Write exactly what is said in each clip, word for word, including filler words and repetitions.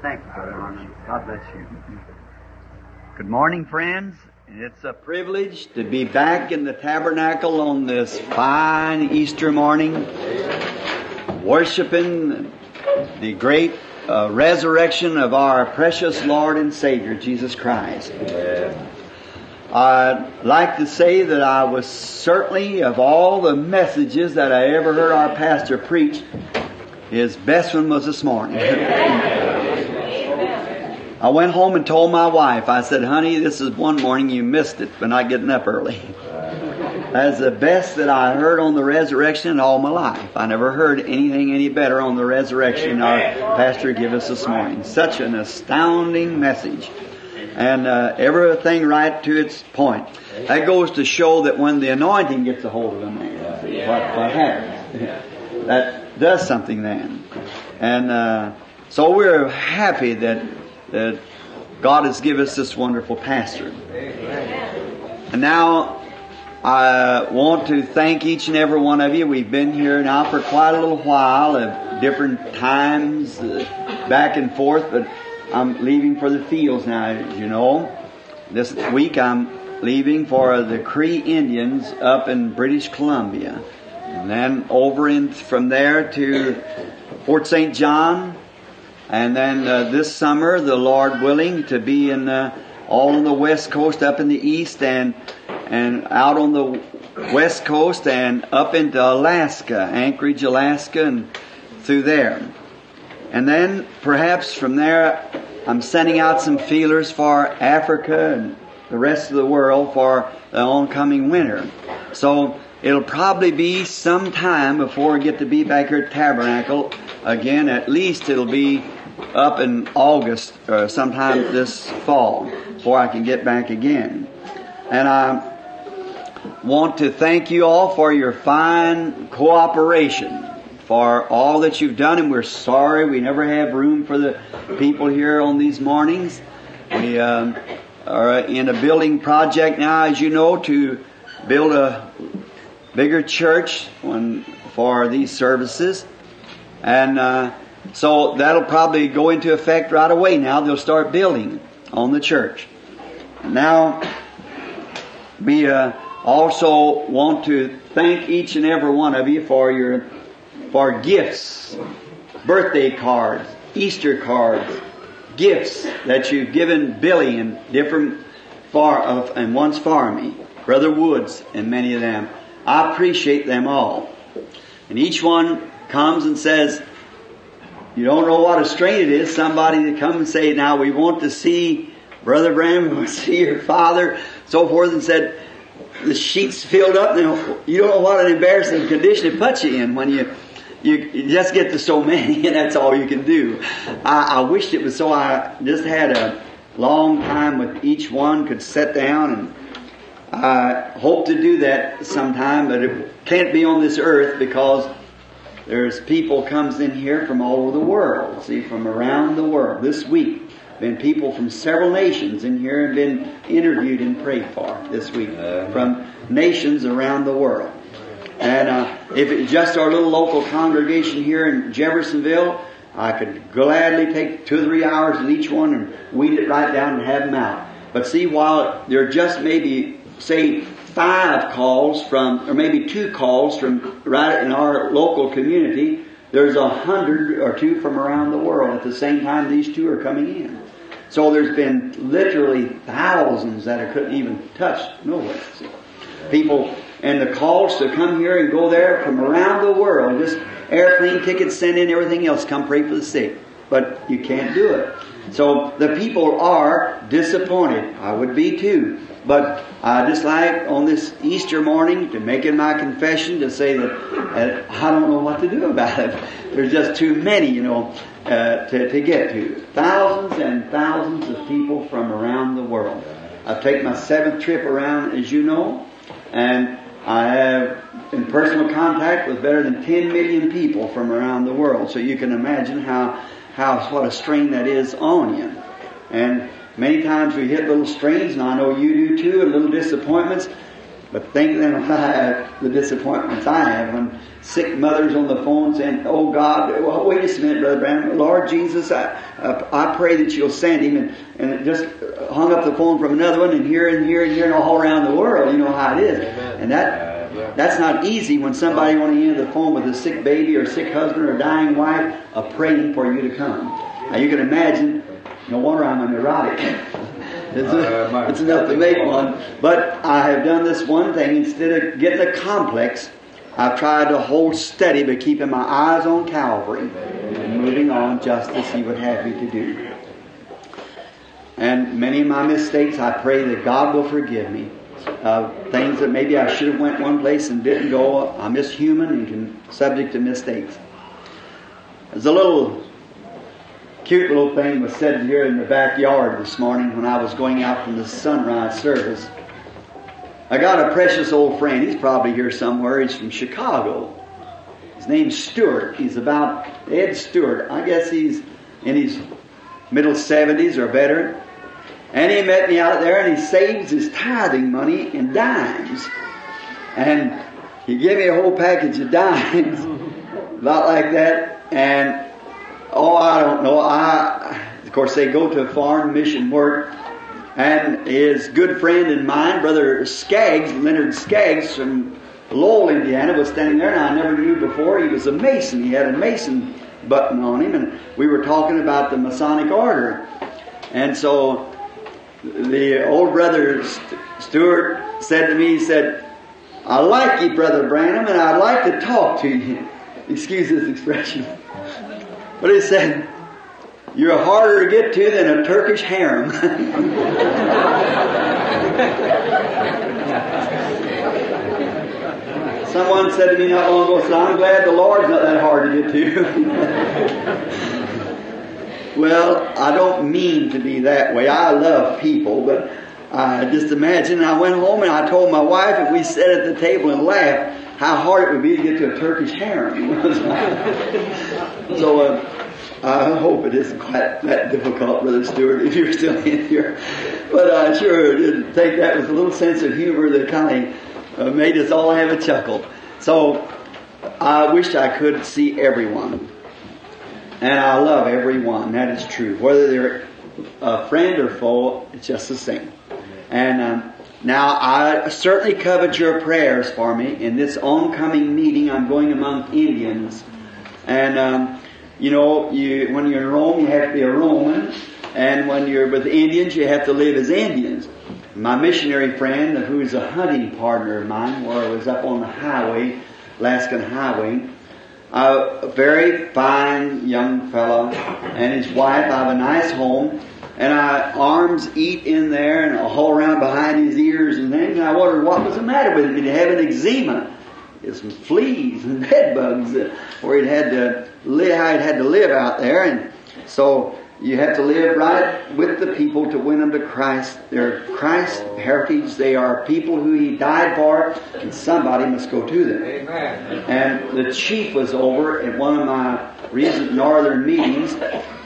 Thank you, Brother Harmon. God bless you. Good morning, friends. It's a privilege to be back in the tabernacle on this fine Easter morning, worshiping the great uh, resurrection of our precious Lord and Savior, Jesus Christ. Amen. I'd like to say that I was certainly, of all the messages that I ever heard our pastor preach, his best one was this morning. Amen. I went home and told my wife, I said, honey, this is one morning you missed it for not getting up early. That's the best that I heard on the resurrection in all my life. I never heard anything any better on the resurrection our pastor gave us this morning. Such an astounding message. And uh, everything right to its point. That goes to show that when the anointing gets a hold of a man, what, what happens? That does something then. And uh, so we're happy that, that God has given us this wonderful pastor. And now I want to thank each and every one of you. We've been here now for quite a little while at different times, uh, back and forth, but I'm leaving for the fields now, as you know. This week I'm leaving for the Cree Indians up in British Columbia. And then over in from there to Fort Saint John. And then uh, this summer, the Lord willing, to be in uh, all on the west coast, up in the east, and and out on the west coast, and up into Alaska, Anchorage, Alaska, and through there. And then, perhaps from there, I'm sending out some feelers for Africa and the rest of the world for the oncoming winter. So, it'll probably be some time before I get to be back here at Tabernacle again. At least it'll be up in August or sometime this fall before I can get back again. And I want to thank you all for your fine cooperation, for all that you've done, and we're sorry we never have room for the people here on these mornings. We um, are in a building project now, as you know, to build a bigger church on, for these services. And uh, so that'll probably go into effect right away now. They'll start building on the church. Now, we uh, also want to thank each and every one of you for your for gifts, birthday cards, Easter cards, gifts that you've given Billy and different far of, and one's for me, Brother Woods, and many of them. I appreciate them all. And each one comes and says, you don't know what a strain it is, somebody to come and say, now we want to see Brother Bram, we want to see your father, so forth, and said, the sheet's filled up, and you don't know what an embarrassing condition it puts you in when you You just get to so many, and that's all you can do. I, I wished it was so I just had a long time with each one, could sit down, and I hope to do that sometime, but it can't be on this earth because there's people comes in here from all over the world, see, from around the world. This week, been people from several nations in here and been interviewed and prayed for this week from nations around the world. And uh, if it's just our little local congregation here in Jeffersonville, I could gladly take two or three hours in each one and weed it right down and have them out. But see, while there are just maybe, say, five calls from, or maybe two calls from right in our local community, there's a hundred or two from around the world at the same time these two are coming in. So there's been literally thousands that I couldn't even touch. No way. See. People... And the calls to come here and go there from around the world, just airplane tickets sent in, everything else, come pray for the sick. But you can't do it. So the people are disappointed. I would be too. But I just like on this Easter morning to make it my confession to say that uh, I don't know what to do about it. There's just too many, you know, uh, to, to get to. Thousands and thousands of people from around the world. I've taken my seventh trip around, as you know. And I have in personal contact with better than ten million people from around the world. So you can imagine how, how what a strain that is on you. And many times we hit little strains, and I know you do too, and little disappointments. But think of them if I have the disappointments I have when sick mothers on the phone saying, "Oh God, well, wait a minute, Brother Branham, Lord Jesus, I uh, I pray that you'll send him," and and it just hung up the phone from another one, and here and here and here and all around the world. You know how it is, Amen. and that uh, yeah. that's not easy when somebody on the end of the phone with a sick baby or a sick husband or a dying wife are praying for you to come. Now you can imagine. No wonder I'm a neurotic. It's, a, it's enough to make one. But I have done this one thing. Instead of getting a complex, I've tried to hold steady by keeping my eyes on Calvary and moving on just as He would have me to do. And many of my mistakes, I pray that God will forgive me. Uh, things that maybe I should have went one place and didn't go. I'm just human and can subject to mistakes. There's a little... cute little thing was said here in the backyard this morning when I was going out from the sunrise service. I got a precious old friend. He's probably here somewhere. He's from Chicago. His name's Stewart. He's about Ed Stewart. I guess he's in his middle seventies or better. And he met me out there and he saves his tithing money in dimes. And he gave me a whole package of dimes, about like that. And oh, I don't know. I, of course, they go to foreign mission work. And his good friend and mine, Brother Skaggs, Leonard Skaggs from Lowell, Indiana, was standing there, and I never knew before. He was a Mason. He had a Mason button on him, and we were talking about the Masonic Order. And so the old Brother St- Stewart said to me, he said, "I like you, Brother Branham, and I'd like to talk to you." Excuse this expression. But he said, "You're harder to get to than a Turkish harem." Someone said to me not long ago, said, "I'm glad the Lord's not that hard to get to." Well, I don't mean to be that way. I love people, but I just imagine. I went home and I told my wife, and we sat at the table and laughed, how hard it would be to get to a Turkish harem. So uh, I hope it isn't quite that difficult, Brother Stewart, if you're still in here. But I uh, sure did take that with a little sense of humor that kind of uh, made us all have a chuckle. So I wished I could see everyone. And I love everyone, that is true. Whether they're a friend or foe, it's just the same. And um, now, I certainly covet your prayers for me. In this oncoming meeting, I'm going among Indians. And, um, you know, you, when you're in Rome, you have to be a Roman. And when you're with Indians, you have to live as Indians. My missionary friend, who's a hunting partner of mine, where I was up on the highway, Alaskan highway, a very fine young fellow, and his wife, I have a nice home. And I arms eat in there and all around behind his ears and things. And I wondered what was the matter with him. He'd have an eczema. Some fleas and bed bugs where he'd had to live, how he'd had to live out there. And so you have to live right with the people to win them to Christ. They're Christ's heritage. They are people who He died for, and somebody must go to them. Amen. And the chief was over at one of my recent northern meetings,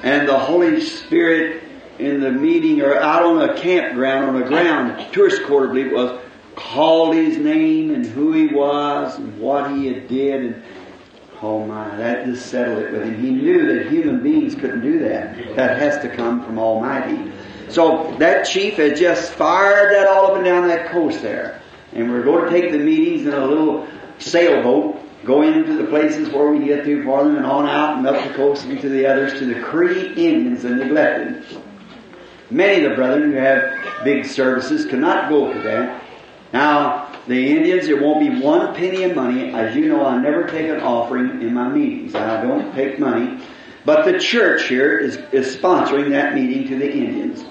and the Holy Spirit in the meeting or out on a campground, on a ground, tourist quarter, I believe it was, called his name and who he was and what he had did. And oh my, that just settled it with him. He knew that human beings couldn't do that. That has to come from Almighty. So that chief had just fired that all up and down that coast there. And we're going to take the meetings in a little sailboat, go into the places where we can get to for them and on out and up the coast and to the others, to the Cree Indians, the neglected. Many of the brethren who have big services cannot go to that. Now, the Indians, there won't be one penny of money. As you know, I never take an offering in my meetings. I don't take money. But the church here is, is sponsoring that meeting to the Indians.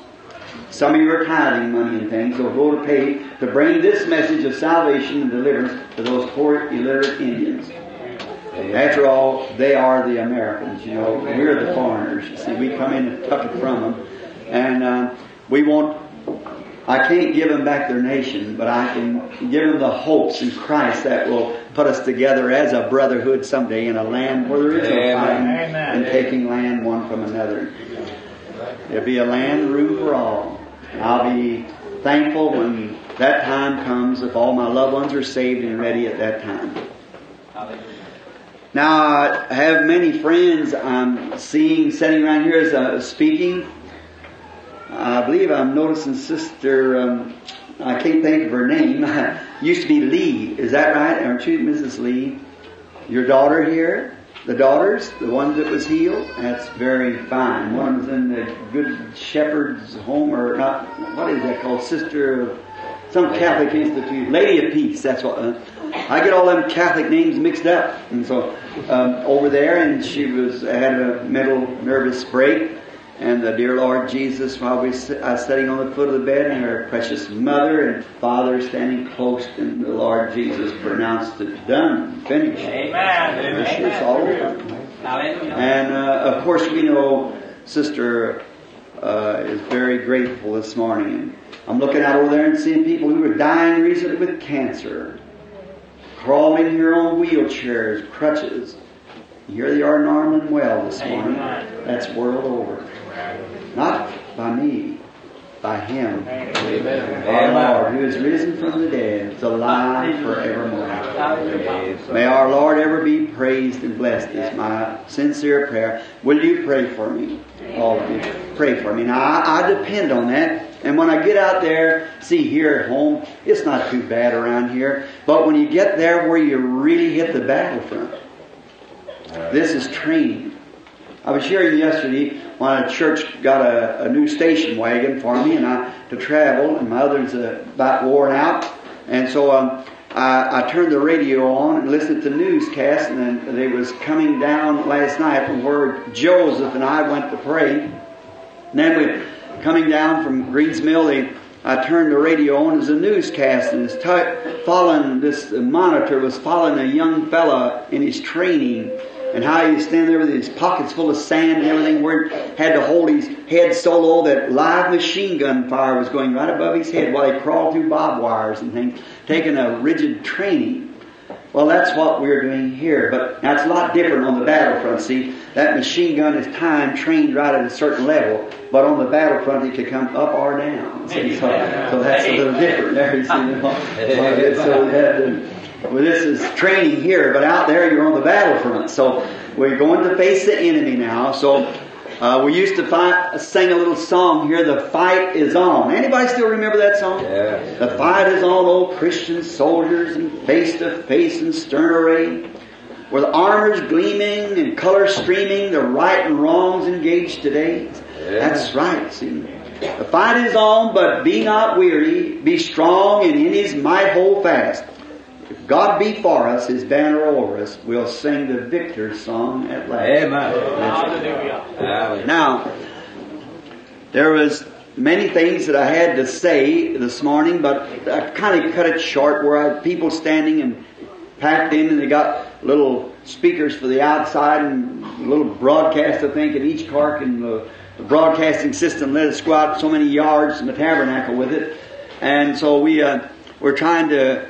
Some of you are tithing money and things, so go to pay to bring this message of salvation and deliverance to those poor, illiterate Indians. After all, they are the Americans, you know. We're the foreigners. You see, we come in and tuck it from them. And uh, we won't, I can't give them back their nation, but I can give them the hopes in Christ that will put us together as a brotherhood someday in a land where there is no fighting and taking land one from another. There'll be a land room for all. I'll be thankful when that time comes if all my loved ones are saved and ready at that time. Hallelujah. Now, I have many friends I'm seeing sitting around here as I'm speaking. I believe I'm noticing Sister, um, I can't think of her name, used to be Lee. Is that right? Aren't you Missus Lee? Your daughter here? The daughters? The one that was healed? That's very fine. One was in the Good Shepherd's home, or not, what is that called? Sister, some Catholic institute. Lady of Peace, that's what. Uh, I get all them Catholic names mixed up. And so, um, over there, and she was had a mental nervous break. And the dear Lord Jesus, while we are sitting on the foot of the bed, and her precious mother and father standing close, and the Lord Jesus pronounced it done, finished. Amen. Amen. It's all over. And uh, of course, we know Sister uh, is very grateful this morning. I'm looking out over there and seeing people who were dying recently with cancer, crawling in their own wheelchairs, crutches. Here they are in Arlen Well this morning. Amen. That's world over. Not by me, by Him. Amen. Our Lord, who is risen from the dead, is alive forevermore. Amen. May our Lord ever be praised and blessed, is my sincere prayer. Will you pray for me? All of you. Pray for me. Now, I, I depend on that. And when I get out there, see, here at home, it's not too bad around here. But when you get there where you really hit the battlefront, this is training. I was sharing yesterday when a church got a, a new station wagon for me and I to travel, and my other's uh, about worn out. And so um, I, I turned the radio on and listened to newscasts, and then they was coming down last night from where Joseph and I went to pray. And then we coming down from Greens Mill, they, I turned the radio on as a newscast, and it's t- following this uh, monitor was following a young fella in his training. And how he was standing there with his pockets full of sand and everything, where he had to hold his head so low that live machine gun fire was going right above his head while he crawled through barbed wires and things, taking a rigid training. Well, that's what we're doing here. But now it's a lot different on the battlefront. See, that machine gun is time trained right at a certain level, but on the battlefront it could come up or down. See, so, so that's a little different there. You see, so, so we had to. Well, this is training here, but out there you're on the battlefront. So we're going to face the enemy now. So uh, we used to fight, sing a little song here, "The Fight Is On." Anybody still remember that song? Yeah. The fight is on, oh Christian soldiers, and face to face in stern array. With armors gleaming and color streaming, the right and wrongs engaged today. Yeah. That's right, see. The fight is on, but be not weary. Be strong, and in His might hold fast. If God be for us, His banner over us, we'll sing the victor's song at last. Amen. Hallelujah. Now, there was many things that I had to say this morning, but I kind of cut it short where I had people standing and packed in, and they got little speakers for the outside and a little broadcast, I think, in each car, and the, the broadcasting system let us go out so many yards from the tabernacle with it. And so we uh, we're trying to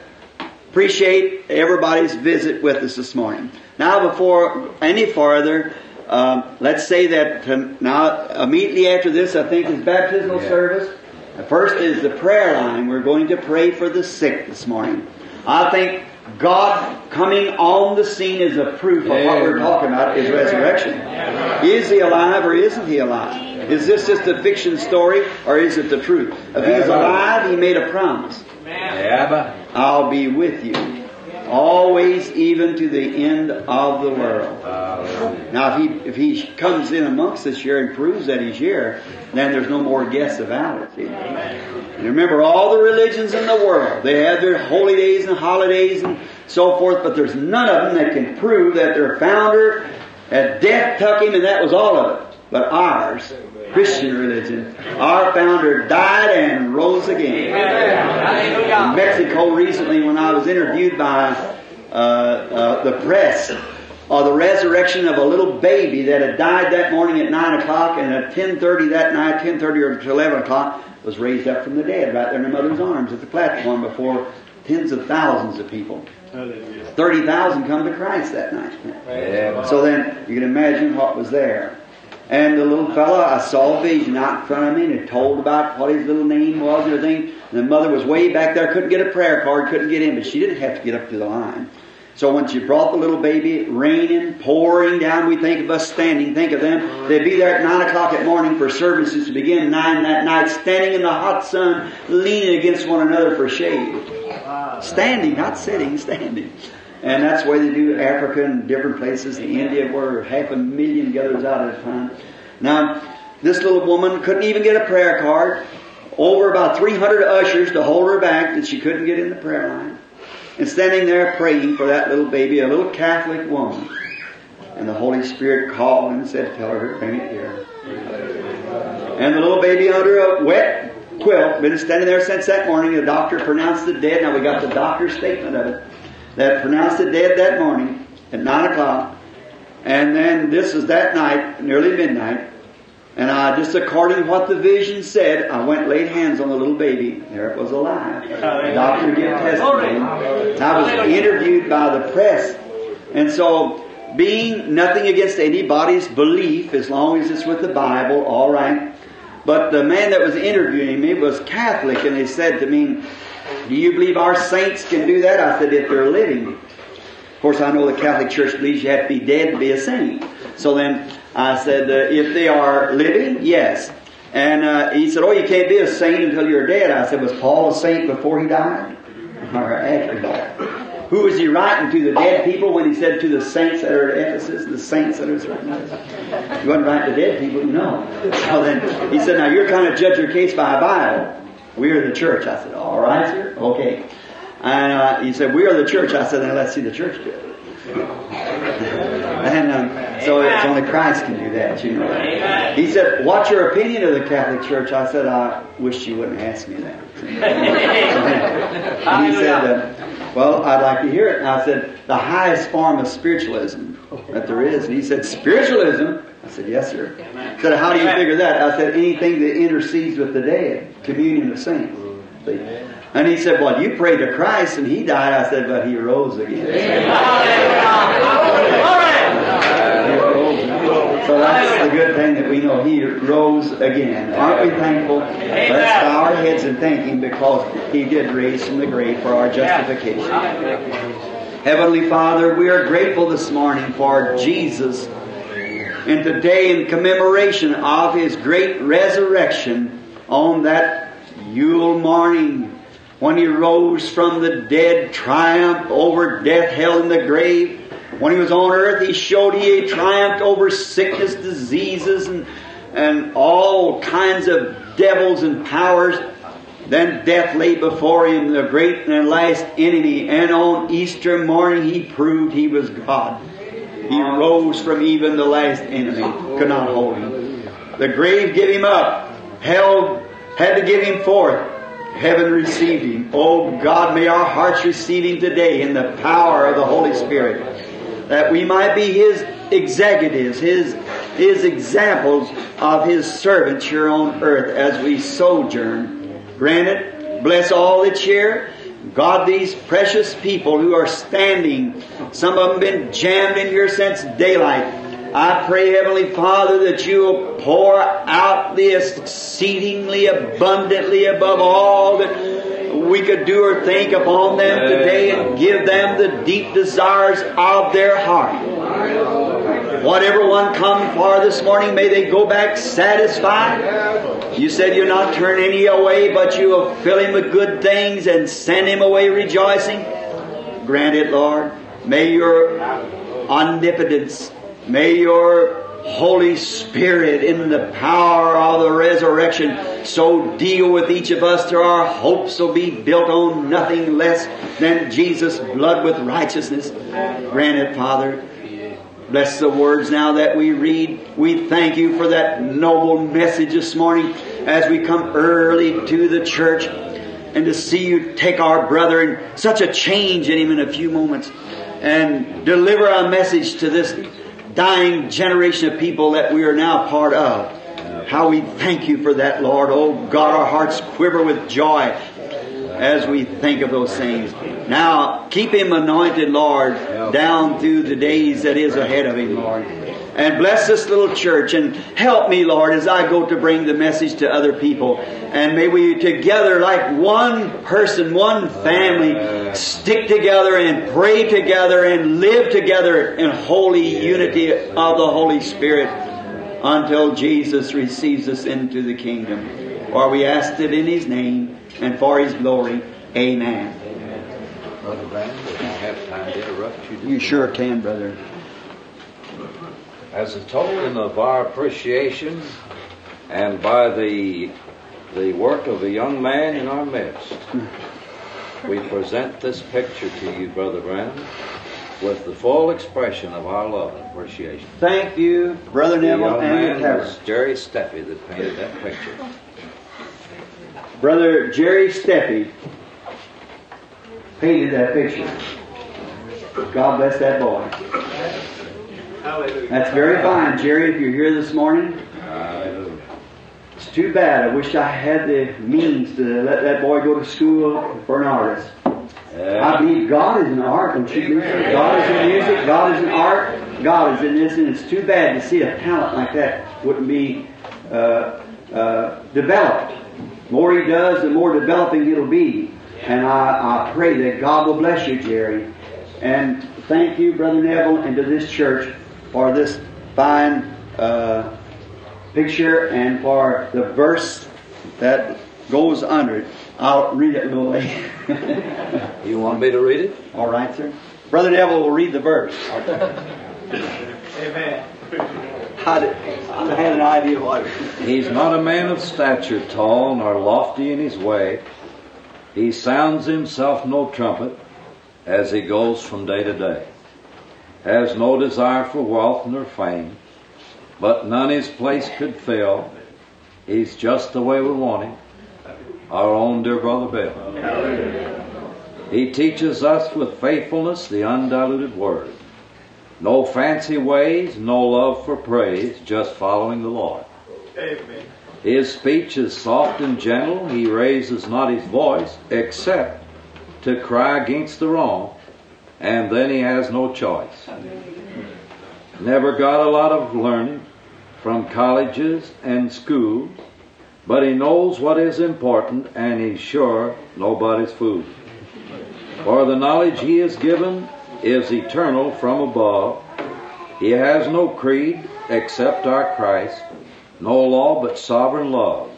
appreciate everybody's visit with us this morning. Now, before any farther, um, let's say that um, now immediately after this, I think, is baptismal yeah. service. The first is the prayer line. We're going to pray for the sick this morning. I think God coming on the scene is a proof of yeah. what we're talking about, is resurrection. Yeah. Is He alive or isn't He alive? Yeah. Is this just a fiction story or is it the truth? If yeah. He's alive, He made a promise. Yeah. I'll be with you always, even to the end of the world. Hallelujah. Now, if he if he comes in amongst us here and proves that He's here, then there's no more guess about it. And remember, all the religions in the world, they have their holy days and holidays and so forth, but there's none of them that can prove that their founder at death took Him, and that was all of it. But ours, Christian religion, our founder died and rose again. In Mexico recently, when I was interviewed by uh, uh, the press on uh, the resurrection of a little baby that had died that morning at nine o'clock, and at ten thirty that night, ten thirty or eleven o'clock, was raised up from the dead right there in the mother's arms at the platform before tens of thousands of people. thirty thousand come to Christ that night. So then you can imagine what was there. And the little fellow, I saw a vision out in front of me, and it told about what his little name was and everything. And the mother was way back there, couldn't get a prayer card, couldn't get in, but she didn't have to get up to the line. So when she brought the little baby, raining, pouring down, we think of us standing, think of them. They'd be there at nine o'clock at morning for services to begin, nine that night, standing in the hot sun, leaning against one another for shade. Standing, not sitting, standing. And that's the way they do Africa and different places. In India, where half a million gathers out at a time. Now, this little woman couldn't even get a prayer card. Over about three hundred ushers to hold her back, that she couldn't get in the prayer line. And standing there praying for that little baby, a little Catholic woman. And the Holy Spirit called and said, tell her to bring it here. And the little baby under a wet quilt, been standing there since that morning. The doctor pronounced it dead. Now we got the doctor's statement of it. That pronounced it dead that morning at nine o'clock. And then this was that night, nearly midnight. And I, just according to what the vision said, I went and laid hands on the little baby. There it was alive. The doctor gave testimony. I was interviewed by the press. And so, being nothing against anybody's belief, as long as it's with the Bible, all right. But the man that was interviewing me was Catholic, and he said to me, do you believe our saints can do that? I said, if they're living. Of course, I know the Catholic Church believes you have to be dead to be a saint. So then I said, uh, if they are living, yes. And uh, he said, oh, you can't be a saint until you're dead. I said, was Paul a saint before he died? Or after he died? Who was he writing to, the dead people, when he said to the saints that are at Ephesus, the saints that are right now? He wasn't writing to dead people, no. So then he said, now you're kind of judge your case by a Bible. We are the church. I said, all right, sir. Okay. And uh, he said, we are the church. I said, then let's see the church do it. And um, so it's only Christ can do that, you know. He said, what's your opinion of the Catholic Church? I said, I wish you wouldn't ask me that. And he said, uh, well, I'd like to hear it. And I said, the highest form of spiritualism that there is. And he said, spiritualism? I said, yes, sir. He said, how do you figure that? I said, anything that intercedes with the dead, communion of saints. See? And he said, well, you prayed to Christ and he died. I said, but he rose again. So that's the good thing that we know, he rose again. Aren't we thankful? Let's bow our heads and thank him, because he did raise from the grave for our justification. Heavenly Father, we are grateful this morning for Jesus. And today, in commemoration of his great resurrection on that Yule morning, when he rose from the dead, triumphed over death, hell, and the grave. When he was on earth, he showed he triumphed over sickness, diseases, and, and all kinds of devils and powers. Then death lay before him, the great and last enemy. And on Easter morning, he proved he was God. He rose from even the last enemy. Could not hold him. The grave gave him up. Hell had to give him forth. Heaven received him. Oh God, may our hearts receive him today in the power of the Holy Spirit, that we might be his executives, his, his examples of his servants here on earth as we sojourn. Grant it. Bless all that's here. God, these precious people who are standing, some of them been jammed in here since daylight. I pray, Heavenly Father, that you will pour out this exceedingly abundantly above all that we could do or think upon them today, and give them the deep desires of their heart. Whatever one come for this morning, may they go back satisfied. You said you'll not turn any away, but you will fill him with good things and send him away rejoicing. Grant it, Lord. May your omnipotence, may your Holy Spirit in the power of the resurrection so deal with each of us that our hopes will be built on nothing less than Jesus' blood with righteousness. Grant it, Father. Bless the words now that we read. We thank you for that noble message this morning as we come early to the church, and to see you take our brother and such a change in him in a few moments, and deliver a message to this dying generation of people that we are now part of. How we thank you for that, Lord. Oh God, our hearts quiver with joy as we think of those things. Now keep him anointed, Lord, down through the days that is ahead of him, Lord. And bless this little church, and help me, Lord, as I go to bring the message to other people. And may we together, like one person, one family, stick together and pray together and live together in holy unity of the Holy Spirit until Jesus receives us into the kingdom. For we ask it in His name and for His glory. Amen. Amen. Brother Brandon, if you have time to interrupt you. You sure can, brother. As a token of our appreciation and by the the work of a young man in our midst, we present this picture to you, Brother Branham, with the full expression of our love and appreciation. Thank you, Brother Neville and Tara. It was Jerry Steffi that painted that picture. Brother Jerry Steffi painted that picture. God bless that boy. Hallelujah. That's very fine, Jerry, if you're here this morning. Hallelujah. It's too bad. I wish I had the means to let that boy go to school for an artist. Yeah. I believe God is an art. Don't you believe it? God is in music. God is in art. God is in this. And it's too bad to see a talent like that wouldn't be uh, uh, developed. The more he does, the more developing it'll be. And I, I pray that God will bless you, Jerry. And thank you, Brother Neville, and to this church for this fine uh, picture and for the verse that goes under it. I'll read it a little later. You want me to read it? All right, sir. Brother Neville will read the verse. Amen. I, did, I had an idea what it was. He's not a man of stature tall nor lofty in his way. He sounds himself no trumpet as he goes from day to day. Has no desire for wealth nor fame, but none his place could fill. He's just the way we want him, our own dear Brother Bill. Amen. He teaches us with faithfulness the undiluted Word. No fancy ways, no love for praise, just following the Lord. Amen. His speech is soft and gentle. He raises not his voice except to cry against the wrong, and then he has no choice. Never got a lot of learning from colleges and schools, but he knows what is important, and he's sure nobody's fool. For the knowledge he is given is eternal from above. He has no creed except our Christ, no law but sovereign love.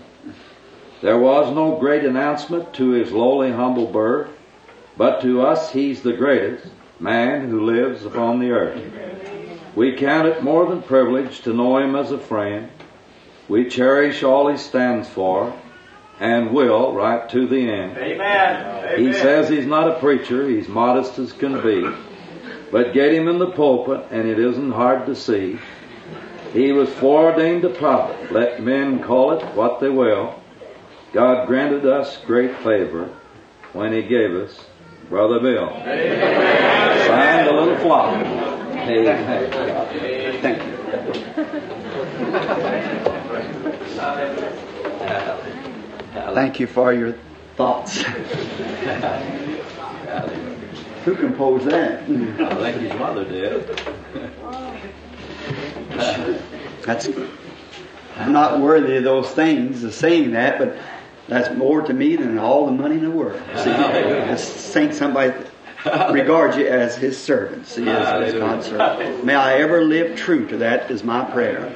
There was no great announcement to his lowly, humble birth, but to us he's the greatest man who lives upon the earth. We count it more than privilege to know him as a friend. We cherish all he stands for and will right to the end. Amen. He Amen. Says he's not a preacher, he's modest as can be, but get him in the pulpit and it isn't hard to see. He was foreordained a prophet, let men call it what they will. God granted us great favor when he gave us Brother Bill. Amen. Signed a little flock. Amen. Thank you. Thank you for your thoughts. Who composed that? I think his mother did. That's. I'm not worthy of those things, of saying that, but that's more to me than all the money in the world. See, just think somebody regards you as his servant. See, as, as God's servant. May I ever live true to that is my prayer.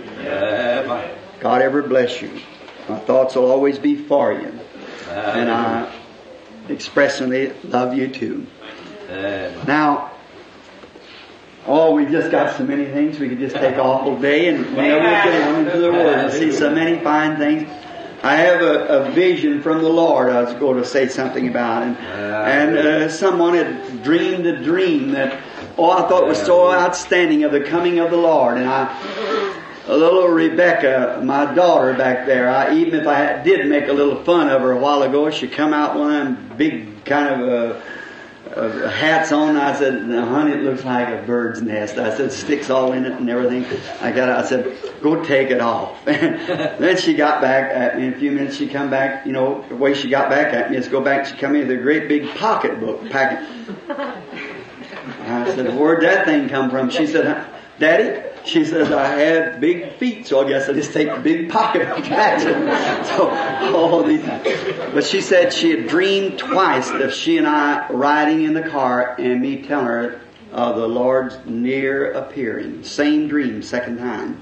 God ever bless you. My thoughts will always be for you. And I expressly love you too. Now, oh, we've just got so many things. We could just take off all day and never get on into the Word and see so many fine things. I have a, a vision from the Lord I was going to say something about. And, and uh, someone had dreamed a dream that, oh, I thought was so outstanding of the coming of the Lord. And I, little Rebecca, my daughter back there, I, even if I did make a little fun of her a while ago, she come out one of them big kind of a... Uh, hats on. I said, no, honey, it looks like a bird's nest. I said, sticks all in it and everything. I got. I said, go take it off. And then she got back at me. In a few minutes, she come back. You know, the way she got back at me is go back. She come in with a great big pocketbook packet. I said, where'd that thing come from? She said, Daddy, She says, I had big feet, so I guess I just take the big pocket of that. So, all these. But she said she had dreamed twice of she and I riding in the car and me telling her of the Lord's near appearing. Same dream, second time.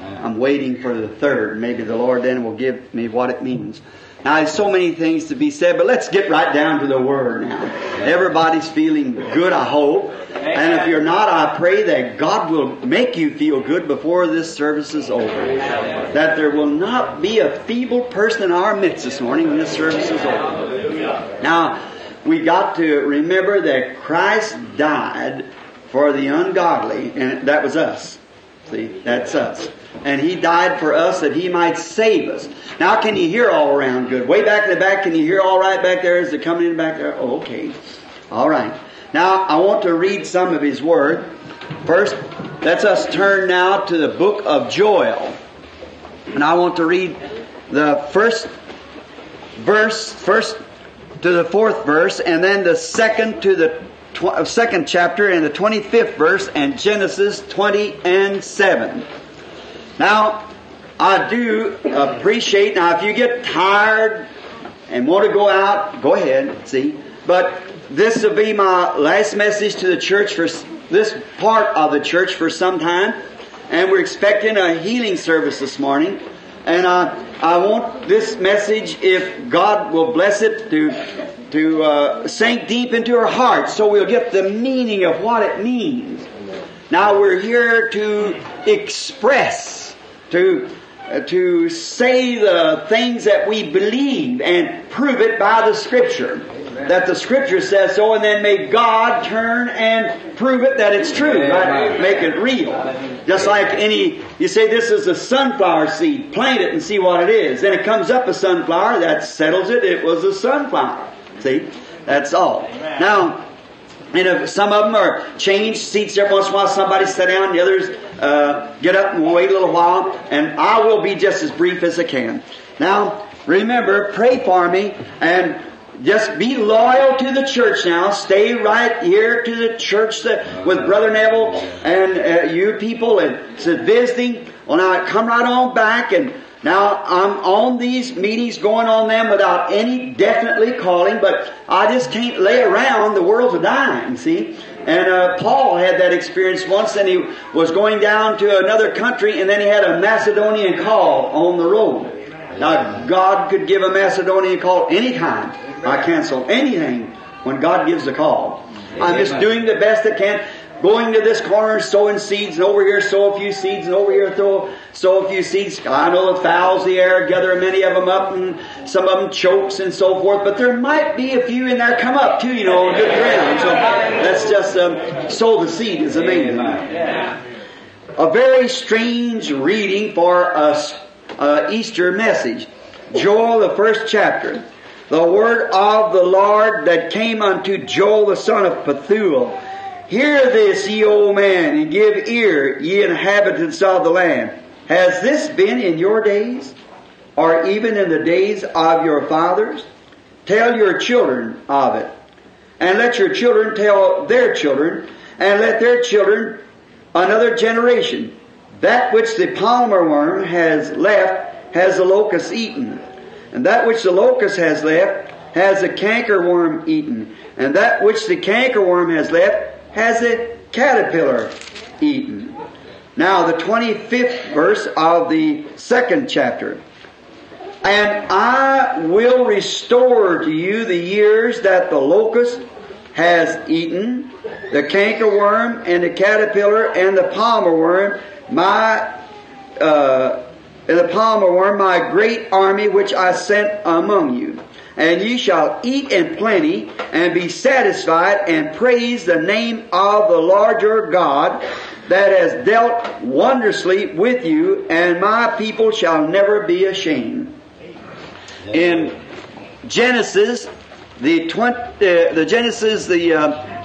I'm waiting for the third. Maybe the Lord then will give me what it means. Now, there's so many things to be said, but let's get right down to the Word now. Everybody's feeling good, I hope. And if you're not, I pray that God will make you feel good before this service is over. That there will not be a feeble person in our midst this morning when this service is over. Now, we got to remember that Christ died for the ungodly, and that was us. See, that's us. And He died for us that He might save us. Now, can you hear all around good? Way back in the back, can you hear all right back there? Is it coming in back there? Oh, okay. All right. Now, I want to read some of His Word. First, let's us turn now to the book of Joel. And I want to read the first verse, first to the fourth verse, and then the second to the tw- second chapter and the twenty-fifth verse, and Genesis twenty and seven. Now, I do appreciate, now if you get tired and want to go out, go ahead, see. But this will be my last message to the church for this part of the church for some time. And we're expecting a healing service this morning. And I, I want this message, if God will bless it, to to uh, sink deep into our hearts so we'll get the meaning of what it means. Now we're here to express To uh, to say the things that we believe and prove it by the Scripture. Amen. That the Scripture says so, and then may God turn and prove it that it's true. Right? Make it real. Just like any, you say this is a sunflower seed. Plant it and see what it is. Then it comes up a sunflower. That settles it. It was a sunflower. See? That's all. Amen. Now, and if some of them are changed seats every once in a while. Somebody sit down, the others uh, get up and wait a little while. And I will be just as brief as I can. Now, remember, pray for me and just be loyal to the church now. Stay right here to the church that, with Brother Neville and uh, you people and so visiting. Well, now, come right on back. And now, I'm on these meetings, going on them without any definitely calling, but I just can't lay around. The world's a dime, see? And uh, Paul had that experience once, and he was going down to another country, and then he had a Macedonian call on the road. Now, God could give a Macedonian call any time. I cancel anything when God gives a call. I'm just doing the best I can. Going to this corner, sowing seeds, and over here sow a few seeds, and over here throw, sow a few seeds. I know the fowls of the air gather many of them up, and some of them chokes and so forth. But there might be a few in there come up too, you know, on good ground. So that's just um, sow the seed is amazing. A very strange reading for a uh, Easter message. Joel, the first chapter. The word of the Lord that came unto Joel the son of Pethuel. Hear this, ye old man, and give ear, ye inhabitants of the land. Has this been in your days, or even in the days of your fathers? Tell your children of it, and let your children tell their children, and let their children another generation. That which the palmer worm has left has the locust eaten, and that which the locust has left has the cankerworm eaten, and that which the cankerworm has left has a caterpillar eaten. Now the twenty-fifth verse of the second chapter. And I will restore to you the years that the locust has eaten, the cankerworm and the caterpillar and the palmer worm, my uh, the palmer worm, my great army which I sent among you. And ye shall eat in plenty, and be satisfied, and praise the name of the Lord your God, that has dealt wondrously with you, and my people shall never be ashamed. In Genesis, the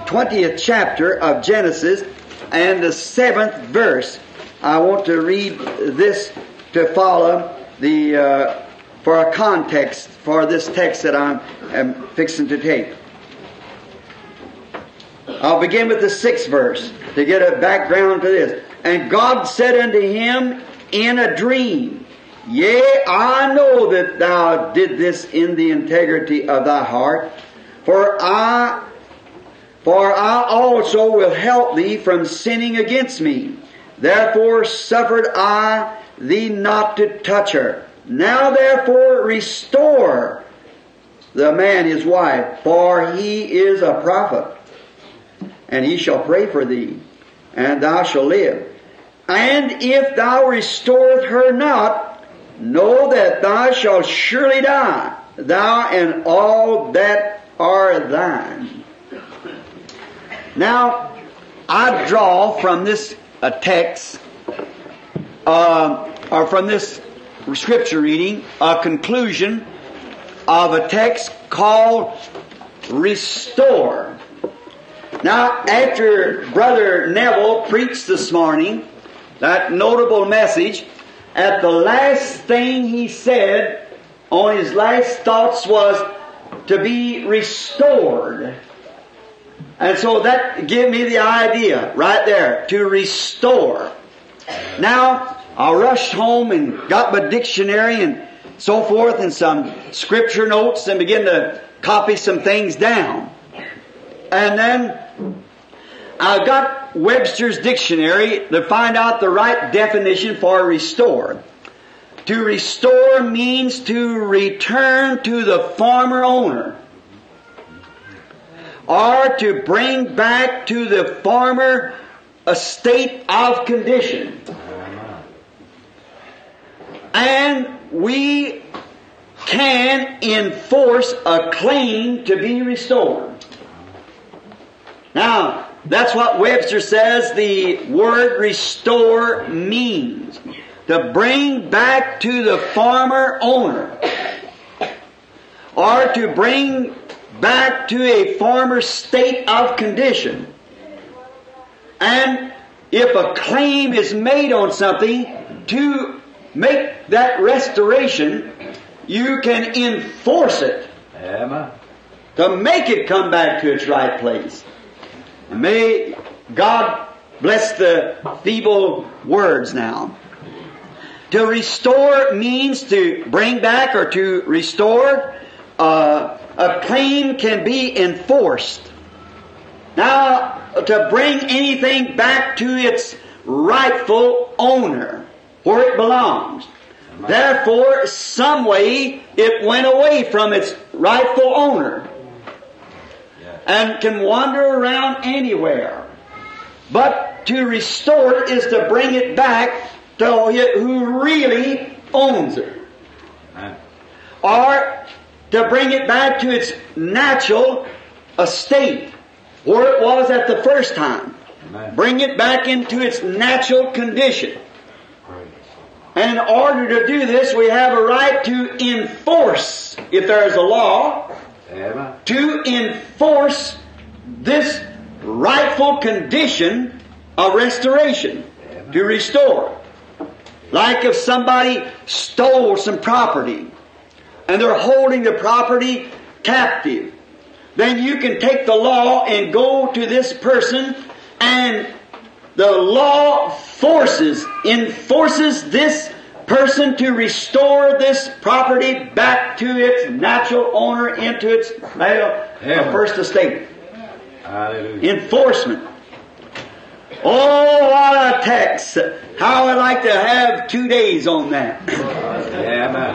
twentieth chapter of Genesis, and the seventh verse, I want to read this to follow the Uh, for a context for this text that I'm, I'm fixing to take. I'll begin with the sixth verse to get a background to this. And God said unto him in a dream, Yea, I know that thou did this in the integrity of thy heart, for I, for I also will help thee from sinning against me. Therefore suffered I thee not to touch her. Now therefore restore the man his wife, for he is a prophet, and he shall pray for thee, and thou shalt live. And if thou restoreth her not, know that thou shalt surely die, thou and all that are thine. Now, I draw from this a text, uh, or from this scripture reading, a conclusion of a text called Restore. Now, after Brother Neville preached this morning that notable message, at the last thing he said on his last thoughts was to be restored. And so that gave me the idea right there, to restore. Now, I rushed home and got my dictionary and so forth and some scripture notes and began to copy some things down. And then I got Webster's dictionary to find out the right definition for restore. To restore means to return to the former owner, or to bring back to the former a state of condition. And we can enforce a claim to be restored. Now, that's what Webster says the word restore means. To bring back to the former owner, or to bring back to a former state of condition. And if a claim is made on something, to make that restoration, you can enforce it to make it come back to its right place. May God bless the feeble words now. To restore means to bring back or to restore. Uh, a claim can be enforced. Now, to bring anything back to its rightful owner, where it belongs. Therefore, some way it went away from its rightful owner and can wander around anywhere. But to restore it is to bring it back to it who really owns it. Amen. Or to bring it back to its natural estate, where it was at the first time. Amen. Bring it back into its natural condition. And in order to do this, we have a right to enforce, if there is a law, to enforce this rightful condition of restoration, to restore. Like if somebody stole some property and they're holding the property captive, then you can take the law and go to this person, and the law forces, enforces this person to restore this property back to its natural owner, into its uh, first estate. Hallelujah. Enforcement. Oh, what a text. How I'd like to have two days on that.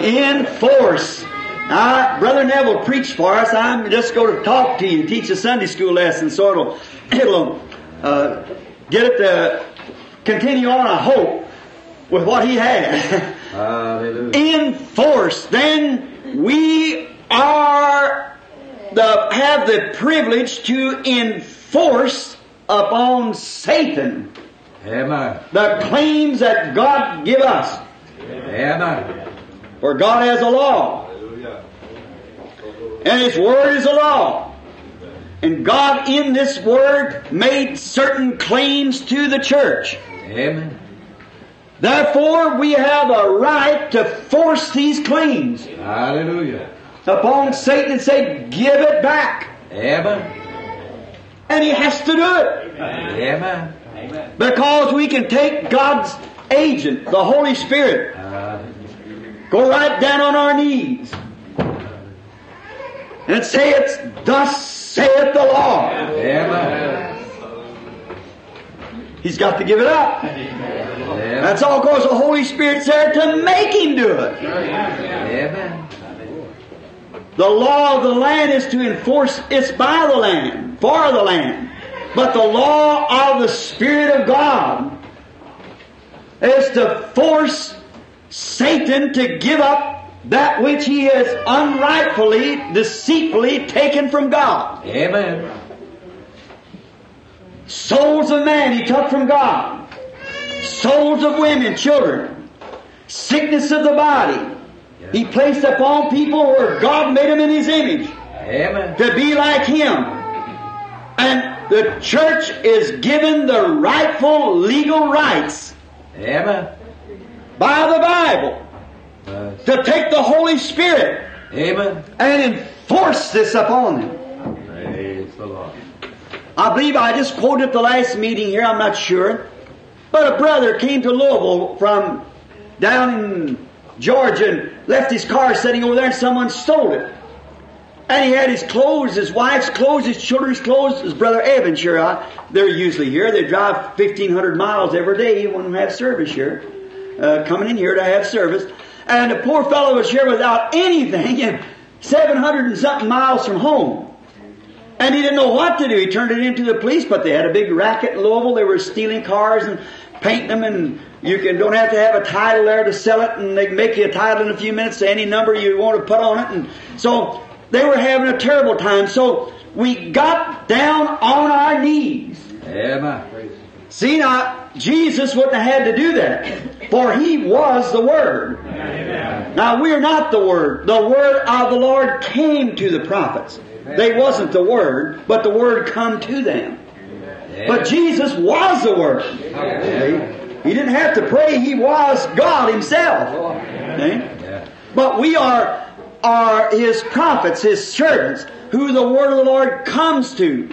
Enforce. Now, Brother Neville preached for us. I'm just going to talk to you, teach a Sunday school lesson, so it'll, it'll uh, get it to continue on, I hope, with what he had. Enforce. Then we are the have the privilege to enforce upon Satan. Amen. The claims that God give us. Amen. For God has a law. And His Word is a law. And God in this Word made certain claims to the church. Amen. Therefore, we have a right to force these claims. Hallelujah. Upon Satan and say, give it back. Amen. And he has to do it. Amen. Amen. Because we can take God's agent, the Holy Spirit, go right down on our knees and say, it's thus saith the Lord. Amen. He's got to give it up. Amen. That's all because the Holy Spirit's there to make him do it. Amen. The law of the land is to enforce it's by the land, for the land. But the law of the Spirit of God is to force Satan to give up that which he has unrightfully, deceitfully taken from God. Amen. Souls of man he took from God. Souls of women, children. Sickness of the body. He placed upon people where God made them in His image. Amen. To be like Him. And the church is given the rightful legal rights. Amen. By the Bible. Yes. To take the Holy Spirit. Amen. And enforce this upon them. Praise the Lord. I believe I just quoted the last meeting here, I'm not sure. But a brother came to Louisville from down in Georgia and left his car sitting over there and someone stole it. And he had his clothes, his wife's clothes, his children's clothes, his brother Evan, sure. I, they're usually here. They drive fifteen hundred miles every day when we have service here. Uh, coming in here to have service. And the poor fellow was here without anything and seven hundred and something miles from home. And he didn't know what to do. He turned it into the police, but they had a big racket in Louisville. They were stealing cars and painting them, and you can don't have to have a title there to sell it, and they can make you a title in a few minutes to any number you want to put on it. And so they were having a terrible time. So we got down on our knees. Amen. See now, Jesus wouldn't have had to do that, for He was the Word. Amen. Now we're not the Word. The Word of the Lord came to the prophets. Amen. They wasn't the Word, but the Word come to them. Amen. But Jesus was the Word. Amen. He didn't have to pray. He was God Himself. Amen. But we are are His prophets, His servants, who the Word of the Lord comes to.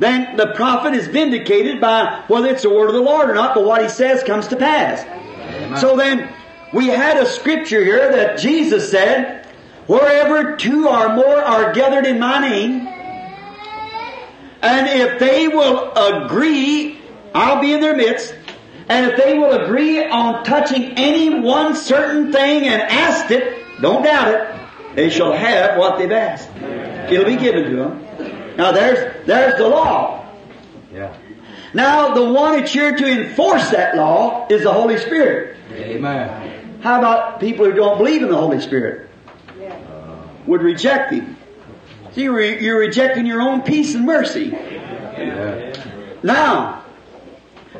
Then the prophet is vindicated by whether it's the word of the Lord or not, but what he says comes to pass. Amen. So then, we had a scripture here that Jesus said, wherever two or more are gathered in my name, and if they will agree, I'll be in their midst, and if they will agree on touching any one certain thing and asked it, don't doubt it, they shall have what they've asked. Amen. It'll be given to them. Now, there's there's the law. Yeah. Now, the one that's here to enforce that law is the Holy Spirit. Amen. How about people who don't believe in the Holy Spirit? Yeah. Would reject Him. See, you're rejecting your own peace and mercy. Yeah. Now,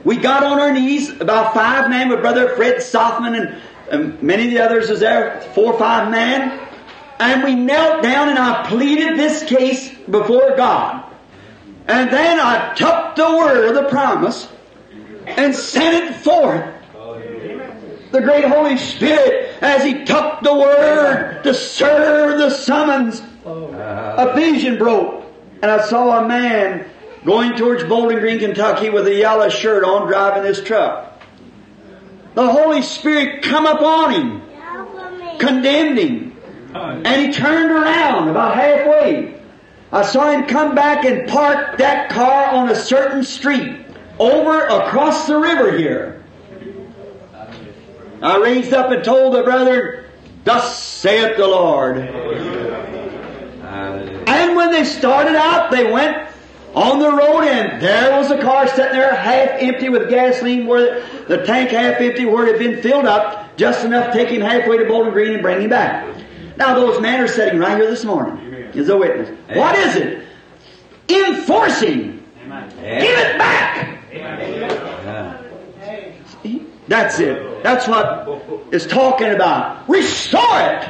we got on our knees, about five men, with Brother Fred Sothman and, and many of the others was there, four or five men. And we knelt down and I pleaded this case before God. And then I took the word of the promise and sent it forth. The great Holy Spirit, as He took the word to serve the summons, a vision broke. And I saw a man going towards Bowling Green, Kentucky with a yellow shirt on, driving his truck. The Holy Spirit come upon him, condemned him. And he turned around about halfway. I saw him come back and park that car on a certain street over across the river here. I raised up and told the brother, thus saith the Lord. And when they started out, they went on the road and there was a car sitting there half empty with gasoline, where the tank half empty, where it had been filled up, just enough to take him halfway to Bowling Green and bring him back. Now those men are sitting right here this morning as a witness. Amen. What is it? Enforcing. Amen. Give it back. Amen. See? That's it. That's what it's talking about. Restore it.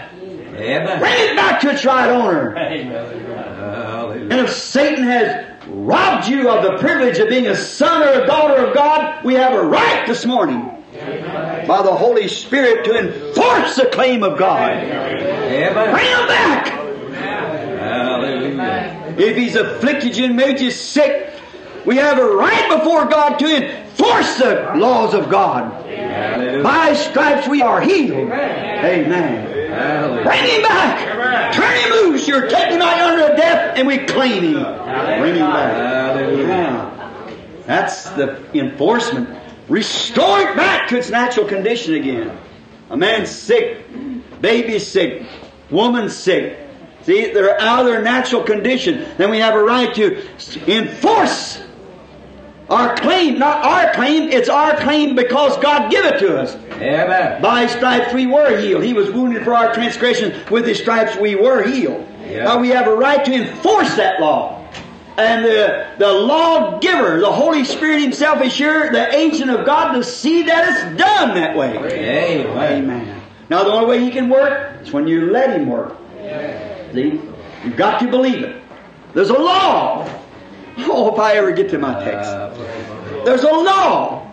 Amen. Bring it back to its right owner. Amen. And if Satan has robbed you of the privilege of being a son or a daughter of God, we have a right this morning, by the Holy Spirit, to enforce the claim of God. Amen. Bring Him back. Hallelujah. If He's afflicted you and made you sick, We have a right before God to enforce the laws of God. Amen. By stripes we are healed. Amen. Amen. Amen. Bring him back. Amen. Turn him loose. You're taking him out under death, and we claim him. Hallelujah. Bring him back. Yeah. That's the enforcement. Restore it back to its natural condition again. A man's sick, baby's sick, woman's sick. See, they're out of their natural condition. Then we have a right to enforce our claim. Not our claim, it's our claim because God gave it to us. Amen. By His stripes we were healed. He was wounded for our transgressions. With His stripes we were healed. Yeah. Now we have a right to enforce that law. And the, the lawgiver, the Holy Spirit Himself is sure, the agent of God, to see that it's done that way. Amen. Amen. Now the only way He can work is when you let Him work. Amen. See? You've got to believe it. There's a law. Oh, if I ever get to my text. There's a law.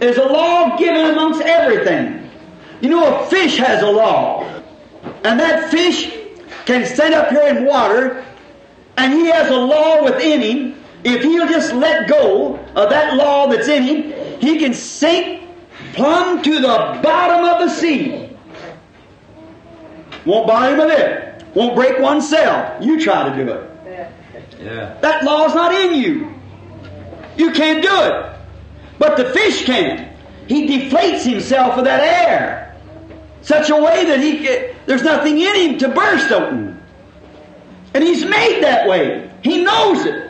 There's a law given amongst everything. You know, a fish has a law. And that fish can stand up here in water, and he has a law within him. If he'll just let go of that law that's in him, he can sink plumb to the bottom of the sea. Won't bother him a bit. Won't break one cell. You try to do it. Yeah. That law's not in you. You can't do it. But the fish can. He deflates himself with that air such a way that he can, there's nothing in him to burst open. And he's made that way. He knows it.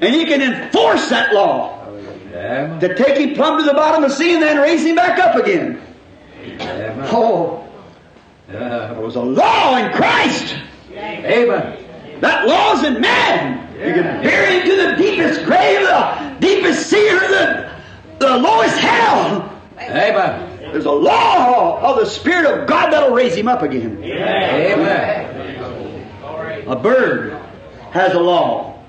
And he can enforce that law. Yeah. To take him plumb to the bottom of the sea and then raise him back up again. Yeah. Oh. Yeah. There was a law in Christ. Yeah. Amen. That law's in man. Yeah. You can bury him to the deepest grave, the deepest sea, or the, the lowest hell. Amen. There's a law of the Spirit of God that'll raise him up again. Amen. Amen. A bird has a law.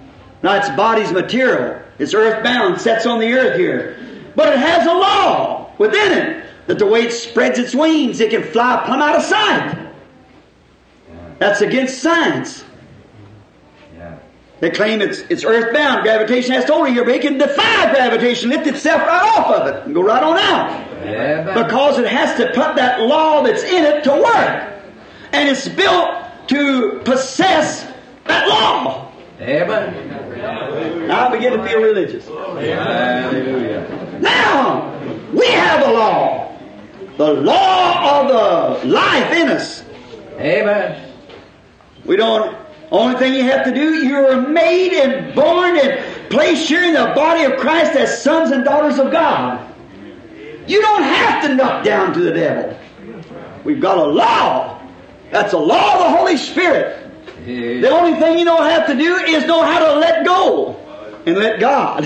Now its body's material. It's earthbound, sets on the earth here. But it has a law within it that the way it spreads its wings, it can fly plumb out of sight. That's against science. They claim it's, it's earthbound. Gravitation has to over here, but it can defy gravitation, lift itself right off of it, and go right on out. Yeah. Because it has to put that law that's in it to work. And it's built to possess that law. Amen. Now I begin to feel religious. Hallelujah. Now, we have a law. The law of the life in us. Amen. We don't... Only thing you have to do, you are made and born and placed here in the body of Christ as sons and daughters of God. You don't have to knock down to the devil. We've got a law. That's a law of the Holy Spirit. The only thing you don't have to do is know how to let go and let God.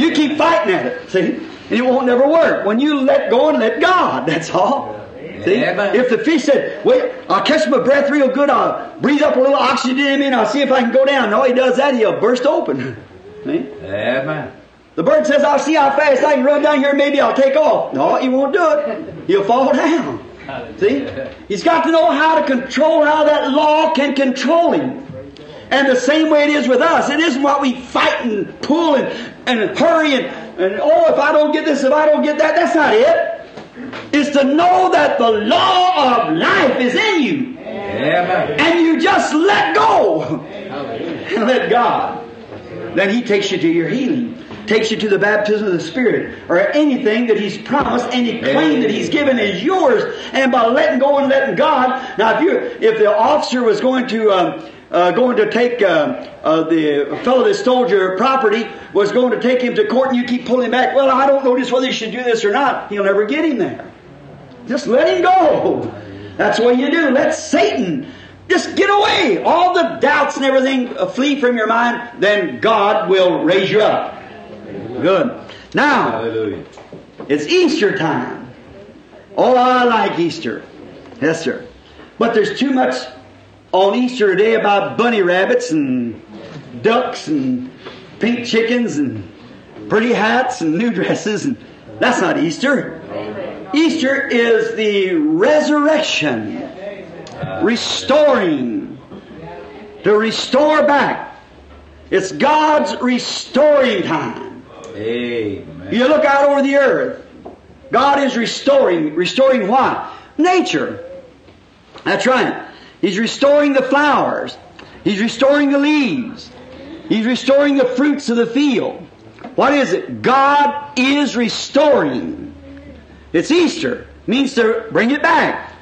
You keep fighting at it, see? And it won't never work. When you let go and let God, that's all. See? If the fish said, wait, I'll catch my breath real good, I'll breathe up a little oxygen in me and I'll see if I can go down. No, he does that, he'll burst open. See? Amen. The bird says, I'll see how fast I can run down here, maybe I'll take off. No, he won't do it. He'll fall down. See? He's got to know how to control, how that law can control him. And the same way it is with us. It isn't what we fight and pull and, and hurry and, and, oh, if I don't get this, if I don't get that, that's not it. Is to know that the law of life is in you. Amen. And you just let go. Amen. And let God. Then He takes you to your healing. Takes you to the baptism of the Spirit. Or anything that He's promised, any claim that He's given is yours. And by letting go and letting God. Now if you, if the officer was going to... Um, Uh, going to take uh, uh, the fellow that stole your property, was going to take him to court, and you keep pulling him back. Well, I don't know just whether you should do this or not. He'll never get him there. Just let him go. That's what you do. Let Satan just get away. All the doubts and everything flee from your mind. Then God will raise you up. Good. Now, it's Easter time. Oh, I like Easter. Yes, sir. But there's too much on Easter Day about bunny rabbits and ducks and pink chickens and pretty hats and new dresses. And that's not Easter. Easter is the resurrection. Restoring. To restore back. It's God's restoring time. Amen. You look out over the earth. God is restoring. Restoring what? Nature. That's right. He's restoring the flowers. He's restoring the leaves. He's restoring the fruits of the field. What is it? God is restoring. It's Easter. It means to bring it back.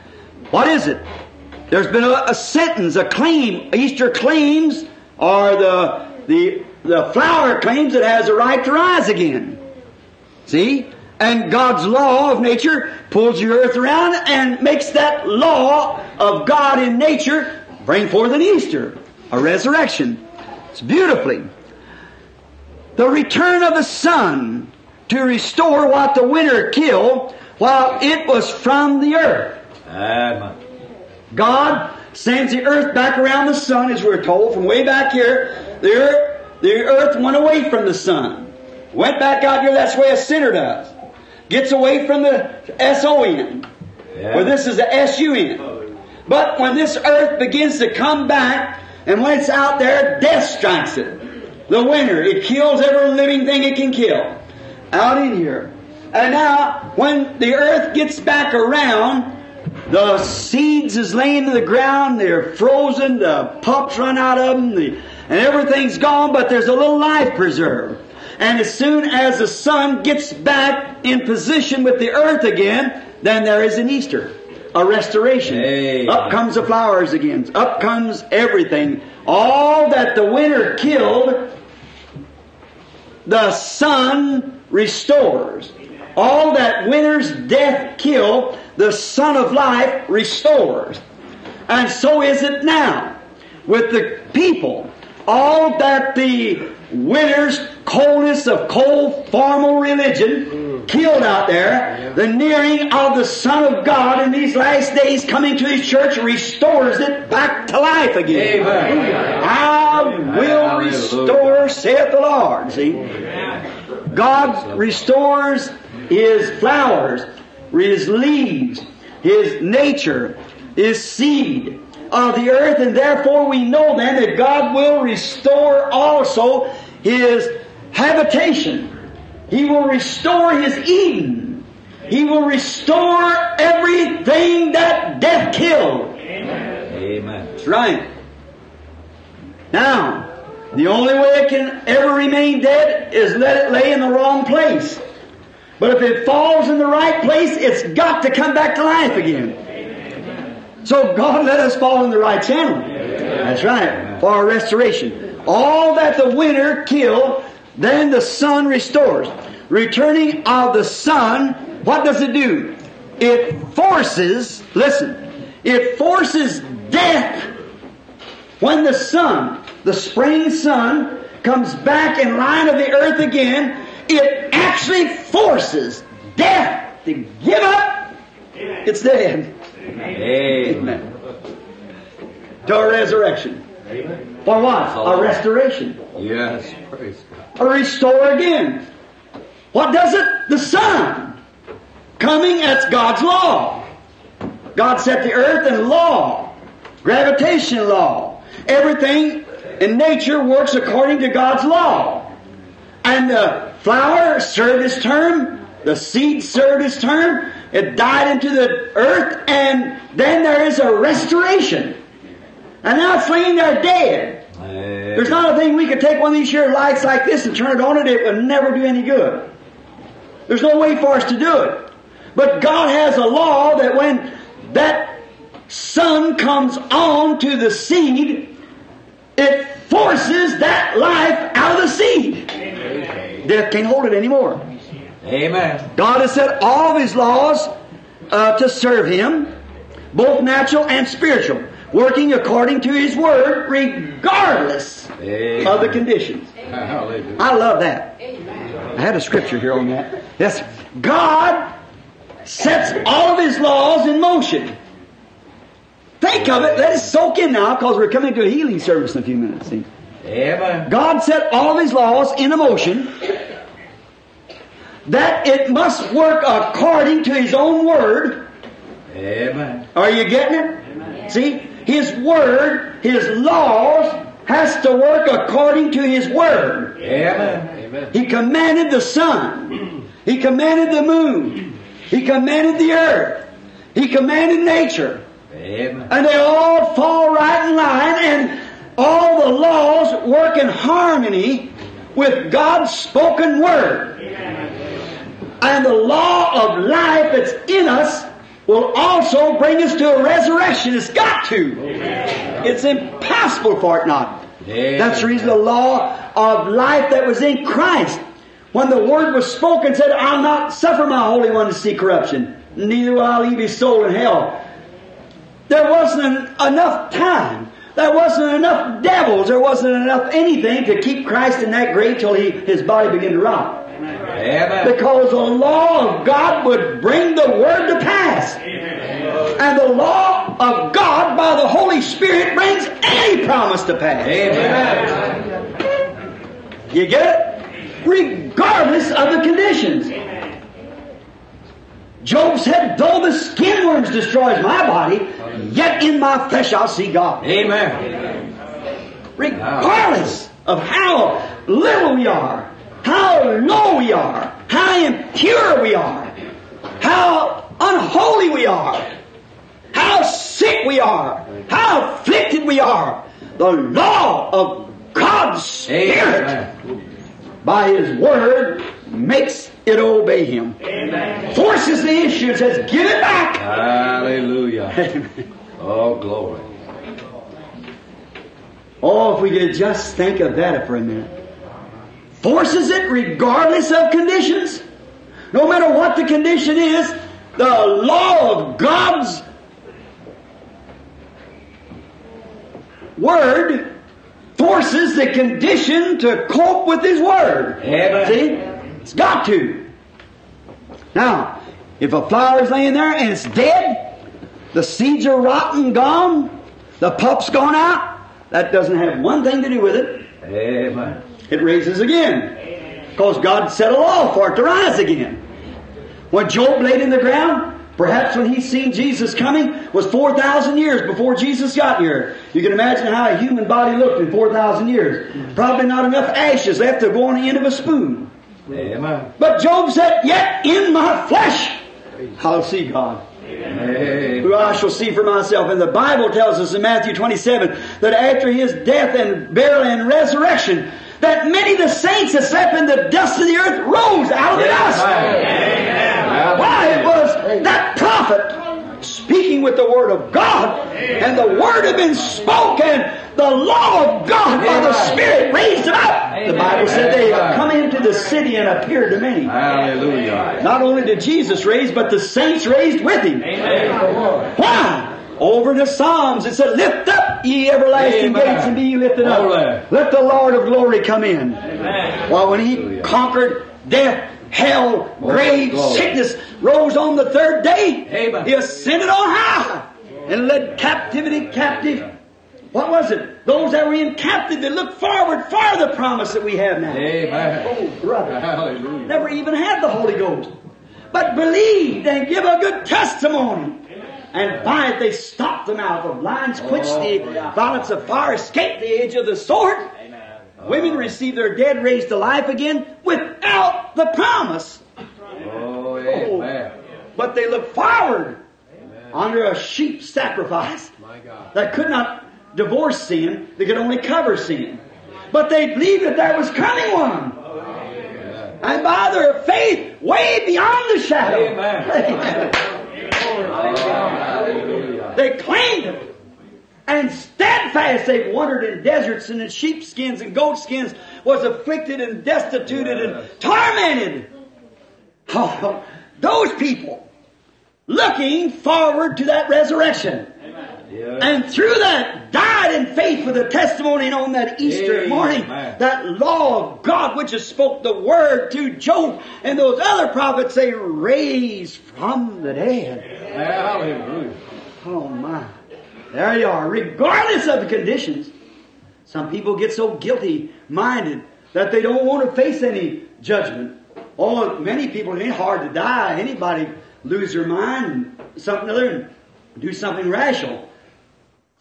What is it? There's been a, a sentence, a claim. Easter claims are the, the, the flower claims it has a right to rise again. See? And God's law of nature pulls the earth around and makes that law of God in nature bring forth an Easter, a resurrection. It's beautifully. The return of the sun to restore what the winter killed while it was from the earth. Amen. God sends the earth back around the sun, as we're told, from way back here. The earth, the earth went away from the sun. Went back out here, that's the way a sinner does. Gets away from the S O N. Yeah. Well, this is the S U N. But when this earth begins to come back, and when it's out there, death strikes it. The winter, it kills every living thing it can kill. Out in here. And now, when the earth gets back around, the seeds is laying to the ground, they're frozen, the pulp's run out of them, the, and everything's gone, but there's a little life preserved. And as soon as the sun gets back in position with the earth again, then there is an Easter, a restoration. Hey. Up comes the flowers again. Up comes everything. All that the winter killed, the sun restores. All that winter's death killed, the Son of Life restores. And so is it now with the people. All that the winter's coldness of cold formal religion killed out there, the nearing of the Son of God in these last days coming to His church restores it back to life again. Amen. I will restore, saith the Lord. See, God restores His flowers, His leaves, His nature, His seed of the earth, and therefore we know then that God will restore also His habitation. He will restore His Eden. He will restore everything that death killed. Amen. Amen. That's right. Now, the only way it can ever remain dead is let it lay in the wrong place. But if it falls in the right place, it's got to come back to life again. Amen. So God let us fall in the right channel. Amen. That's right. For our restoration. All that the winter killed, then the sun restores. Returning of the sun, what does it do? It forces, listen, it forces death. When the sun, the spring sun, comes back in line of the earth again, it actually forces death to give up. Amen. It's dead. Amen. Amen. To a resurrection. Amen. For what? A restoration. Yes. Praise God. A restore again. What does it? The sun. Coming, that's God's law. God set the earth in law. Gravitation law. Everything in nature works according to God's law. And the flower served its term. The seed served its term. It died into the earth, and then there is a restoration. And now it's laying there dead. Hey. There's not a thing we could take one of these here lights like this and turn it on, and it would never do any good. There's no way for us to do it. But God has a law that when that sun comes on to the seed, it forces that life out of the seed. Amen. Death can't hold it anymore. Amen. God has set all of His laws uh, to serve Him, both natural and spiritual, working according to His Word, regardless Amen. Of the conditions. Amen. I love that. Amen. I had a scripture here on that. Yes. God sets all of His laws in motion. Think of it. Let it soak in now, because we're coming to a healing service in a few minutes. See? God set all of His laws in motion that it must work according to His own Word. Amen. Are you getting it? Amen. See, His Word, His laws has to work according to His Word. Amen. Amen. He commanded the sun. He commanded the moon. He commanded the earth. He commanded nature. Amen. And they all fall right in line, and all the laws work in harmony with God's spoken Word. Amen. And the law of life that's in us will also bring us to a resurrection. It's got to. Amen. It's impossible for it not. Amen. That's the reason the law of life that was in Christ, when the Word was spoken, said, I'll not suffer my Holy One to see corruption, neither will I leave his soul in hell. There wasn't an, enough time. There wasn't enough devils. There wasn't enough anything to keep Christ in that grave till he, his body began to rot. Amen. Because the law of God would bring the Word to pass. Amen. And the law of God by the Holy Spirit brings any promise to pass. Amen. Amen. You get it? Regardless of the conditions. Amen. Job said, though the skin worms destroys my body, yet in my flesh I'll see God. Amen. Amen. Regardless of how little we are, how low we are, how impure we are, how unholy we are, how sick we are, how afflicted we are, the law of God's Spirit, amen, by His Word makes it obey Him. Amen. Forces the issue and says, give it back. Hallelujah. Amen. Oh, glory. Oh, if we could just think of that for a minute. Forces it regardless of conditions. No matter what the condition is, the law of God's Word forces the condition to cope with His Word. Amen. See? It's got to. Now, if a flower is laying there and it's dead, the seeds are rotten, gone, the pup's gone out, that doesn't have one thing to do with it. Amen. It raises again. Because God set a law for it to rise again. When Job laid in the ground, perhaps when he seen Jesus coming, was four thousand years before Jesus got here. You can imagine how a human body looked in four thousand years. Probably not enough ashes left to go on the end of a spoon. Amen. But Job said, yet in my flesh I'll see God. Amen. Who I shall see for myself. And the Bible tells us in Matthew twenty-seven that after His death and burial and resurrection, that many of the saints that slept in the dust of the earth rose out of the dust. Amen. Why? It was that prophet speaking with the Word of God, and the Word had been spoken. The law of God by the Spirit raised them up. The Bible said they have come into the city and appeared to many. Hallelujah. Not only did Jesus raise, but the saints raised with Him. Amen. Why? Over in the Psalms it said, lift up ye everlasting amen gates and be ye lifted up. Amen. Let the Lord of glory come in. Amen. Well, when He hallelujah conquered death, hell, grave, glory, sickness, rose on the third day, amen, He ascended on high and led captivity captive. What was it? Those that were in captivity that looked forward for the promise that we have now. Amen. Oh, brother. Hallelujah. Never even had the Holy Ghost, but believed and give a good testimony. And by it they stopped the mouth of lions, quenched the violence of fire, escaped the edge of the sword. Amen. Oh. Women received their dead raised to life again without the promise. Oh, amen. Oh. But they looked forward, amen, under a sheep sacrifice. My God. That could not divorce sin, they could only cover sin. But they believed that there was coming one. Oh, amen. And by their faith, way beyond the shadow. Amen. Amen. Oh, they claimed it, and steadfast they wandered in deserts and in sheepskins and goatskins, was afflicted and destitute and tormented. Oh, those people looking forward to that resurrection, and through that died in faith with a testimony. And on that Easter morning, that law of God which has spoke the Word to Job and those other prophets, they raised from the dead. Hallelujah. Oh my. There you are. Regardless of the conditions, some people get so guilty minded that they don't want to face any judgment. Oh, many people, it ain't hard to die. Anybody lose their mind and something other and do something rational.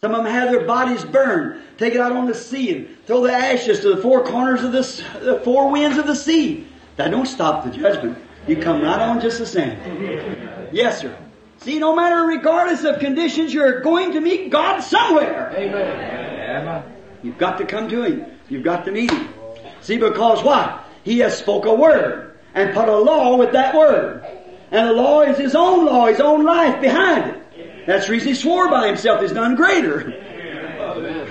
Some of them have their bodies burned, take it out on the sea and throw the ashes to the four corners of the, the four winds of the sea. That don't stop the judgment. You come right on just the same. Yes, sir. See, no matter, regardless of conditions, you're going to meet God somewhere. Amen. You've got to come to Him. You've got to meet Him. See, because why? He has spoke a word and put a law with that word. And the law is His own law, His own life behind it. That's the reason He swore by Himself. He's none greater. Amen.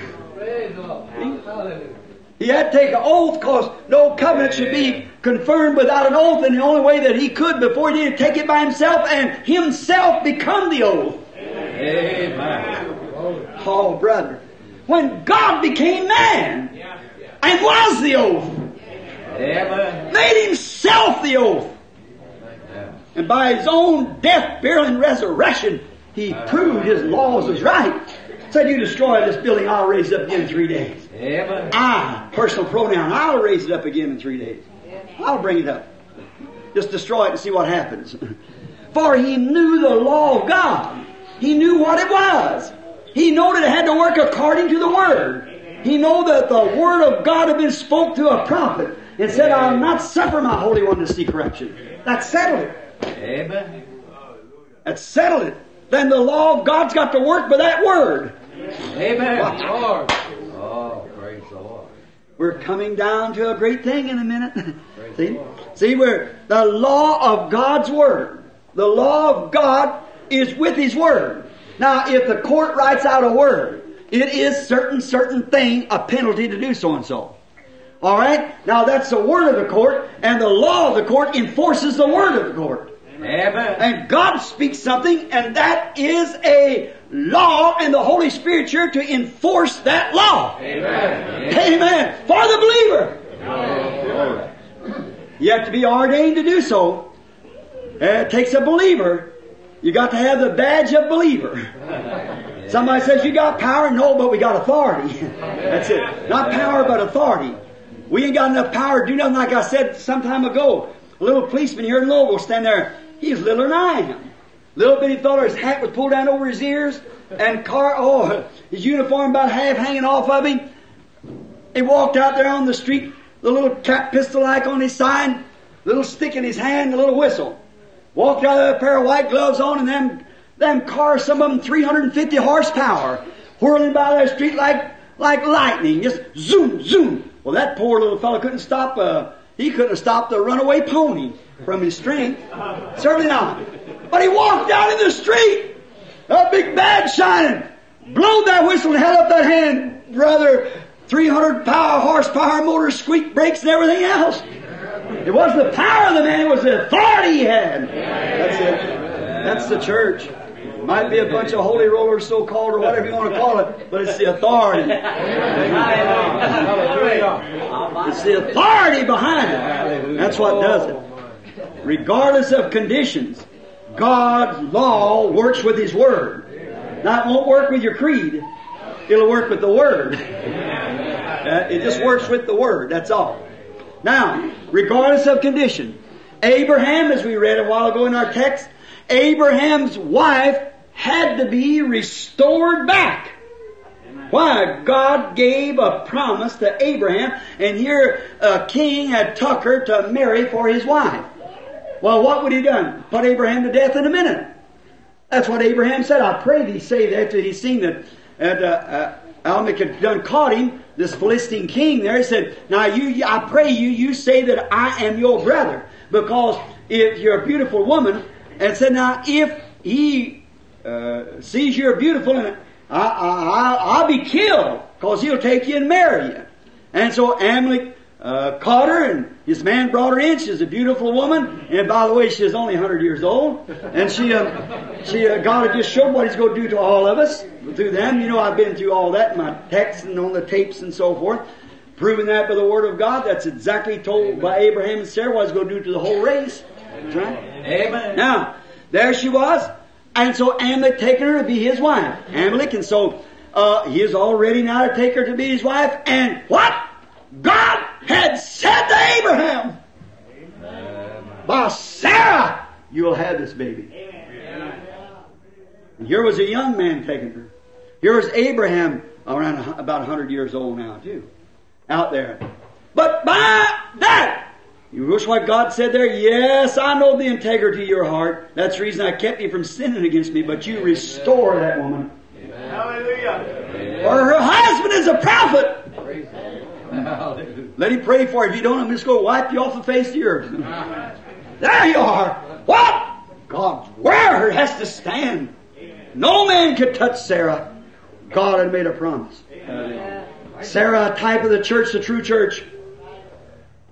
He had to take an oath, because no covenant should be confirmed without an oath, and the only way that he could before he did take it by himself, and himself become the oath. Amen. Oh, brother. When God became man and was the oath, Amen. Made himself the oath, and by his own death, burial, and resurrection, he proved his laws was right. Said, you destroy this building, I'll raise it up again in three days. Amen. I, personal pronoun, I'll raise it up again in three days. I'll bring it up. Just destroy it and see what happens. For he knew the law of God. He knew what it was. He knew that it had to work according to the Word. He knew that the Word of God had been spoken to a prophet and said, I'll not suffer my Holy One to see corruption. That settled it. Amen. That settled it. Then the law of God's got to work by that Word. Amen. Lord. Oh, praise the Lord. We're coming down to a great thing in a minute. See? See, we're the law of God's Word. The law of God is with His Word. Now, if the court writes out a word, it is certain, certain thing, a penalty to do so and so. All right? Now, that's the word of the court, and the law of the court enforces the word of the court. Amen. And God speaks something, and that is a law, and the Holy Spirit here to enforce that law. Amen. Amen. For the believer. Amen. You have to be ordained to do so. It takes a believer. You got to have the badge of believer. Somebody says, you got power? No, but we got authority. That's it. Not power, but authority. We ain't got enough power to do nothing, like I said some time ago. A little policeman here in Louisville stand there. He's littler than I am. Little bitty fella, his hat was pulled down over his ears, and car, oh, his uniform about half hanging off of him. He walked out there on the street, the little cap pistol like on his side, little stick in his hand, a little whistle. Walked out there with a pair of white gloves on, and them, them cars, some of them three hundred fifty horsepower, whirling by their street like, like lightning, just zoom, zoom. Well, that poor little fella couldn't stop, uh, he couldn't have stopped a runaway pony from his strength. Certainly not. But he walked out in the street, a big bag shining, blew that whistle and held up that hand, brother, three hundred power, horsepower motor, squeak brakes and everything else. It wasn't the power of the man, it was the authority he had. That's it. That's the church. Might be a bunch of holy rollers, so-called, or whatever you want to call it, but it's the authority. It's the authority behind it. That's what does it. Regardless of conditions, God's law works with His Word. Now, it won't work with your creed. It'll work with the Word. Uh, it just works with the Word, that's all. Now, regardless of condition, Abraham, as we read a while ago in our text, Abraham's wife had to be restored back. Why? God gave a promise to Abraham, and here a king had took her to marry for his wife. Well, what would he done? Put Abraham to death in a minute. That's what Abraham said. I pray thee, say that, till he seen that and, uh, uh, Almach had done caught him, this Philistine king there. He said, now you, I pray you, you say that I am your brother, because if you're a beautiful woman, and said, now if he uh, sees you're beautiful, and I, I, I'll be killed, because he'll take you and marry you. And so Amalek uh, caught her, and this man brought her in. She's a beautiful woman, and by the way, she's only one hundred years old. And she, uh, she uh, God had just showed what He's going to do to all of us through them. You know, I've been through all that in my texts and on the tapes and so forth, proving that by the Word of God. That's exactly told Amen. By Abraham and Sarah what He's going to do to the whole race. That's right. Amen. Now, there she was, and so Amalek taken her to be his wife. Amalek, and so uh, he is all ready now to take her to be his wife. And what? God had said to Abraham, Amen. By Sarah, you'll have this baby. Amen. And here was a young man taking her. Here's Abraham around about one hundred years old now, too, out there. But by that, you wish what God said there? Yes, I know the integrity of your heart. That's the reason I kept you from sinning against me, but you restore that woman. Amen. Hallelujah. Amen. For her husband is a prophet. Praise Hallelujah. Let him pray for you. If you don't, I'm just going to wipe you off the face of the earth. There you are. What? God's word has to stand. Amen. No man could touch Sarah. God had made a promise. Amen. Sarah, a type of the church, the true church.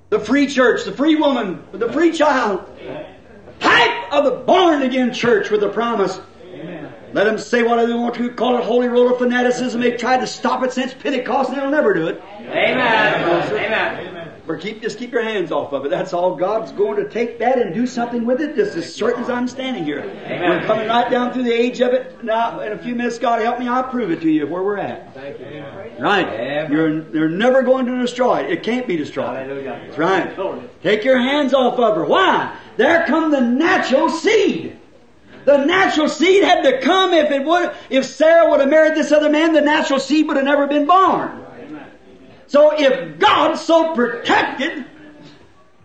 The free church, the free woman, the free child. Amen. Type of the born again church with a promise. Amen. Let them say whatever they want to, call it holy roller fanaticism. They've tried to stop it since Pentecost and they'll never do it. Amen. Amen. Or keep, just keep your hands off of it. That's all. God's going to take that and do something with it just as certain as I'm standing here. Amen. We're coming right down through the age of it. Now, in a few minutes, God help me, I'll prove it to you where we're at. Thank you. Right. You're, you're never going to destroy it. It can't be destroyed. Hallelujah. That's right. Take your hands off of her. Why? There come the natural seed. The natural seed had to come. If it would, if Sarah would have married this other man, the natural seed would have never been born. So if God so protected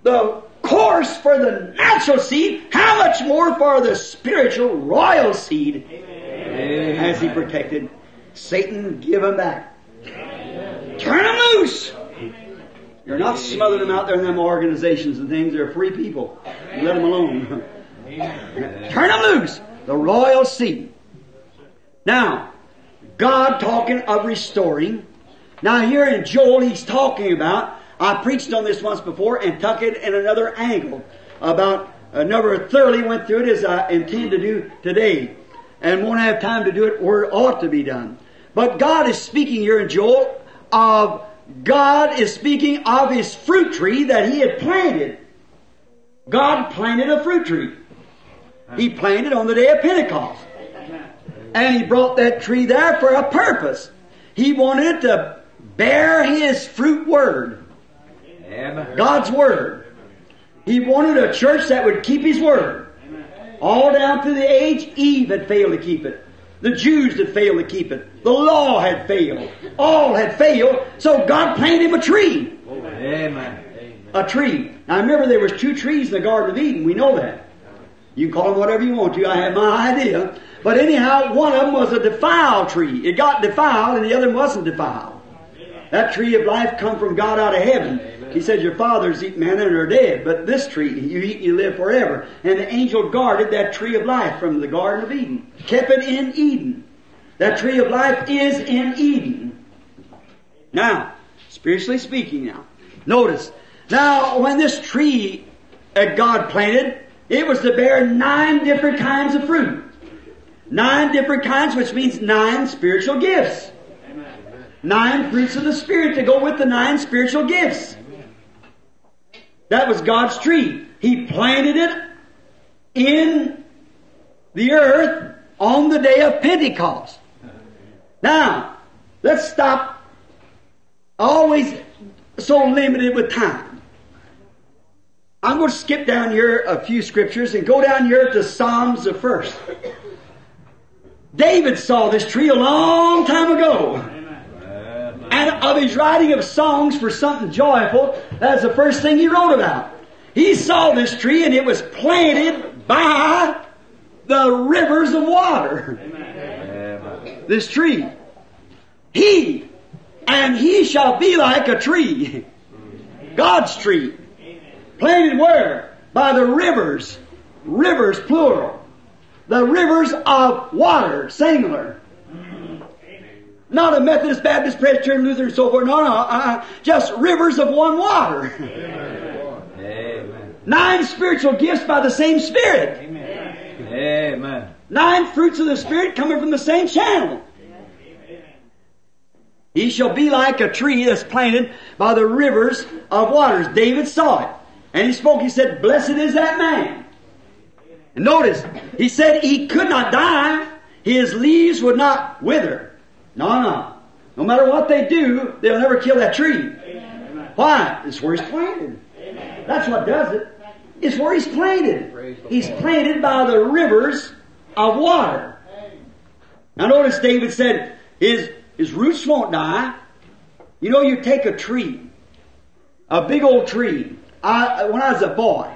the course for the natural seed, how much more for the spiritual royal seed? Amen. Has He protected? Satan, give him back. Amen. Turn him loose. Amen. You're not smothering them out there in them organizations and things. They're free people. You let them alone. Amen. Turn them loose. The royal seed. Now, God talking of restoring. Now here in Joel, he's talking about, I preached on this once before and took it in another angle about, uh, never thoroughly went through it as I intend to do today and won't have time to do it where it ought to be done. But God is speaking here in Joel of, God is speaking of His fruit tree that He had planted. God planted a fruit tree. He planted on the day of Pentecost. And He brought that tree there for a purpose. He wanted it to bear His fruit word. Amen. God's word. He wanted a church that would keep His word. Amen. All down through the age, Eve had failed to keep it. The Jews had failed to keep it. The law had failed. All had failed. So God planted Him a tree. Amen. A tree. Now remember, there was two trees in the Garden of Eden. We know that. You can call them whatever you want to. I have my idea. But anyhow, one of them was a defiled tree. It got defiled and the other one wasn't defiled. That tree of life come from God out of heaven. Amen. He said, your fathers eat manna and are dead, but this tree you eat and you live forever. And the angel guarded that tree of life from the Garden of Eden. Kept it in Eden. That tree of life is in Eden. Now, spiritually speaking now, notice. Now, when this tree that God planted, it was to bear nine different kinds of fruit. Nine different kinds, which means nine spiritual gifts. Nine fruits of the Spirit to go with the nine spiritual gifts. That was God's tree. He planted it in the earth on the day of Pentecost. Now, let's stop. Always so limited with time. I'm going to skip down here a few scriptures and go down here to Psalms the first. David saw this tree a long time ago. And of his writing of songs for something joyful, that's the first thing he wrote about. He saw this tree and it was planted by the rivers of water. Amen. This tree. He, and he shall be like a tree. God's tree. Planted where? By the rivers. Rivers, plural. The rivers of water, singular. Not a Methodist, Baptist, Presbyterian, Lutheran, so forth. No, no. Uh, just rivers of one water. Amen. Nine spiritual gifts by the same Spirit. Amen. Amen. Nine fruits of the Spirit coming from the same channel. Amen. He shall be like a tree that's planted by the rivers of waters. David saw it. And he spoke. He said, blessed is that man. And notice, he said he could not die. His leaves would not wither. No, no. No matter what they do, they'll never kill that tree. Amen. Why? It's where he's planted. Amen. That's what does it. It's where he's planted. He's planted by the rivers of water. Now notice David said, His, his roots won't die. You know, you take a tree, a big old tree. I, when I was a boy,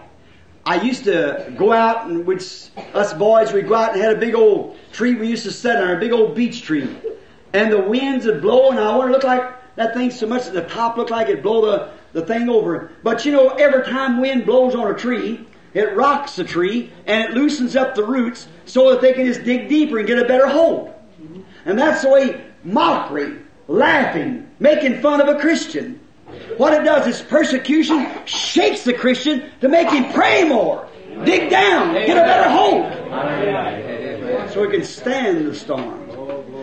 I used to go out, and we'd, us boys, we'd go out and had a big old tree we used to sit on, a big old beech tree. And the winds would blow, and I wouldn't look like that thing so much that the top looked like it'd blow the, the thing over. But you know, every time wind blows on a tree, it rocks the tree, and it loosens up the roots so that they can just dig deeper and get a better hold. And that's the way mockery, laughing, making fun of a Christian. What it does is persecution shakes the Christian to make him pray more, dig down, get a better hold, so he can stand the storm.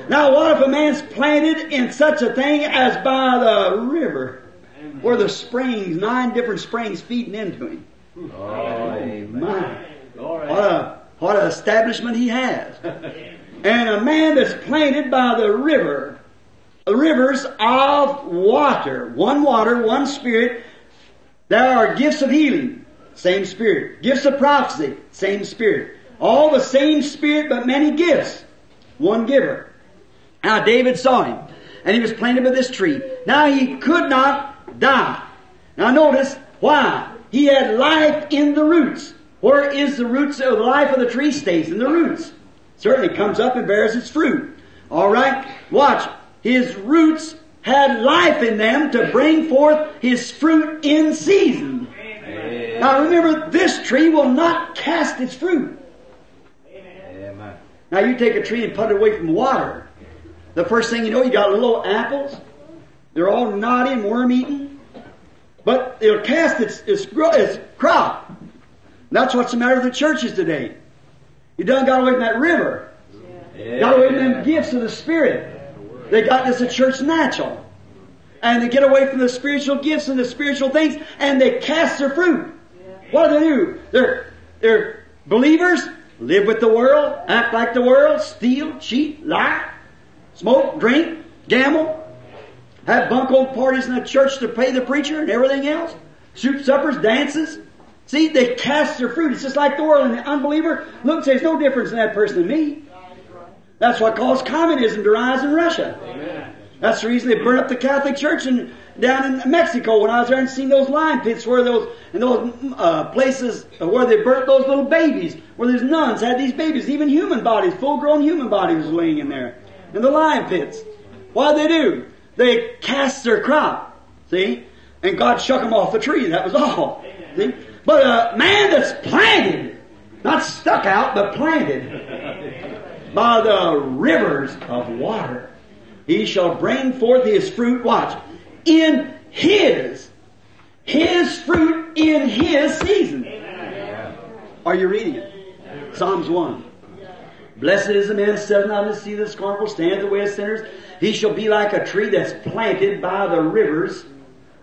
Now, what if a man's planted in such a thing as by the river, where the springs, nine different springs feeding into him? My, what a, what an establishment he has. And a man that's planted by the river, rivers of water, one water, one Spirit. There are gifts of healing, same Spirit. Gifts of prophecy, same Spirit. All the same Spirit, but many gifts, one giver. Now David saw him, and he was planted by this tree. Now he could not die. Now notice why. He had life in the roots. Where is the roots of the life of the tree? Stays in the roots. Certainly comes up and bears its fruit. All right, watch. His roots had life in them to bring forth his fruit in season. Amen. Now remember, this tree will not cast its fruit. Amen. Now you take a tree and put it away from water. The first thing you know, you got little apples. They're all knotty and worm-eaten. But it'll cast its, its, its crop. And that's what's the matter with the churches today. You done got away from that river. Yeah. Got away from them gifts of the Spirit. They got this at church natural. And they get away from the spiritual gifts and the spiritual things, and they cast their fruit. Yeah. What do they do? They're, they're believers, live with the world, act like the world, steal, cheat, lie, smoke, drink, gamble, have bunk old parties in the church to pay the preacher and everything else, soup suppers, dances. See, they cast their fruit. It's just like the world. And the unbeliever looks and says, no difference in that person than me. That's what caused communism to rise in Russia. Amen. That's the reason they burned up the Catholic Church in, down in Mexico. When I was there and seen those lime pits where those and those uh, places where they burnt those little babies, where these nuns had these babies, even human bodies, full-grown human bodies was laying in there, in the lime pits. What did they do? They cast their crop, see, and God shook them off the tree. That was all. See? But a man that's planted, not stuck out, but planted. By the rivers of water, he shall bring forth his fruit, watch, in his, his fruit in his season. Amen. Are you reading it? Amen. Psalms one. Blessed is the man seven out of the sea that scornful, stands the way of sinners. He shall be like a tree that's planted by the rivers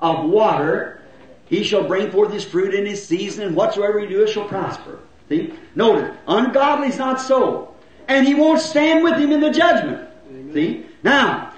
of water. He shall bring forth his fruit in his season, and whatsoever he doeth shall prosper. See? Notice, ungodly is not so. And he won't stand with him in the judgment. Amen. See? Now,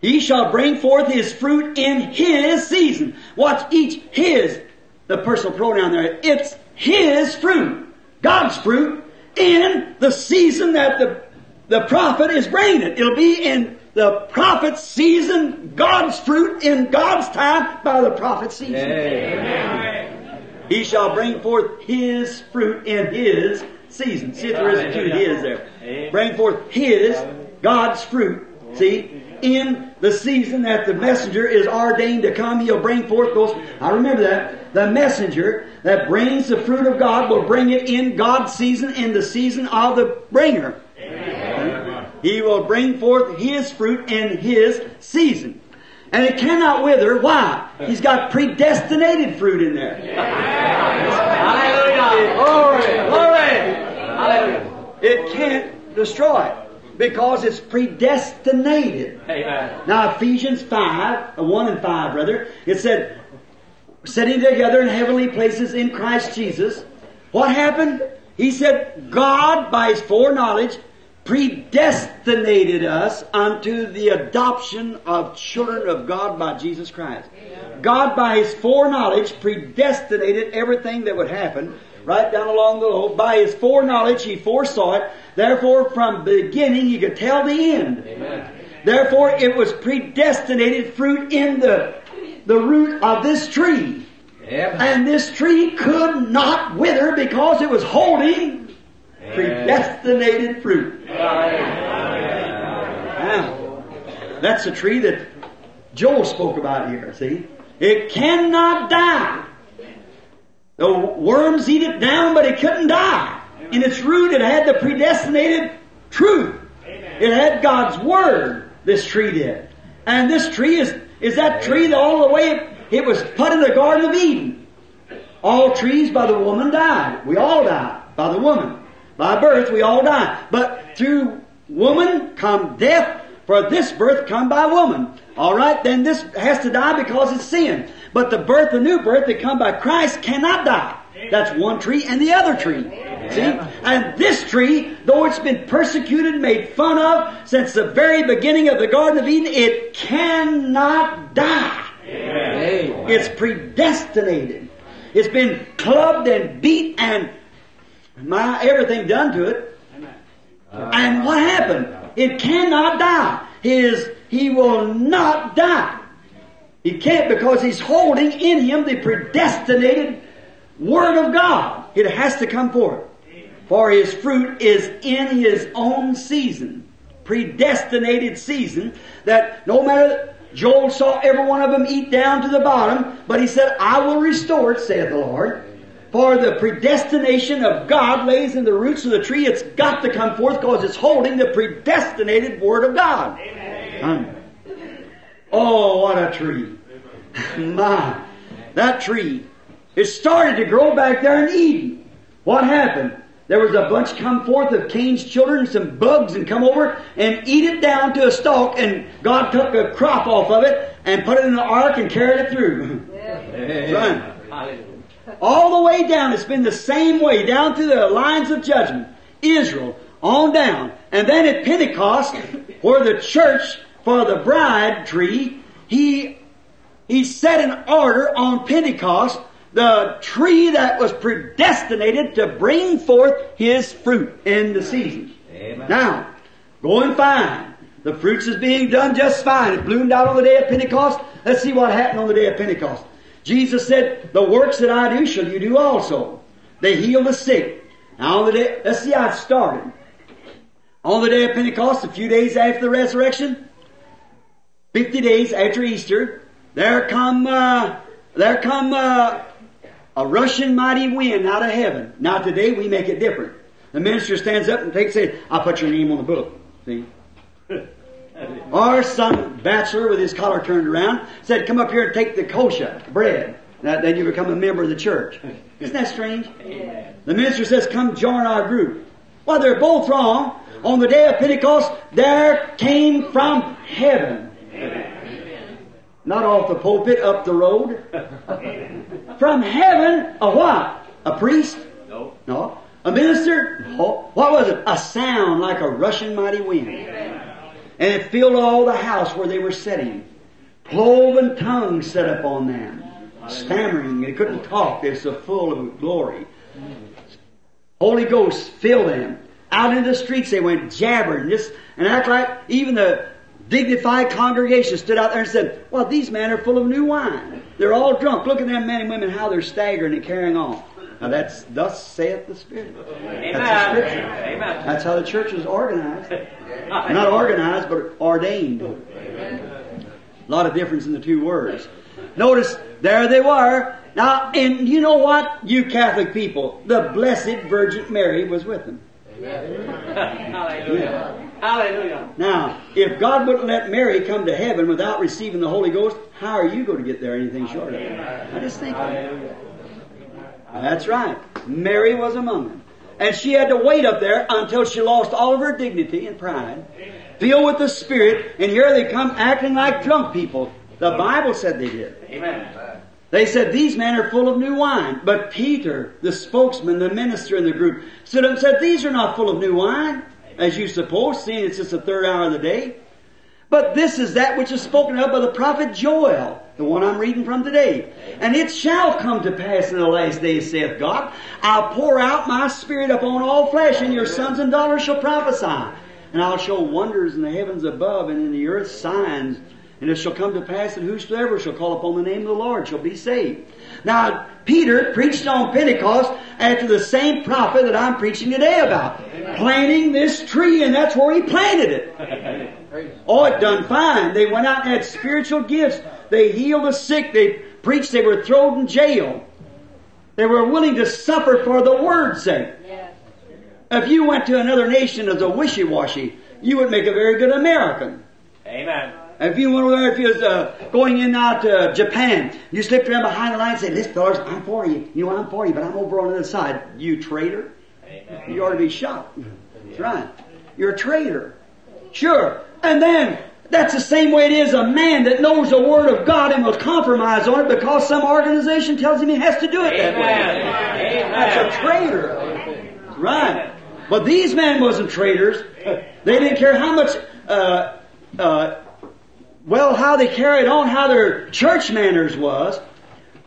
he shall bring forth his fruit in his season. Watch each his, the personal pronoun there. It's his fruit, God's fruit, in the season that the, the prophet is bringing it. It'll be in the prophet's season, God's fruit in God's time by the prophet's season. Amen. He shall bring forth his fruit in his season. See if there isn't two his there. Bring forth his, God's fruit, see, in the season that the messenger is ordained to come. He'll bring forth those. I remember that. The messenger that brings the fruit of God will bring it in God's season, in the season of the bringer. Amen. He will bring forth his fruit in his season. And it cannot wither. Why? He's got predestinated fruit in there. Hallelujah. Glory. Glory. Hallelujah. It can't destroy it because it's predestinated. Amen. Now Ephesians five, one and five, rather, it said, sitting together in heavenly places in Christ Jesus. What happened? He said, God, by His foreknowledge, predestinated us unto the adoption of children of God by Jesus Christ. Amen. God, by His foreknowledge, predestinated everything that would happen right down along the road. By His foreknowledge, He foresaw it. Therefore, from the beginning, He could tell the end. Amen. Therefore, it was predestinated fruit in the, the root of this tree. Yep. And this tree could not wither because it was holding yeah. predestinated fruit. Yeah. Now, that's the tree that Joel spoke about here, see? It cannot die. The worms eat it down, but it couldn't die. In its root, it had the predestinated truth. Amen. It had God's Word, this tree did. And this tree is, is that tree that all the way it, it was put in the Garden of Eden. All trees by the woman died. We all die by the woman. By birth, we all die. But through woman come death, for this birth come by woman. All right, then this has to die because it's sin. But the birth, the new birth that come by Christ cannot die. That's one tree and the other tree. See? And this tree, though it's been persecuted, made fun of since the very beginning of the Garden of Eden, it cannot die. Amen. It's predestinated. It's been clubbed and beat and my everything done to it. And what happened? It cannot die. His, he will not die. He can't because he's holding in him the predestinated Word of God. It has to come forth. For his fruit is in his own season. Predestinated season. That no matter, Joel saw every one of them eat down to the bottom. But he said, I will restore it, saith the Lord. For the predestination of God lays in the roots of the tree. It's got to come forth because it's holding the predestinated Word of God. Amen. Oh, what a tree. My, that tree. It started to grow back there in Eden. What happened? There was a bunch come forth of Cain's children, some bugs, and come over and eat it down to a stalk, and God took a crop off of it and put it in the ark and carried it through. Yeah. Right. All the way down, it's been the same way, down through the lines of judgment. Israel, on down. And then at Pentecost, where the church for the bride tree, he, he set an order on Pentecost, the tree that was predestinated to bring forth his fruit in the season. Amen. Now, going fine. The fruits is being done just fine. It bloomed out on the day of Pentecost. Let's see what happened on the day of Pentecost. Jesus said, the works that I do shall you do also. They heal the sick. Now on the day, let's see how it started. On the day of Pentecost, a few days after the resurrection, fifty days after Easter, there come, uh, there come, uh, a rushing mighty wind out of heaven. Now today we make it different. The minister stands up and takes it. I'll put your name on the book. See? Or some bachelor with his collar turned around said, come up here and take the kosher bread. Now, then you become a member of the church. Isn't that strange? Amen. The minister says, come join our group. Well, they're both wrong. On the day of Pentecost, there came from heaven. Amen. Not off the pulpit, up the road. From heaven, a what? A priest? No. No. A minister? No. What was it? A sound like a rushing mighty wind. Amen. And it filled all the house where they were sitting. Cloven tongues set upon them. Stammering. They couldn't talk. They were so full of glory. Holy Ghost filled them. Out into the streets they went jabbering. Just, and act like even the dignified congregation stood out there and said, well, these men are full of new wine. They're all drunk. Look at them men and women, how they're staggering and carrying on. Now that's, thus saith the Spirit. Amen. That's the Scripture. Amen. That's how the church was organized. Not organized, but ordained. Amen. A lot of difference in the two words. Notice, there they were. Now, and you know what? You Catholic people, the Blessed Virgin Mary was with them. Amen. Hallelujah. Yeah. Hallelujah. Now, if God wouldn't let Mary come to heaven without receiving the Holy Ghost, how are you going to get there anything short of it? I just think of it. That's right. Mary was among them. And she had to wait up there until she lost all of her dignity and pride, filled with the Spirit, and here they come acting like drunk people. The Bible said they did. Amen. They said, these men are full of new wine. But Peter, the spokesman, the minister in the group, stood up and said, these are not full of new wine, as you suppose, seeing it's just the third hour of the day. But this is that which is spoken of by the prophet Joel, the one I'm reading from today. And it shall come to pass in the last days, saith God, I'll pour out my Spirit upon all flesh, and your sons and daughters shall prophesy. And I'll show wonders in the heavens above and in the earth signs. And it shall come to pass that whosoever shall call upon the name of the Lord shall be saved. Now, Peter preached on Pentecost after the same prophet that I'm preaching today about. Amen. Planting this tree, and that's where he planted it. Amen. Oh, it done fine. They went out and had spiritual gifts. They healed the sick. They preached. They were thrown in jail. They were willing to suffer for the word's sake. Yes. If you went to another nation as a wishy-washy, you would make a very good American. Amen. If you went over there, if you was uh, going in out to Japan, you slipped around behind the line and said, "This fellas, I'm for you. You know, I'm for you, but I'm over on the other side." You traitor. Amen. You ought to be shot. That's right. You're a traitor. Sure. And then, that's the same way it is a man that knows the Word of God and will compromise on it because some organization tells him he has to do it. Amen. That way. Amen. That's a traitor. Amen. Right. But these men wasn't traitors. They didn't care how much... Uh, uh, Well, how they carried on, how their church manners was,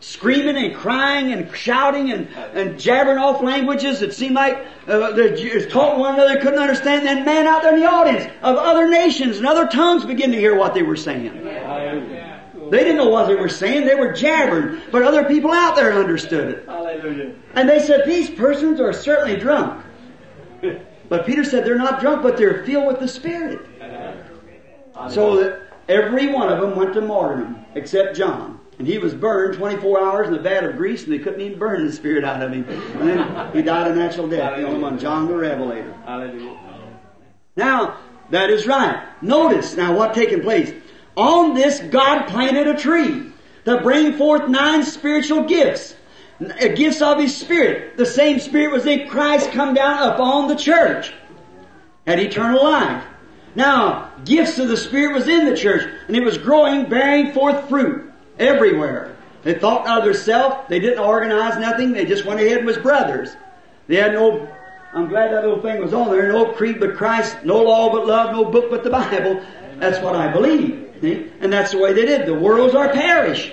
screaming and crying and shouting and, and jabbering off languages that seemed like uh, the Jews taught one another, couldn't understand. And man out there in the audience of other nations and other tongues began to hear what they were saying. They didn't know what they were saying. They were jabbering. But other people out there understood it. Hallelujah. And they said, "These persons are certainly drunk." But Peter said they're not drunk, but they're filled with the Spirit. So that every one of them went to martyrdom, except John. And he was burned twenty-four hours in the vat of grease, and they couldn't even burn the Spirit out of him. And then he died a natural death. Hallelujah. The only one, John the Revelator. Hallelujah. Now, that is right. Notice now what taking place. On this, God planted a tree to bring forth nine spiritual gifts. Gifts of His Spirit. The same Spirit was in Christ come down upon the church. Had eternal life. Now, gifts of the Spirit was in the church, and it was growing, bearing forth fruit everywhere. They thought not of themselves. They didn't organize nothing. They just went ahead and was brothers. They had no, I'm glad that little thing was on there, no creed but Christ, no law but love, no book but the Bible. That's what I believe. See? And that's the way they did. The world's our parish.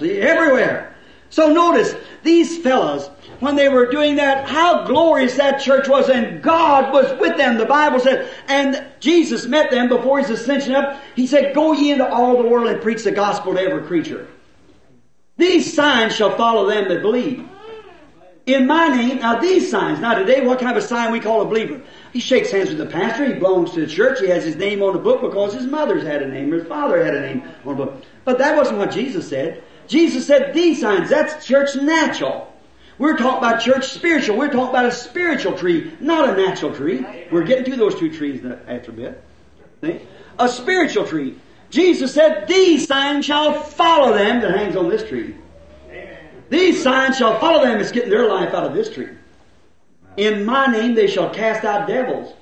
See, everywhere. So notice, these fellows, when they were doing that, how glorious that church was, and God was with them. The Bible said, and Jesus met them before His ascension up. He said, "Go ye into all the world and preach the gospel to every creature. These signs shall follow them that believe. In my name," now these signs, now today, what kind of a sign we call a believer? He shakes hands with the pastor, he belongs to the church, he has his name on the book because his mother's had a name, or his father had a name on the book. But that wasn't what Jesus said. Jesus said, "These signs," that's church natural. We're talking about church spiritual. We're talking about a spiritual tree, not a natural tree. We're getting to those two trees after a bit. See? A spiritual tree. Jesus said, "These signs shall follow them that hangs on this tree." Amen. These signs shall follow them that's getting their life out of this tree. "In my name they shall cast out devils.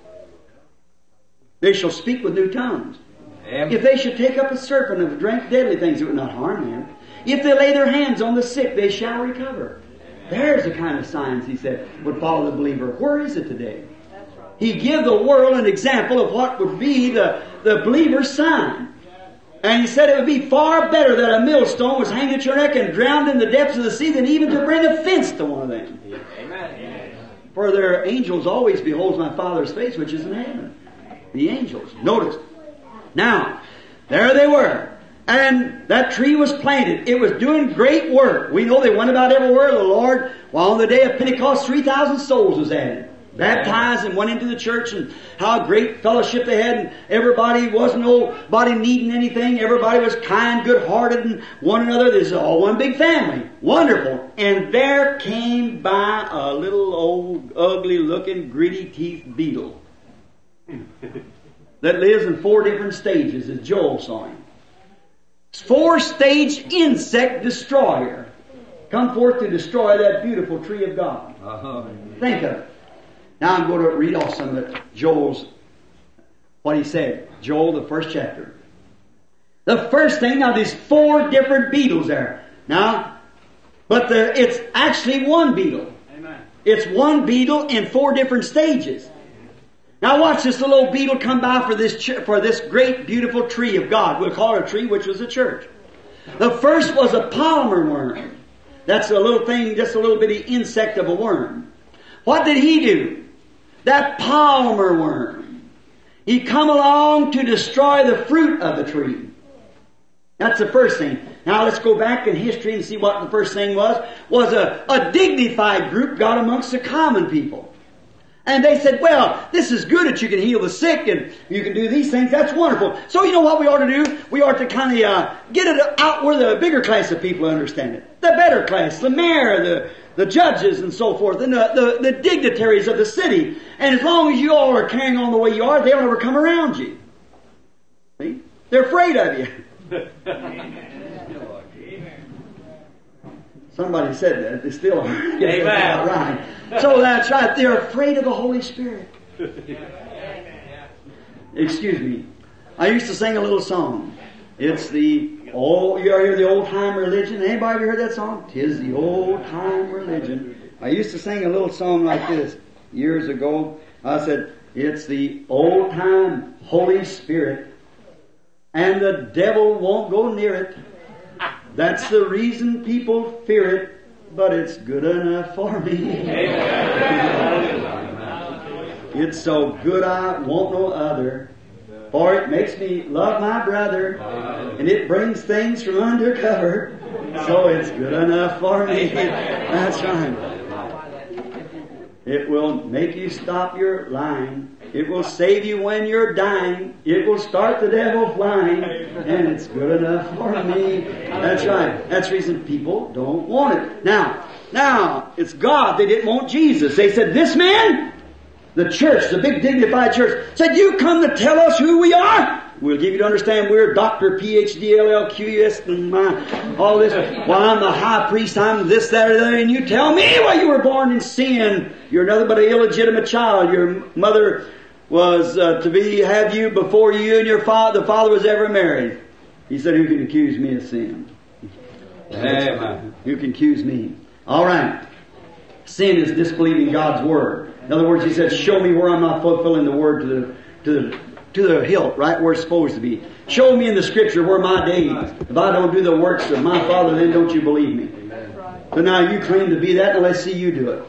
They shall speak with new tongues. Amen. If they should take up a serpent and drink deadly things, it would not harm them. If they lay their hands on the sick, they shall recover." There's the kind of signs, He said, would follow the believer. Where is it today? He gave the world an example of what would be the, the believer's sign. And He said it would be far better that a millstone was hanging at your neck and drowned in the depths of the sea than even to bring offense to one of them. Amen. For their angels always beholds my Father's face, which is in heaven. The angels. Notice. Now, there they were. And that tree was planted. It was doing great work. We know they went about everywhere. The Lord, while on the day of Pentecost, three thousand souls was added. Baptized and went into the church, and how great fellowship they had. And everybody wasn't nobody needing anything. Everybody was kind, good-hearted, and one another. This is all one big family. Wonderful. And there came by a little old, ugly-looking, gritty-teeth beetle that lives in four different stages, as Joel saw him. Four-stage insect destroyer. Come forth to destroy that beautiful tree of God. Uh-huh. Think of it. Now I'm going to read off some of Joel's, what he said. Joel, the first chapter. The first thing, now there's four different beetles there. Now, but the, it's actually one beetle. Amen. It's one beetle in four different stages. Now watch this little old beetle come by for this ch- for this great beautiful tree of God. We'll call it a tree, which was a church. The first was a palmer worm. That's a little thing, just a little bitty insect of a worm. What did he do? That palmer worm. He come along to destroy the fruit of the tree. That's the first thing. Now let's go back in history and see what the first thing was. Was a, a dignified group got amongst the common people. And they said, well, this is good that you can heal the sick and you can do these things. That's wonderful. So you know what we ought to do? We ought to kind of uh, get it out where the bigger class of people understand it. The better class, the mayor, the, the judges and so forth, and the, the, the dignitaries of the city. And as long as you all are carrying on the way you are, they'll never come around you. See? They're afraid of you. Somebody said that. They still are. Amen. Right. So that's right. They're afraid of the Holy Spirit. Excuse me. I used to sing a little song. It's the oh, you ever hear the old time religion? Anybody ever heard that song? Tis the old time religion. I used to sing a little song like this years ago. I said, "It's the old time Holy Spirit, and the devil won't go near it. That's the reason people fear it, but it's good enough for me. It's so good I want no other, for it makes me love my brother, and it brings things from under cover, so it's good enough for me." That's right. It will make you stop your lying. It will save you when you're dying. It will start the devil flying. And it's good enough for me. That's right. That's the reason people don't want it. Now, now, it's God. They didn't want Jesus. They said, this man, the church, the big dignified church, said, you come to tell us who we are? We'll give you to understand we're Doctor P H D L L Q S and my, all this. Well, I'm the high priest. I'm this, that, or that. And you tell me, well, you were born in sin. You're nothing but an illegitimate child. Your mother was uh, to be have you before you and your father. The father was ever married. He said, who can accuse me of sin? Amen. Who can accuse me? All right. Sin is disbelieving God's word. In other words, he said, show me where I'm not fulfilling the word to the to the to the hilt, right where it's supposed to be. Show me in the scripture where my deeds. If I don't do the works of my Father, then don't you believe me. So now you claim to be that, and let's see you do it.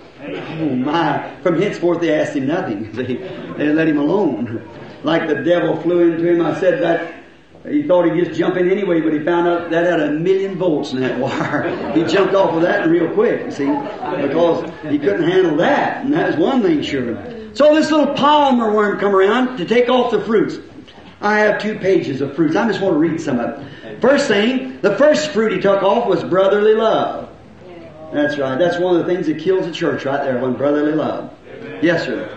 Oh my. From henceforth they asked him nothing. They, they let him alone. Like the devil flew into him. I said that he thought he'd just jump in anyway, but he found out that had a million volts in that wire. He jumped off of that real quick, you see, because he couldn't handle that. And that was one thing sure. So this little palmer worm come around to take off the fruits. I have two pages of fruits. I just want to read some of it. First thing, the first fruit he took off was brotherly love. That's right. That's one of the things that kills the church right there, when brotherly love. Amen. Yes, sir.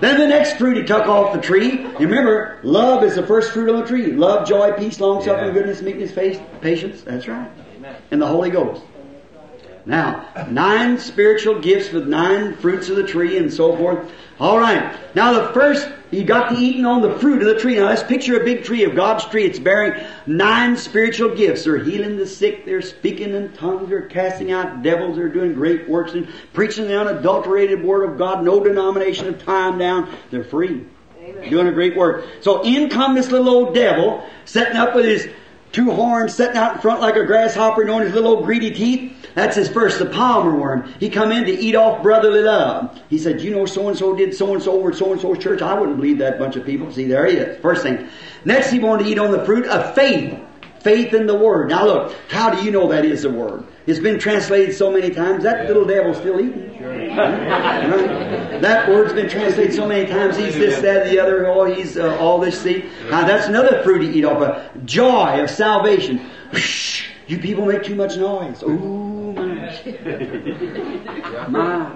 Then the next fruit he took off the tree. You remember, love is the first fruit on the tree. Love, joy, peace, long-suffering, yeah. Goodness, meekness, faith, patience. That's right. Amen. And the Holy Ghost. Now, nine spiritual gifts with nine fruits of the tree and so forth. All right. Now, the first, he got to eating on the fruit of the tree. Now, let's picture a big tree of God's tree. It's bearing nine spiritual gifts. They're healing the sick. They're speaking in tongues. They're casting out devils. They're doing great works and preaching the unadulterated word of God. No denomination of time down. They're free. Amen. Doing a great work. So in come this little old devil, setting up with his two horns, setting out in front like a grasshopper, knowing his little old greedy teeth. That's his first, the palmer worm. He come in to eat off brotherly love. He said, you know, so-and-so did so-and-so over at so-and-so's church. I wouldn't believe that bunch of people. See, there he is. First thing. Next, he wanted to eat on the fruit of faith. Faith in the Word. Now look, how do you know that is the Word? It's been translated so many times. That little devil's still eating. Sure. Right? That word's been translated so many times. He's this, that, the other. Oh, he's uh, all this. See, now that's another fruit to eat off. A joy of salvation. Whoosh, you people make too much noise. Ooh. My.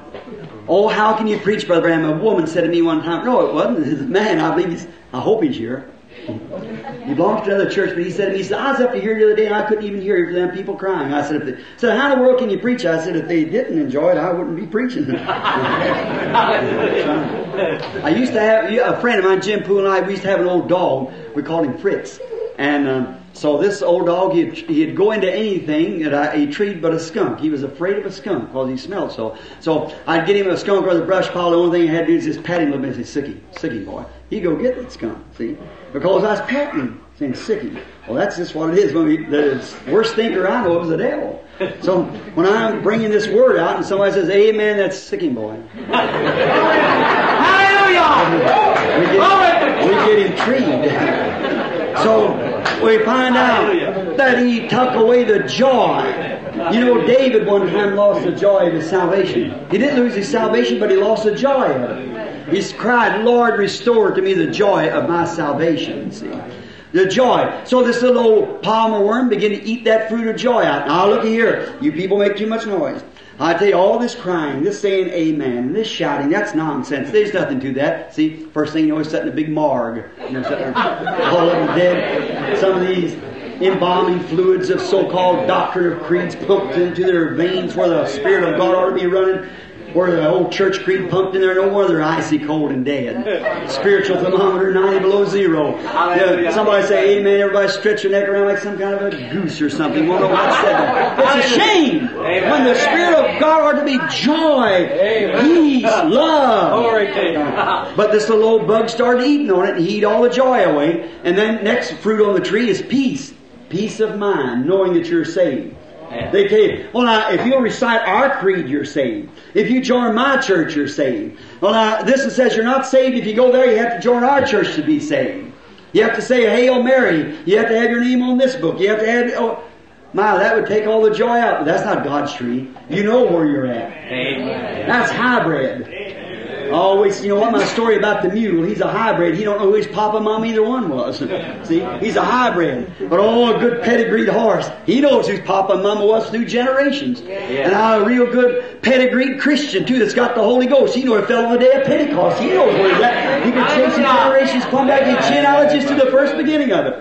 Oh, how can you preach, Brother Bram? A woman said to me one time, no, it wasn't. It was a man, I believe he's, I hope he's here. He belongs to another church, but he said to me, he said, I was up to here the other day and I couldn't even hear them people crying. I said, if they, said, how in the world can you preach? I said, if they didn't enjoy it, I wouldn't be preaching. I used to have, a friend of mine, Jim Poole and I, we used to have an old dog. We called him Fritz. And, um, So this old dog, he'd, he'd go into anything that I, he treated but a skunk. He was afraid of a skunk because he smelled so. So I'd get him a skunk or the brush pile. The only thing I had to do is just pat him a little bit and say, sickie, sickie boy. He'd go get that skunk, see, because I was patting him, saying sickie. Well, that's just what it is. When we, the worst thinker I know is the devil. So when I'm bringing this word out and somebody says, amen, that's sickie boy. Hallelujah! Glory! We get intrigued. So we find out that he took away the joy. You know, David one time lost the joy of his salvation. He didn't lose his salvation, but he lost the joy of it. He's cried, "Lord, restore to me the joy of my salvation." See? The joy. So this little old palmer worm began to eat that fruit of joy out. Now look here. You people make too much noise. I tell you, all this crying, this saying amen, this shouting, that's nonsense. There's nothing to that. See, first thing you know, he's setting a big morgue. You know, all of them dead. Some of these embalming fluids of so-called doctrine of creeds pumped into their veins where the Spirit of God ought to be running. Where the old church creed pumped in there, no wonder they're icy cold and dead. Spiritual thermometer ninety below zero. Yeah, somebody say amen, everybody stretch your neck around like some kind of a goose or something. Won't know what I said that. It's a shame when the Spirit of God ought to be joy, peace, love. But this little old bug started eating on it and he ate all the joy away. And then next fruit on the tree is peace. Peace of mind, knowing that you're saved. They tell you, well, now, if you'll recite our creed, you're saved. If you join my church, you're saved. Well, now, this one says you're not saved. If you go there, you have to join our church to be saved. You have to say Hail Mary. You have to have your name on this book. You have to have... Oh, my, that would take all the joy out. But that's not God's creed. You know where you're at. Amen. That's hybrid. Amen. Always, you know what, my story about the mule, he's a hybrid. He don't know who his papa, mom, either one was. See, he's a hybrid. But oh, a good pedigreed horse, he knows whose papa and mama was through generations. Yeah. And a real good pedigreed Christian, too, that's got the Holy Ghost. He knew it fell on the day of Pentecost. He knows where he's at. He can chase his generations, come back and genealogies to the first beginning of it.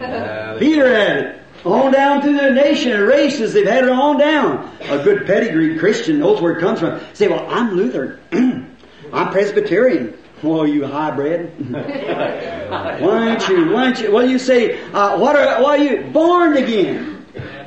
Yeah. Peter had it. On down through their nation and races, they've had it on down. A good pedigreed Christian knows where it comes from. Say, well, I'm Lutheran. I'm Presbyterian. Well, you hybrid. why aren't you? Why aren't you? Well, you say, uh, what are? Why are you born again?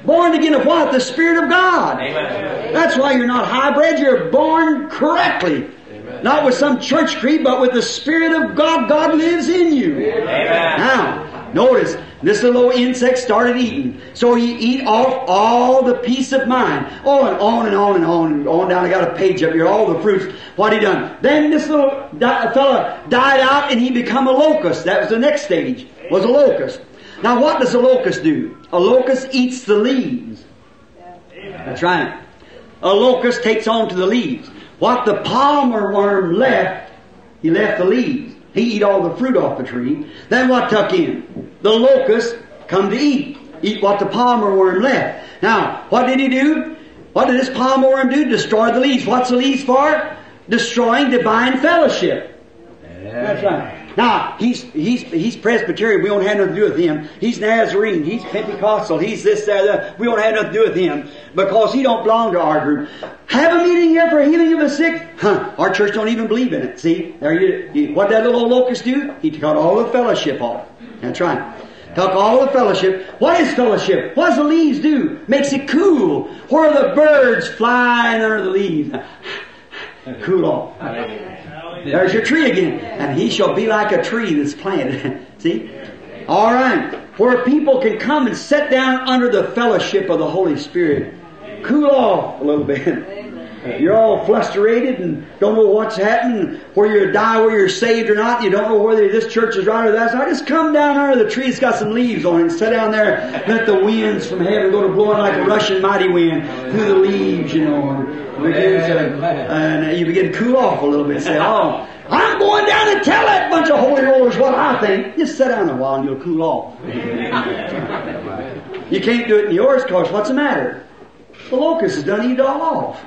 Born again of what? The Spirit of God. Amen. That's why you're not hybrid. You're born correctly. Amen. Not with some church creed, but with the Spirit of God. God lives in you. Amen. Now, notice. This little insect started eating. So you eat off all the peace of mind. Oh, and on and on and on and on down. I got a page up here, all the fruits. What he done? Then this little di- fella died out and he become a locust. That was the next stage, was a locust. Now what does a locust do? A locust eats the leaves. That's right. A locust takes on to the leaves. What the palmer worm left, he left the leaves. He eat all the fruit off the tree. Then what tuck in? The locusts come to eat. Eat what the palmer worm left. Now, what did he do? What did this palmer worm do? Destroy the leaves. What's the leaves for? Destroying divine fellowship. That's right. Now, he's he's he's Presbyterian. We don't have nothing to do with him. He's Nazarene. He's Pentecostal. He's this, that, that. We don't have nothing to do with him because he don't belong to our group. Have a meeting here for healing of the sick? Huh. Our church don't even believe in it. See? There you, you what that little old locust do? He took out all the fellowship off. That's right. Took all the fellowship. What is fellowship? What does the leaves do? Makes it cool. Where are the birds flying under the leaves? Cool off. There's your tree again. And he shall be like a tree that's planted. See? All right. Where people can come and sit down under the fellowship of the Holy Spirit. Cool off a little bit. You're all flusterated and don't know what's happening, where you die, where you're saved or not. You don't know whether this church is right or that's right. Just come down under the tree. It's got some leaves on it. And sit down there. Let the winds from heaven go to blowing like a rushing mighty wind through the leaves, you know. To, and you begin to cool off a little bit and say, oh, I'm going down and tell that bunch of holy rollers what I think. Just sit down a while and you'll cool off. You can't do it in yours because what's the matter? The locust has done eat all off.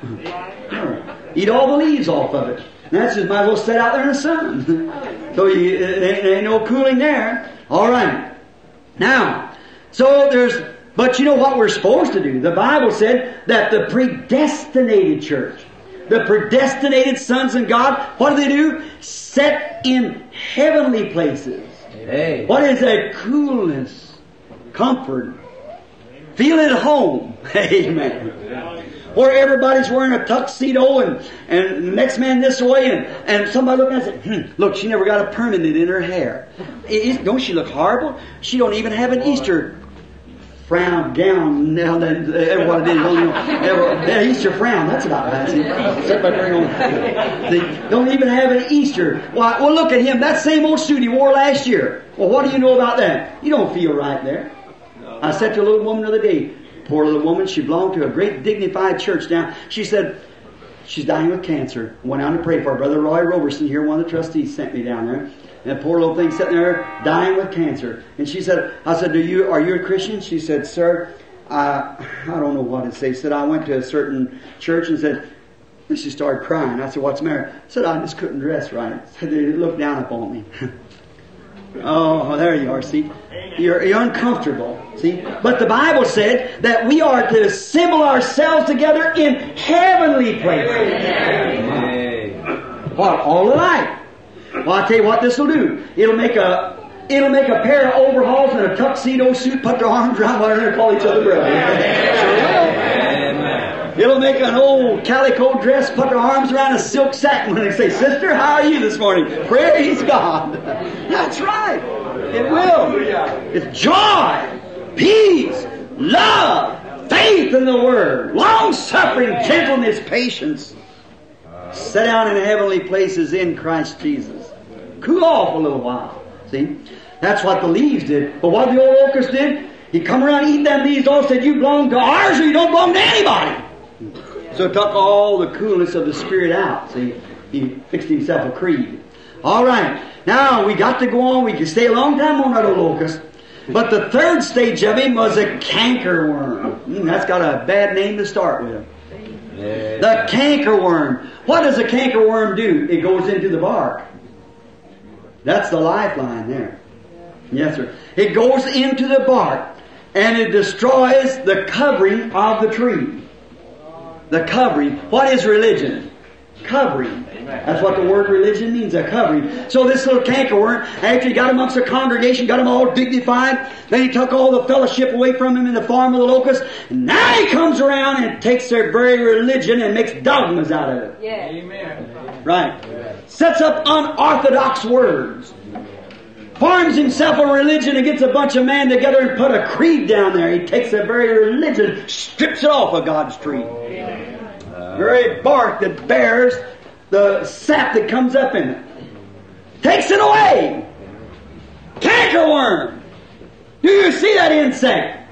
Eat all the leaves off of it. And that's just might as well sit out there in the sun. So you, there ain't no cooling there. All right. Now, so there's... But you know what we're supposed to do? The Bible said that the predestinated church, the predestinated sons of God, what do they do? Set in heavenly places. Amen. What is that? Coolness, comfort, feel at home. Amen. Or everybody's wearing a tuxedo and, and the next man this way and, and somebody looking at it and said, hmm, look, she never got a permanent in her hair. It, it, don't she look horrible? She don't even have an Easter frown gown. Now then, what it is, don't even, ever, Easter frown. That's about right. They don't even have an Easter. Why? Well, look at him. That same old suit he wore last year. Well, what do you know about that? You don't feel right there. No. I said to a little woman the other day. Poor little woman. She belonged to a great dignified church down. She said. She's dying with cancer. Went out to pray for her. Brother Roy Roberson here, one of the trustees, sent me down there. And the poor little thing sitting there, dying with cancer. And she said, I said, "Do you are you a Christian?" She said, "Sir, I I don't know what to say." She said, "I went to a certain church," and said, and she started crying. I said, "What's the matter?" She said, "I just couldn't dress right." So they looked down upon me. Oh, there you are, see? You're, you're uncomfortable, see? But the Bible said that we are to assemble ourselves together in heavenly places. Amen. What? All alike. Well, I'll tell you what this will do. It'll make a it'll make a pair of overalls and a tuxedo suit, put their arms around one another and call each other brother. Amen. It'll make an old calico dress, put their arms around a silk satin and say, "Sister, how are you this morning?" Praise God. That's right. It will. It's joy, peace, love, faith in the Word, long-suffering, gentleness, patience. Sit down in heavenly places in Christ Jesus. Cool off a little while. See? That's what the leaves did. But what the old locust did, he come around eating them leaves all said, "You belong to ours or you don't belong to anybody." So it took all the coolness of the Spirit out. See? He fixed himself a creed. All right. Now, we got to go on. We could stay a long time on that old locust. But the third stage of him was a cankerworm. Mm, that's got a bad name to start with. Yeah. The cankerworm. What does a cankerworm do? It goes into the bark. That's the lifeline there. Yes, sir. It goes into the bark and it destroys the covering of the tree. The covering. What is religion? Covering. That's what the word religion means, a covering. So this little cankerworm, after he got amongst the congregation, got them all dignified, then he took all the fellowship away from him in the form of the locust, and now he comes around and takes their very religion and makes dogmas out of it. Yeah. Amen. Right. Amen. Sets up unorthodox words. Forms himself a religion and gets a bunch of men together and put a creed down there. He takes their very religion, strips it off of God's tree. Amen. Very bark that bears the sap that comes up in it. Takes it away. Cankerworm. Do you see that insect?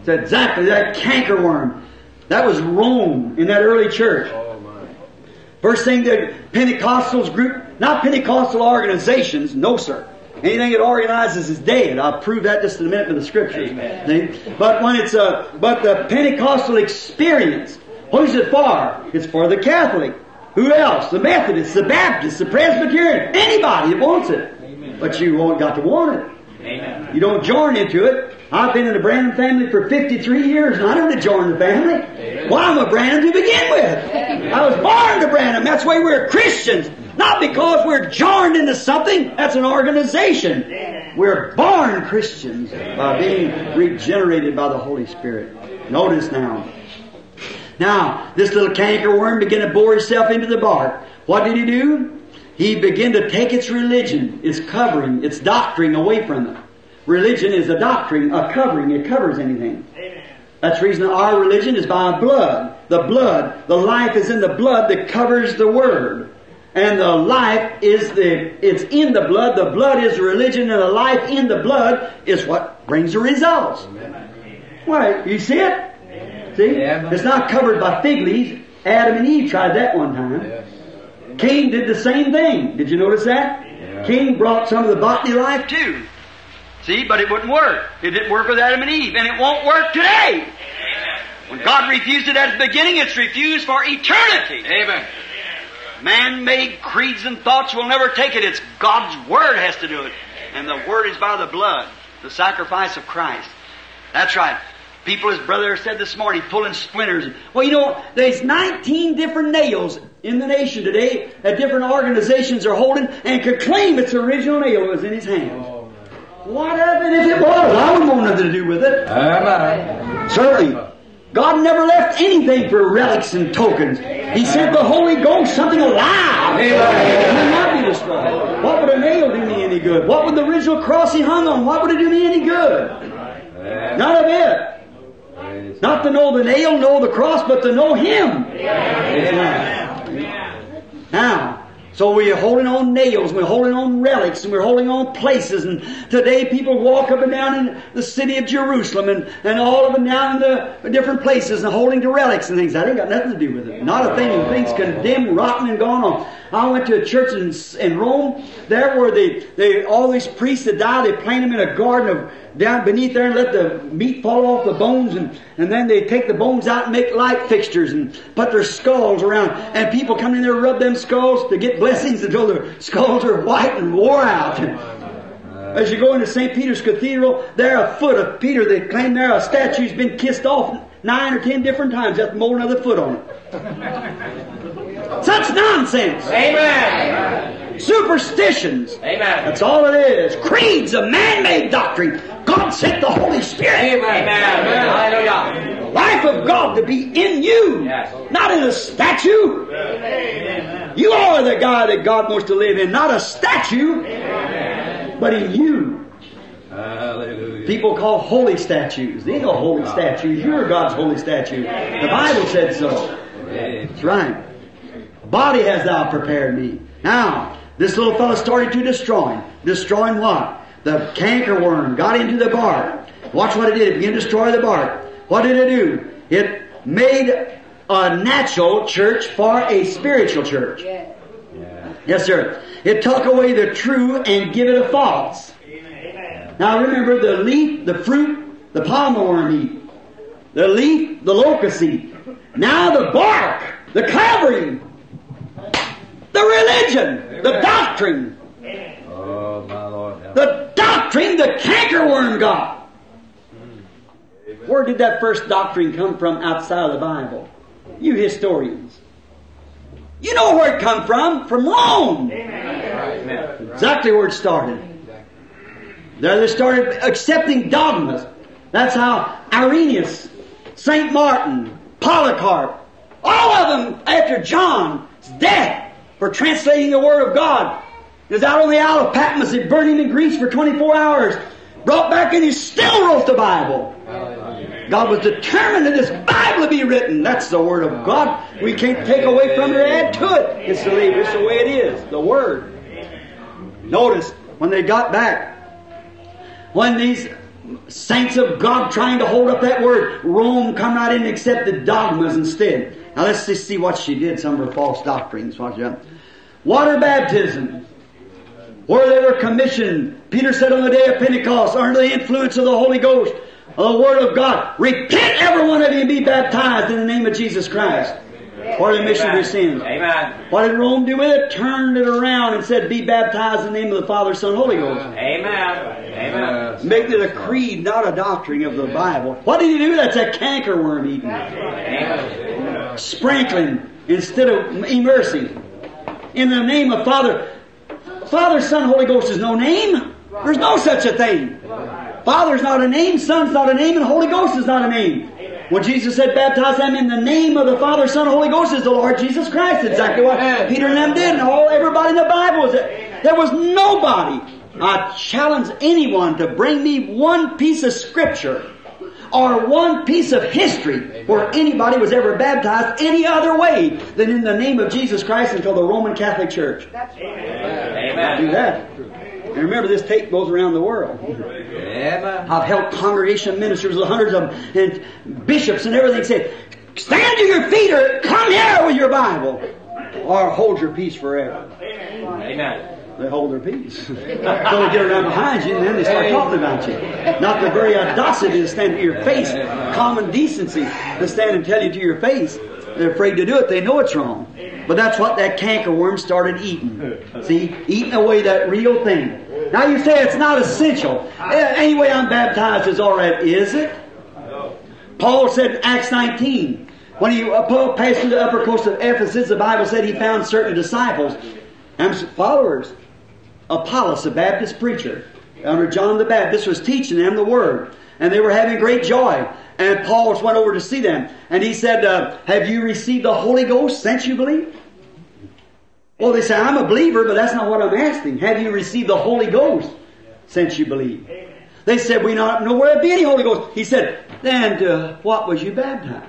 It's exactly that cankerworm. That was Rome in that early church. First thing the Pentecostals group, not Pentecostal organizations, no sir. Anything that organizes is dead. I'll prove that just in a minute with the scriptures. Amen. But when it's a, but the Pentecostal experience, who's it for? It's for the Catholic. Who else? The Methodist, the Baptist, the Presbyterian, anybody that wants it. Amen. But you won't got to want it. Amen. You don't join into it. I've been in the Branham family for fifty-three years and I don't join the family. Amen. Well, I'm a Branham to begin with. Amen. I was born to Branham. That's why we're Christians. Not because we're joined into something. That's an organization. Amen. We're born Christians. Amen. By being regenerated by the Holy Spirit. Notice now. Now, this little cankerworm began to bore itself into the bark. What did he do? He began to take its religion, its covering, its doctrine away from it. Religion is a doctrine, a covering. It covers anything. Amen. That's the reason our religion is by blood. The blood, the life is in the blood that covers the Word. And the life is the, it's in the blood. The blood is religion, and the life in the blood is what brings the results. Amen. Well, you see it? See? Yeah, it's not covered by fig leaves. Adam and Eve tried that one time. Yes. Cain did the same thing. Did you notice that? Yeah. Cain brought some of the botany life too. See, but it wouldn't work. It didn't work with Adam and Eve, and it won't work today. Amen. When God refused it at the beginning, it's refused for eternity. Amen. Man-made creeds and thoughts will never take it. It's God's Word has to do it. And the Word is by the blood, the sacrifice of Christ. That's right. People, as brother said this morning, pulling splinters. Well, you know, there's nineteen different nails in the nation today that different organizations are holding and could claim its original nail was in his hand. Oh, what of it if it was? I wouldn't want nothing to do with it. Amen. Certainly. God never left anything for relics and tokens. He sent the Holy Ghost, something alive. Amen. It would not be destroyed. What would a nail do me any good? What would the original cross he hung on? What would it do me any good? Right. Not a bit. Amen. Not to know the nail, know the cross, but to know Him. Amen. Amen. Now, so we're holding on nails, we're holding on relics, and we're holding on places. And today people walk up and down in the city of Jerusalem and, and all up and down in the different places and holding to relics and things. That ain't got nothing to do with it. Not a thing. And things condemned, rotten, and gone on. I went to a church in, in Rome. There were the, they, all these priests that died. They planted them in a garden of down beneath there and let the meat fall off the bones, and, and then they take the bones out and make light fixtures and put their skulls around, and people come in there and rub them skulls to get blessings until their skulls are white and wore out. As you go into Saint Peter's Cathedral, there a foot of Peter, they claim there a statue's been kissed off nine or ten different times. They have to mold another foot on it. Such nonsense. Amen. Superstitions. Amen. That's all it is. Creeds, a man-made doctrine. God sent the Holy Spirit. Amen. Amen. Hallelujah. The life of God to be in you, yes. Not in a statue. Amen. You are the guy that God wants to live in, not a statue, amen, but in you. Hallelujah. People call holy statues. They ain't no holy statues. You're God's holy statue. The Bible said so. Amen. That's right. Body has thou prepared me. Now, this little fellow started to destroy him. Destroying what? The cankerworm got into the bark. Watch what it did. It began to destroy the bark. What did it do? It made a natural church for a spiritual church. Yeah. Yeah. Yes, sir. It took away the true and give it a false. Amen. Now, remember the leaf, the fruit, the palm worm eat. The leaf, the locust eat. Now the bark, the covering. The religion, amen, the doctrine, amen, oh, my Lord, the doctrine the cankerworm got. Amen. Where did that first doctrine come from outside of the Bible? You historians. You know where it come from, from Rome. Amen. Amen. Exactly where it started. There they started accepting dogmas. That's how Irenaeus, Saint Martin, Polycarp, all of them after John's death, for translating the Word of God. He was out on the Isle of Patmos. They burned him in Greece for twenty-four hours. Brought back and he still wrote the Bible. Hallelujah. God was determined that this Bible be written. That's the Word of God. We can't take away from it or add to it. It's the, it's the way it is. The Word. Notice, when they got back, when these saints of God trying to hold up that Word, Rome come right in and accepted dogmas instead. Now let's just see what she did, some of her false doctrines. Watch out. Water baptism, where they were commissioned. Peter said on the day of Pentecost, under the influence of the Holy Ghost, of the Word of God, repent every one of you and be baptized in the name of Jesus Christ. Amen. For the remission of your sins. Amen. What did Rome do with it? Turned it around and said, be baptized in the name of the Father, Son, Holy Ghost. Amen. Amen. Make it a creed, not a doctrine of the Bible. What did he do? That's a cankerworm eating. Amen. Sprinkling instead of immersing. In the name of Father, Father, Son, Holy Ghost is no name. There's no such a thing. Father's not a name, Son's not a name, and Holy Ghost is not a name. When Jesus said, baptize them in the name of the Father, Son, Holy Ghost is the Lord Jesus Christ. Exactly what Peter and them did, and all everybody in the Bible was that. There was nobody. I challenge anyone to bring me one piece of scripture or one piece of history, amen, where anybody was ever baptized any other way than in the name of Jesus Christ until the Roman Catholic Church. That's right. Amen. Amen. Do that. And remember, this tape goes around the world. Amen. I've helped congregation ministers, hundreds of them, and bishops and everything say, stand to your feet or come here with your Bible. Or hold your peace forever. Amen. They hold their peace. Until they get around behind you and then they start talking about you. Not the very audacity to stand to your face, common decency to stand and tell you to your face. They're afraid to do it. They know it's wrong. But that's what that cankerworm started eating. See? Eating away that real thing. Now you say it's not essential. Anyway, I'm baptized is alright. Is it? Paul said in Acts nineteen, when he passed through the upper coast of Ephesus, the Bible said he found certain disciples and followers. Apollos, a Baptist preacher, under John the Baptist, was teaching them the Word. And they were having great joy. And Paul went over to see them. And he said, uh, have you received the Holy Ghost since you believe? Well, they said, I'm a believer, but that's not what I'm asking. Have you received the Holy Ghost since you believe? They said, we don't know where to be any Holy Ghost. He said, then uh, what was you baptized?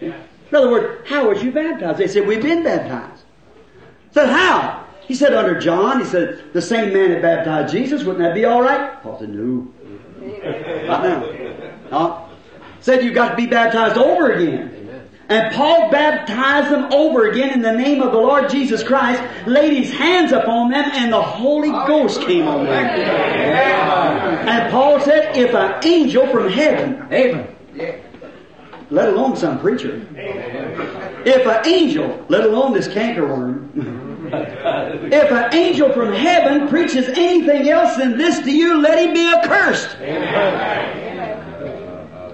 Yeah. In other words, how was you baptized? They said, we've been baptized. I said, how? He said, under John. He said, the same man that baptized Jesus. Wouldn't that be all right? Paul said, no. Not now. No. Said, you've got to be baptized over again. And Paul baptized them over again in the name of the Lord Jesus Christ, laid his hands upon them, and the Holy Ghost came on them. And Paul said, if an angel from heaven, heaven, let alone some preacher, if an angel, let alone this cankerworm, if an angel from heaven preaches anything else than this to you, let him be accursed.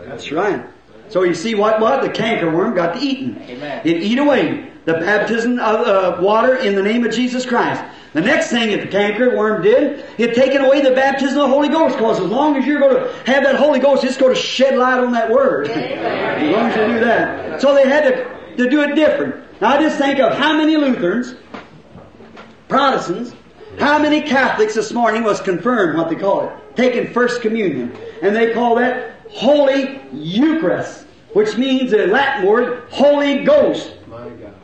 That's right. So you see what what? The cankerworm got to eating. Amen. It eat away the baptism of uh, water in the name of Jesus Christ. The next thing that the cankerworm did, it taken away the baptism of the Holy Ghost, because as long as you're going to have that Holy Ghost, it's going to shed light on that Word. Amen. As long as you do that. So they had to, to do it different. Now I just think of how many Lutherans, Protestants, how many Catholics this morning was confirmed, what they call it, taking First Communion. And they call that Holy Eucharist, which means the Latin word Holy Ghost. My God.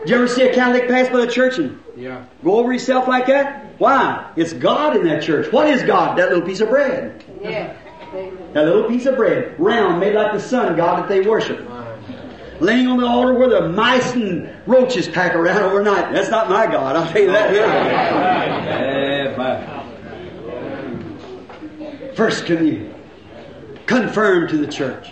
Did you ever see a Catholic pass by the church and yeah. go over yourself like that? Why? It's God in that church. What is God? That little piece of bread. Yeah. That little piece of bread, round, made like the Son of God that they worship. Laying on the altar where the mice and roaches pack around overnight. That's not my God, I'll tell you that. Yeah. First Communion. Confirmed to the church.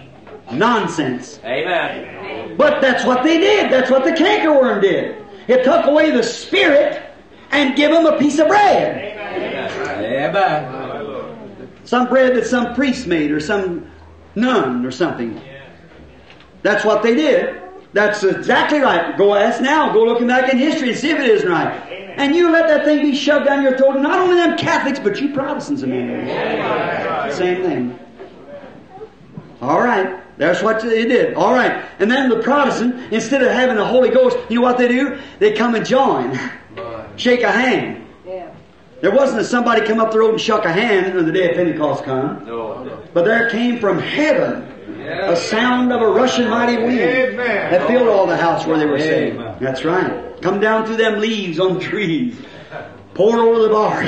Nonsense. Amen. But that's what they did. That's what the cankerworm did. It took away the Spirit and gave them a piece of bread. Amen. Amen. Some bread that some priest made or some nun or something. That's what they did. That's exactly right. Go ask now. Go looking back in history and see if it isn't right. And you let that thing be shoved down your throat. Not only them Catholics, but you Protestants. Amen. Same thing. All right. That's what they did. All right. And then the Protestant, instead of having the Holy Ghost, you know what they do? They come and join. Shake a hand. Yeah. There wasn't a somebody come up the road and shook a hand when the day of Pentecost come. No, no. But there came from heaven yeah. a sound of a rushing mighty wind. Amen. That filled all the house where they were saved. Amen. That's right. Come down through them leaves on the trees. Poured over the bark.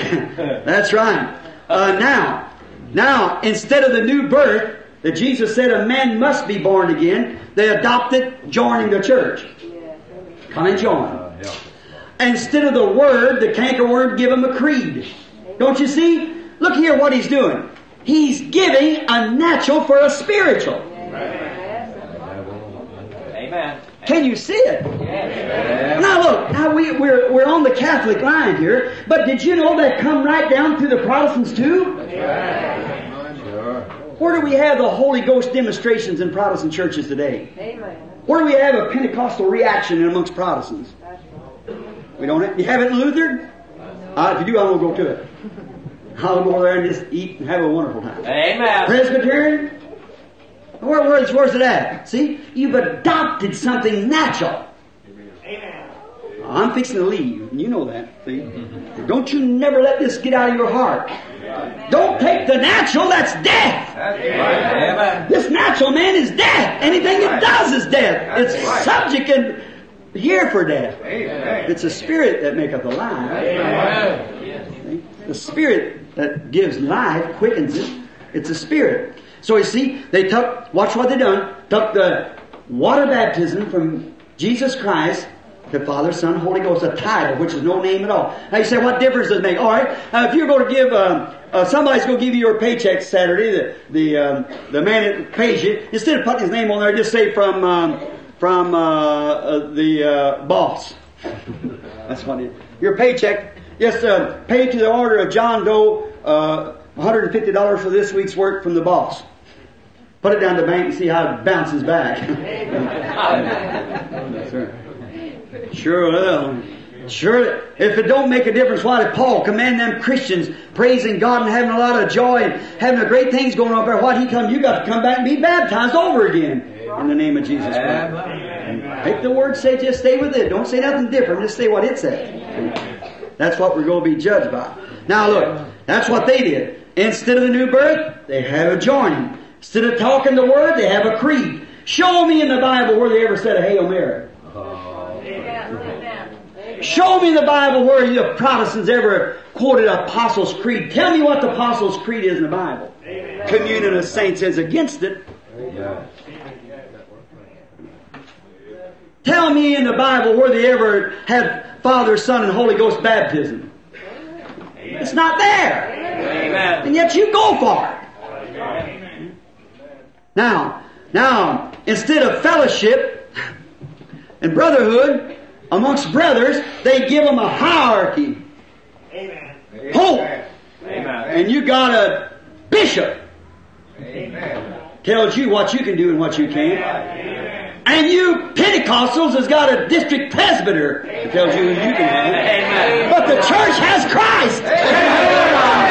That's right. Uh, now, now, instead of the new birth, that Jesus said a man must be born again, they adopted joining the church. Come and join. Uh, yeah. Instead of the Word, the cankerworm give him a creed. Don't you see? Look here what he's doing. He's giving a natural for a spiritual. Amen. Can you see it? Yes. Now look, now we, we're, we're on the Catholic line here, but did you know that come right down through the Protestants too? Yes. Where do we have the Holy Ghost demonstrations in Protestant churches today? Amen. Where do we have a Pentecostal reaction amongst Protestants? We don't have, you have it in Luther? Uh, if you do, I won't go to it. I'll go there and just eat and have a wonderful time. Amen. Presbyterian? Where, where's, where's it at? See? You've adopted something natural. Amen. I'm fixing to leave. And you know that. See? Don't you never let this get out of your heart. Don't take the natural, that's death. That's right. This natural man is death. Anything it does is death. That's it's right. Subject and here for death. Amen. It's the Spirit that maketh alive. Amen. The Spirit that gives life, quickens it. It's the Spirit. So you see, they took, watch what they done, took the water baptism from Jesus Christ, the Father, Son, Holy Ghost, a title, which is no name at all. Now you say, what difference does it make? All right, uh, if you're going to give, um, uh, somebody's going to give you your paycheck Saturday, the the, um, the man that pays you, instead of putting his name on there, just say from um, from uh, uh, the uh, boss. That's funny. Your paycheck, yes, uh, pay to the order of John Doe, uh, one hundred fifty dollars for this week's work from the boss. Put it down to the bank and see how it bounces back. That's right. Sure will. Sure. If it don't make a difference, why did Paul command them Christians praising God and having a lot of joy and having the great things going on up there? Why did he come? You got to come back and be baptized over again in the name of Jesus Christ. Amen. If the Word said, just stay with it. Don't say nothing different. Just say what it said. That's what we're going to be judged by. Now look, that's what they did. Instead of the new birth, they have a joining. Instead of talking the Word, they have a creed. Show me in the Bible where they ever said a Hail Mary. Show me the Bible where the Protestants ever quoted Apostles' Creed. Tell me what the Apostles' Creed is in the Bible. Amen. Communion of Saints is against it. Amen. Tell me in the Bible where they ever had Father, Son, and Holy Ghost baptism. Amen. It's not there. Amen. And yet you go for it. Amen. Now, now, instead of fellowship and brotherhood amongst brothers, they give them a hierarchy. Amen. Hope. Amen. And you got a bishop. Amen. Tells you what you can do and what you can't. Amen. And you Pentecostals has got a district presbyter that tells you what you can do. But the church has Christ. Amen.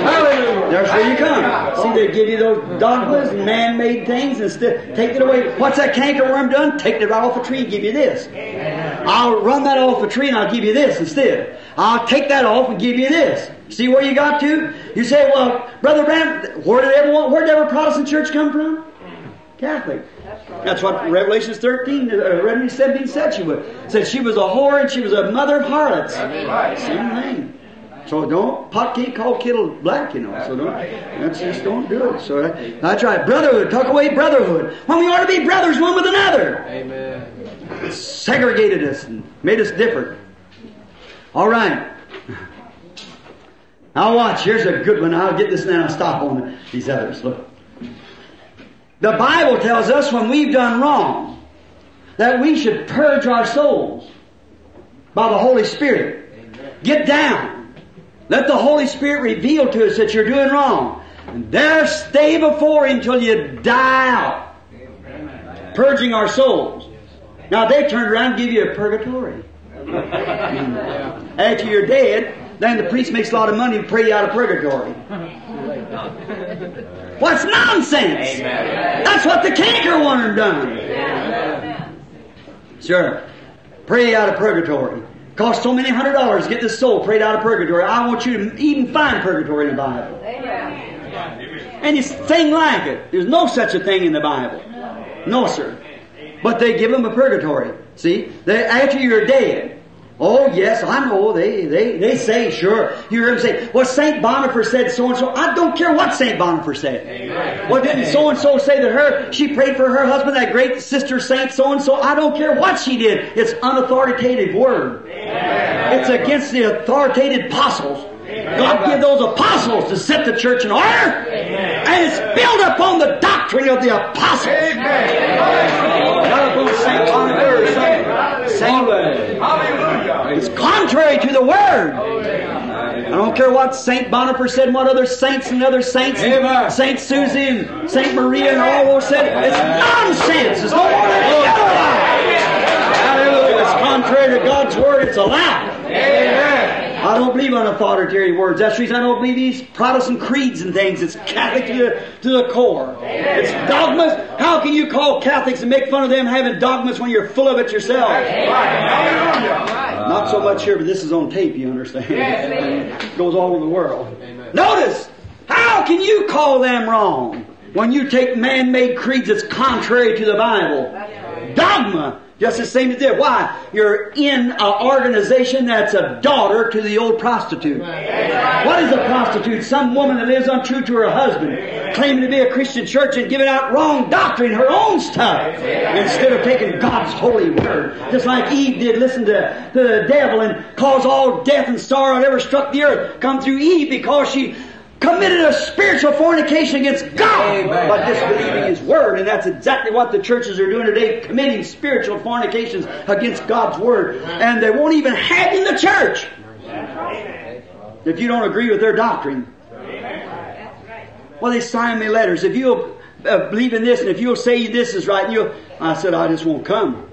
Hallelujah. That's where you come. See, they give you those dogmas and man-made things and st- take it away. What's that cankerworm done? Take it right off a tree and give you this. Amen. I'll run that off a tree and I'll give you this instead. I'll take that off and give you this. See where you got to? You say, well, Brother Bram, where did everyone, where did every Protestant church come from? Catholic. That's, right. That's what right. Revelation thirteen, uh, Revelation seventeen said she was. Said she was a whore and she was a mother of harlots. That's right. Same thing. So don't, pot can't call kettle black, you know. That's so don't, right. That's just don't do it. So that, that's right. Brotherhood, talk away brotherhood. When we ought to be brothers one with another. Amen. It segregated us and made us different. All right. Now watch, here's a good one. I'll get this and then I'll stop on these others. Look. The Bible tells us when we've done wrong that we should purge our souls by the Holy Spirit. Amen. Get down. Let the Holy Spirit reveal to us that you're doing wrong. And there stay before Him until you die out. Amen. Purging our souls. Now they turn around and give you a purgatory. After you're dead, then the priest makes a lot of money and pray you out of purgatory. What's nonsense? Amen. That's what the cankerworm done. Amen. Sure. Pray out of purgatory. Cost so many hundred dollars to get this soul prayed out of purgatory. I want you to even find purgatory in the Bible. Amen. And it's thing like it. There's no such a thing in the Bible. No, sir. But they give them a purgatory. See? They, after you're dead. Oh, yes, I know. They they, they say, sure. You hear them say, well, Saint Boniface said so-and-so. I don't care what Saint Boniface said. Amen. Well, didn't so-and-so say to her, she prayed for her husband, that great sister Saint so-and-so. I don't care what she did. It's unauthoritative word. Amen. It's against the authoritative apostles. Amen. God give those apostles to set the church in order. Amen. And it's built upon the doctrine of the apostles. Amen. Not upon Saint Boniface. Hallelujah. It's contrary to the Word. Amen. I don't care what Saint Boniface said and what other saints and other saints and Saint Susie and Saint Maria and all those said. It's nonsense. It's no more than the other lies. Hallelujah. It's contrary to God's Word. It's a lie. Amen. I don't believe on authoritative words. That's the reason I don't believe these Protestant creeds and things. It's Catholic to the, to the core. Amen. It's dogmas. How can you call Catholics and make fun of them having dogmas when you're full of it yourself? Amen. Not so much here, but this is on tape, you understand. Yes. It goes all over the world. Amen. Notice, how can you call them wrong when you take man-made creeds that's contrary to the Bible? Right. Dogma. Just the same as did. Why? You're in an organization that's a daughter to the old prostitute. What is a prostitute? Some woman that lives untrue to her husband, claiming to be a Christian church and giving out wrong doctrine, her own stuff, instead of taking God's holy word. Just like Eve did, listen to the devil and cause all death and sorrow that ever struck the earth come through Eve because she committed a spiritual fornication against God by disbelieving His Word. And that's exactly what the churches are doing today, committing spiritual fornications against God's Word. And they won't even have in the church if you don't agree with their doctrine. Well, they sign me letters. If you'll uh, believe in this and if you'll say this is right, and you'll... I said, I just won't come.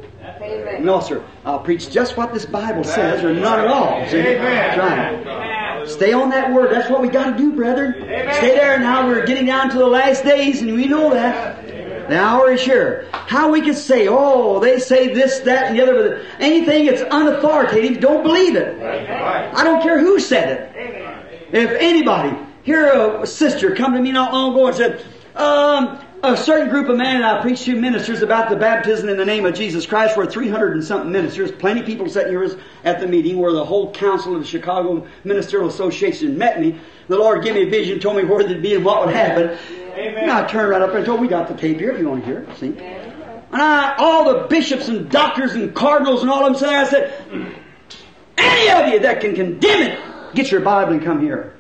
No, sir. I'll preach just what this Bible says or none at all. See? That's right. Stay on that word. That's what we got to do, brethren. Amen. Stay there. Now we're getting down to the last days, and we know that. Amen. The hour is sure. How we can say, oh, they say this, that, and the other. Anything that's unauthoritative, don't believe it. Amen. I don't care who said it. Amen. If anybody, here a sister come to me not long ago and said, um, a certain group of men I preached to ministers about the baptism in the name of Jesus Christ. We're three hundred and something ministers. Plenty of people sitting here at the meeting where the whole council of the Chicago Ministerial Association met me. The Lord gave me a vision, told me where they'd be and what would happen. Amen. And I turned right up and told, we got the tape here if you want to hear it. See? And I, all the bishops and doctors and cardinals and all of them sitting there, I said, any of you that can condemn it, get your Bible and come here.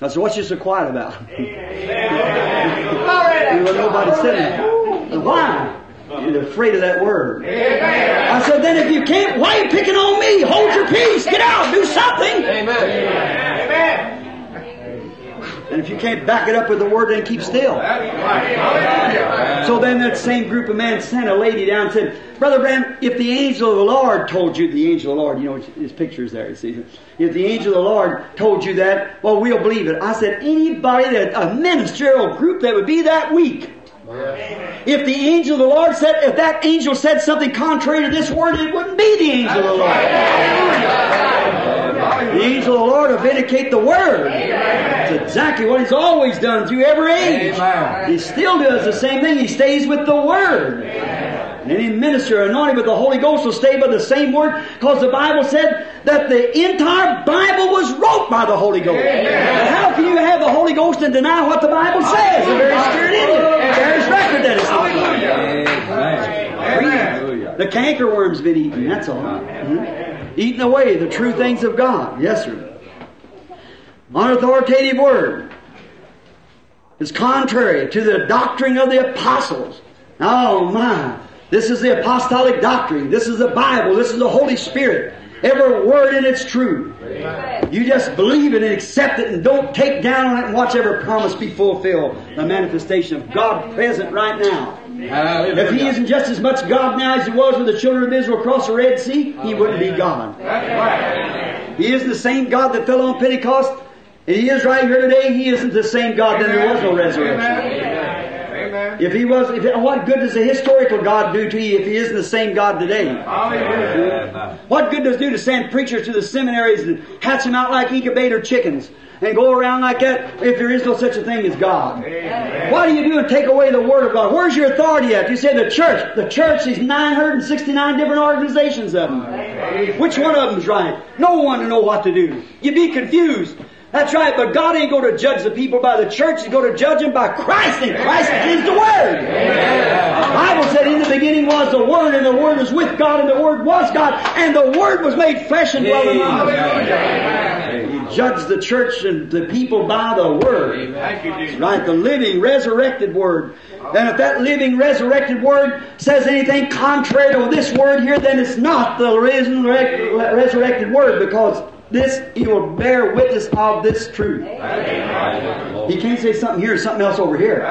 I said, what's you so quiet about? There was nobody sitting there. Why? You're afraid of that word. I said, then if you can't, why are you picking on me? Hold your peace. Get out. Do something. Amen. And if you can't back it up with the word, then keep still. So then that same group of men sent a lady down and said, Brother Bram, if the angel of the Lord told you, the angel of the Lord, you know, his picture is there, you see. If the angel of the Lord told you that, well, we'll believe it. I said, anybody that, a ministerial group that would be that weak. Amen. If the angel of the Lord said, if that angel said something contrary to this word, it wouldn't be the angel of the Lord. Amen. The angel of the Lord will vindicate the word. Amen. It's exactly what he's always done through every age. Amen. He still does the same thing. He stays with the word. Amen. And any minister anointed with the Holy Ghost will stay by the same word, because the Bible said that the entire Bible was wrote by the Holy Ghost. Amen. How can you have the Holy Ghost and deny what the Bible says? The very Spirit in you. The cankerworm's been eaten, that's all. Mm-hmm. Eating away the true things of God. Yes, sir. Unauthoritative word is contrary to the doctrine of the apostles. Oh, my. This is the apostolic doctrine. This is the Bible. This is the Holy Spirit. Every word in it's true. You just believe it and accept it and don't take down on it and watch every promise be fulfilled. The manifestation of God present right now. Hallelujah. If he isn't just as much God now as he was with the children of Israel across the Red Sea, he wouldn't be God. Right. He is the same God that fell on Pentecost, and he is right here today. He isn't the same God. Then there was no resurrection. Amen. If he was, if, what good does a historical God do to you if he isn't the same God today? Hallelujah. What good does it do to send preachers to the seminaries and hatch them out like incubator chickens? And go around like that if there is no such a thing as God. Amen. Why do you do and take away the Word of God? Where's your authority at? You say the church. The church is nine hundred sixty-nine different organizations of them. Amen. Which one of them's right? No one to know what to do. You'd be confused. That's right, but God ain't going to judge the people by the church. He's going to judge them by Christ, and Christ is the Word. Amen. The Bible said in the beginning was the Word, and the Word was with God, and the Word was God, and the Word was made flesh and dwelt among us. Judge the church and the people by the Word. Right? The living, resurrected Word. And if that living, resurrected Word says anything contrary to this Word here, then it's not the resurrect, resurrected Word, because this, he will bear witness of this truth. He can't say something here and something else over here.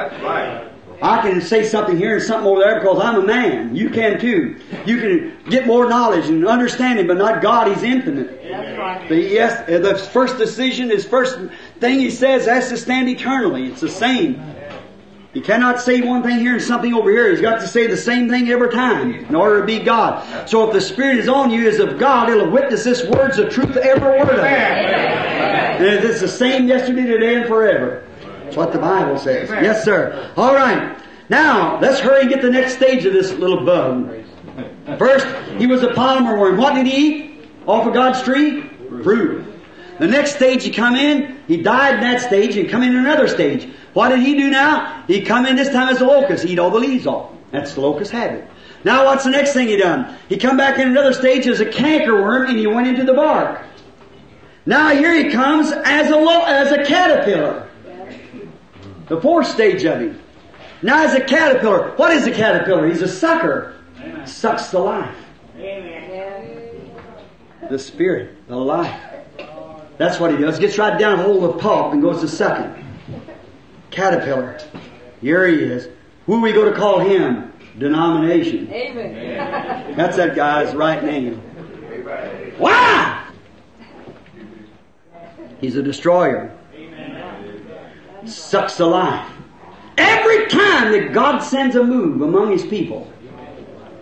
I can say something here and something over there because I'm a man. You can too. You can get more knowledge and understanding, but not God. He's infinite. That's right. The, yes, the first decision, his first thing he says has to stand eternally. It's the same. He cannot say one thing here and something over here. He's got to say the same thing every time in order to be God. So if the Spirit is on you as of God, it'll witness this word's the truth every word of it. And it's the same yesterday, today, and forever. That's what the Bible says. Yes, sir. All right. Now, let's hurry and get the next stage of this little bug. First, he was a palmer worm. What did he eat off of God's tree? Fruit. The next stage he come in, he died in that stage and come in another stage. What did he do now? He come in this time as a locust, eat all the leaves off. That's the locust habit. Now what's the next thing he done? He come back in another stage as a cankerworm and he went into the bark. Now here he comes as a, lo- as a caterpillar. The fourth stage of him. Now as a caterpillar. What is a caterpillar? He's a sucker. Amen. Sucks the life. Amen. The spirit, the life. That's what he does. Gets right down, hold the pulp, and goes to sucking. Caterpillar. Here he is. Who are we going to call him? Denomination. Amen. That's that guy's right name. Why? He's a destroyer. Sucks the life. Every time that God sends a move among his people,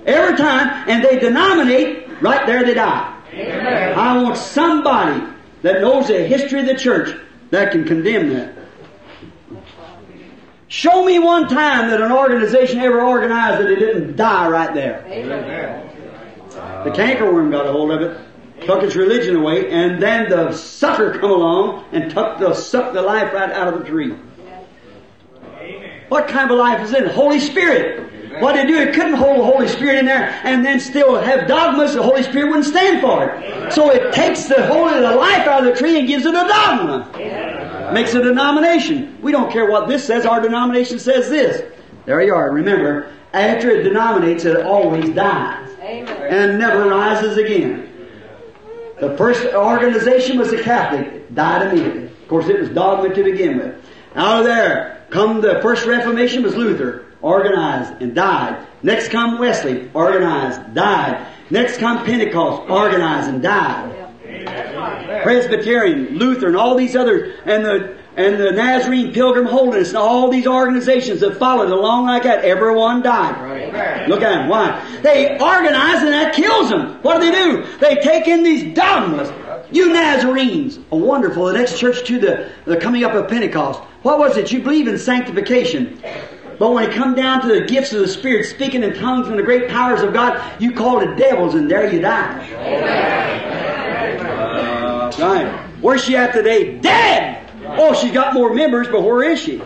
every time, and they denominate, right there they die. Amen. I want somebody that knows the history of the church that can condemn that. Show me one time that an organization ever organized that it didn't die right there. Amen. The cankerworm got a hold of it, took its religion away, and then the sucker come along and took the, sucked the life right out of the tree. Amen. What kind of a life is it? The Holy Spirit. Amen. What they do, it couldn't hold the Holy Spirit in there and then still have dogmas. The Holy Spirit wouldn't stand for it. Amen. So it takes the whole of the life out of the tree and gives it a dogma. Amen. Makes it a denomination. We don't care what this says. Our denomination says this. There you are. Remember, after it denominates, it always dies. Amen. And never rises again. The first organization was the Catholic. Died immediately. Of course, it was dogma to begin with. Out of there, come the first Reformation was Luther. Organized and died. Next come Wesley. Organized, died. Next come Pentecost. Organized and died. Amen. Presbyterian, Lutheran, all these others, and the and the Nazarene Pilgrim Holiness, and all these organizations that followed along like that, everyone died. Right. Look at them. Why? They organize and that kills them. What do they do? They take in these dogmas. You Nazarenes. Oh, wonderful. The next church to the, the coming up of Pentecost. What was it? You believe in sanctification. But when it come down to the gifts of the Spirit, speaking in tongues and the great powers of God, you call it devils and there you die. Uh, right. Where's she at today? Dead! Oh, she's got more members, but where is she?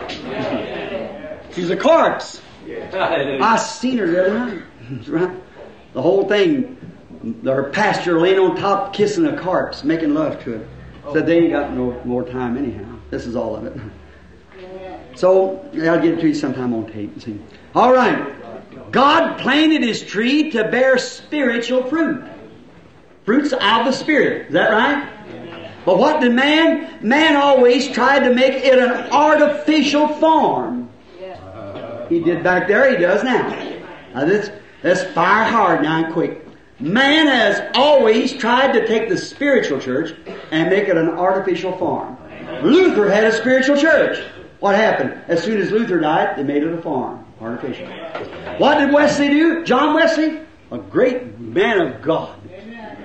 She's a corpse. I seen her the other night. Right? The whole thing, her pastor laying on top, kissing a corpse, making love to it. Said they ain't got no more time anyhow. This is all of it. So, I'll get it to you sometime on tape. And see. All right. God planted His tree to bear spiritual fruit. Fruits out of the Spirit. Is that right? But what did man? Man always tried to make it an artificial form. He did back there, he does now. Now let's, let's fire hard now and quick. Man has always tried to take the spiritual church and make it an artificial form. Luther had a spiritual church. What happened? As soon as Luther died, they made it a farm. Artificial. What did Wesley do? John Wesley? A great man of God.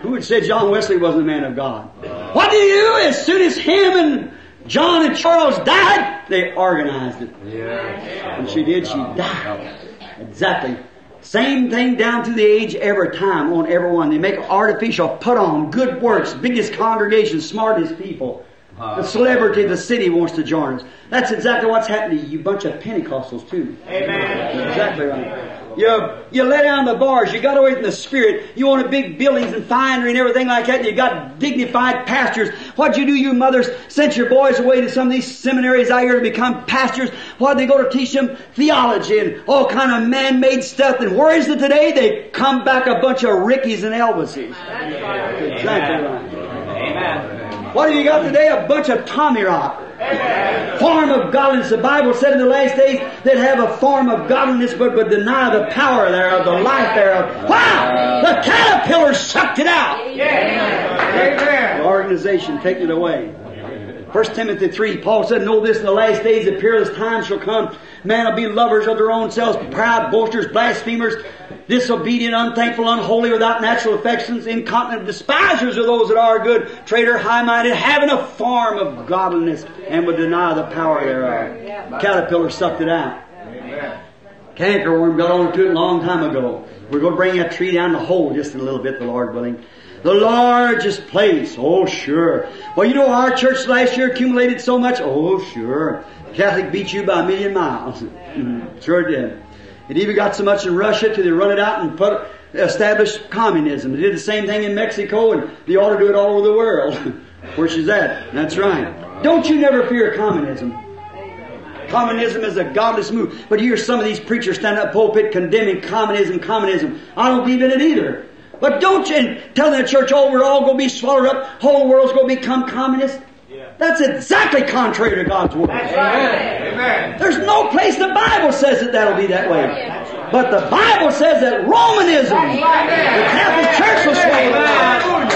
Who would say John Wesley wasn't a man of God? What did he do? As soon as him and John and Charles died, they organized it. And she did, she died. Exactly. Same thing down through the age every time on everyone. They make artificial, put on, good works, biggest congregation, smartest people. The celebrity of the city wants to join us. That's exactly what's happening to you bunch of Pentecostals too. Amen. Exactly right. You, you let down the bars. You got away from the Spirit. You wanted big buildings and finery and everything like that. And you got dignified pastors. What'd you do, you mothers? Sent your boys away to some of these seminaries out here to become pastors. Why'd they go to teach them theology and all kind of man-made stuff? And where is it today? They come back a bunch of Rickies and Elvises. That's exactly right. Amen. What have you got today? A bunch of Tommy Rock. Amen. Form of godliness. The Bible said in the last days they'd have a form of godliness but would deny the power thereof, the life thereof. Wow! The caterpillar sucked it out. Yes. Amen. The organization taking it away. First Timothy three, Paul said, know this, in the last days, the peerless time shall come. Man will be lovers of their own selves, proud, boasters, blasphemers, disobedient, unthankful, unholy, without natural affections, incontinent, despisers of those that are good, traitor, high-minded, having a form of godliness, and would deny the power thereof. Caterpillar sucked it out. Cankerworm got on to it a long time ago. We're going to bring that tree down the hole just in a little bit, the Lord willing. The largest place. Oh, sure. Well, you know, our church last year accumulated so much. Oh, sure. Catholic beat you by a million miles. Mm-hmm. Sure did. It even got so much in Russia till they run it out and put established communism. They did the same thing in Mexico, and they ought to do it all over the world. Where she's at. That's right. Don't you never fear communism. Communism is a godless move. But you hear some of these preachers stand up pulpit condemning communism, communism. I don't believe in it either. But don't you tell the church, oh, we're all going to be swallowed up. Whole world's going to become communist. Yeah. That's exactly contrary to God's Word. That's right. Amen. There's no place the Bible says that that'll be that way. Right. But the Bible says that Romanism, right. The Catholic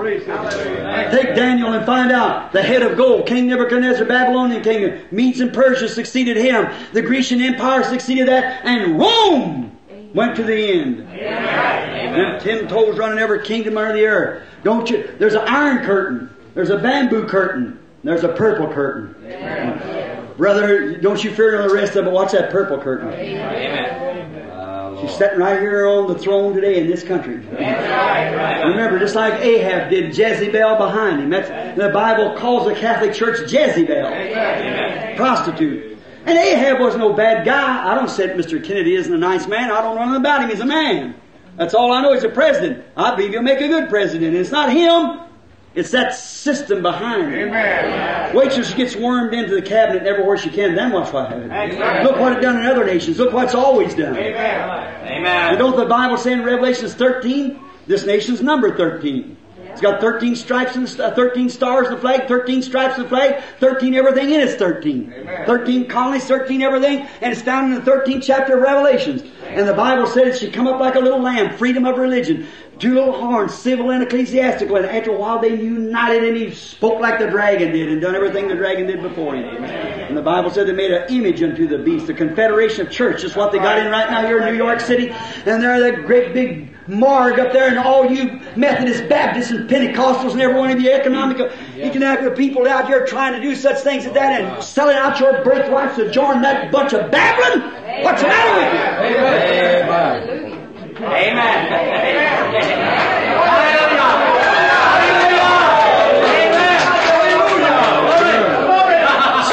Church will swallow up. Take Daniel and find out. The head of gold, King Nebuchadnezzar, Babylonian king, Medes and Persia succeeded him. The Grecian Empire succeeded that. And Rome went to the end. Amen. Now, ten toes running every kingdom under the earth. Don't you? There's an iron curtain. There's a bamboo curtain. There's a purple curtain. Amen. Brother, don't you fear none of the rest of them. Watch that purple curtain. Amen. Uh, She's sitting right here on the throne today in this country. Amen. Remember, just like Ahab did, Jezebel behind him. That's, the Bible calls the Catholic Church Jezebel. Amen. Prostitute. And Ahab was no bad guy. I don't say Mister Kennedy isn't a nice man. I don't know nothing about him. He's a man. That's all I know. He's a president. I believe he'll make a good president. And it's not him. It's that system behind him. Amen. Waitress gets wormed into the cabinet everywhere she can. Then watch what happens. Look what it's done in other nations. Look what it's always done. Amen. Amen. You know what the Bible says in Revelation thirteen? This nation's number thirteen. It's got thirteen stripes and uh, thirteen stars in the flag, thirteen stripes in the flag, thirteen everything in it's thirteen. Amen. thirteen colonies, thirteen everything, and it's down in the thirteenth chapter of Revelations. Amen. And the Bible said it should come up like a little lamb, freedom of religion, two little horns, civil and ecclesiastical. And after a while they united and he spoke like the dragon did and done everything the dragon did before him. Amen. And the Bible said they made an image unto the beast, the confederation of church. Is what they got in right now here in New York City. And they're the great big marg up there, and all you Methodists, Baptists, and Pentecostals, and every one of you economic, yeah. economic people out here trying to do such things as that and selling out your birthrights to join that bunch of babbling? What's the matter with you? Amen. Amen. Amen. Amen.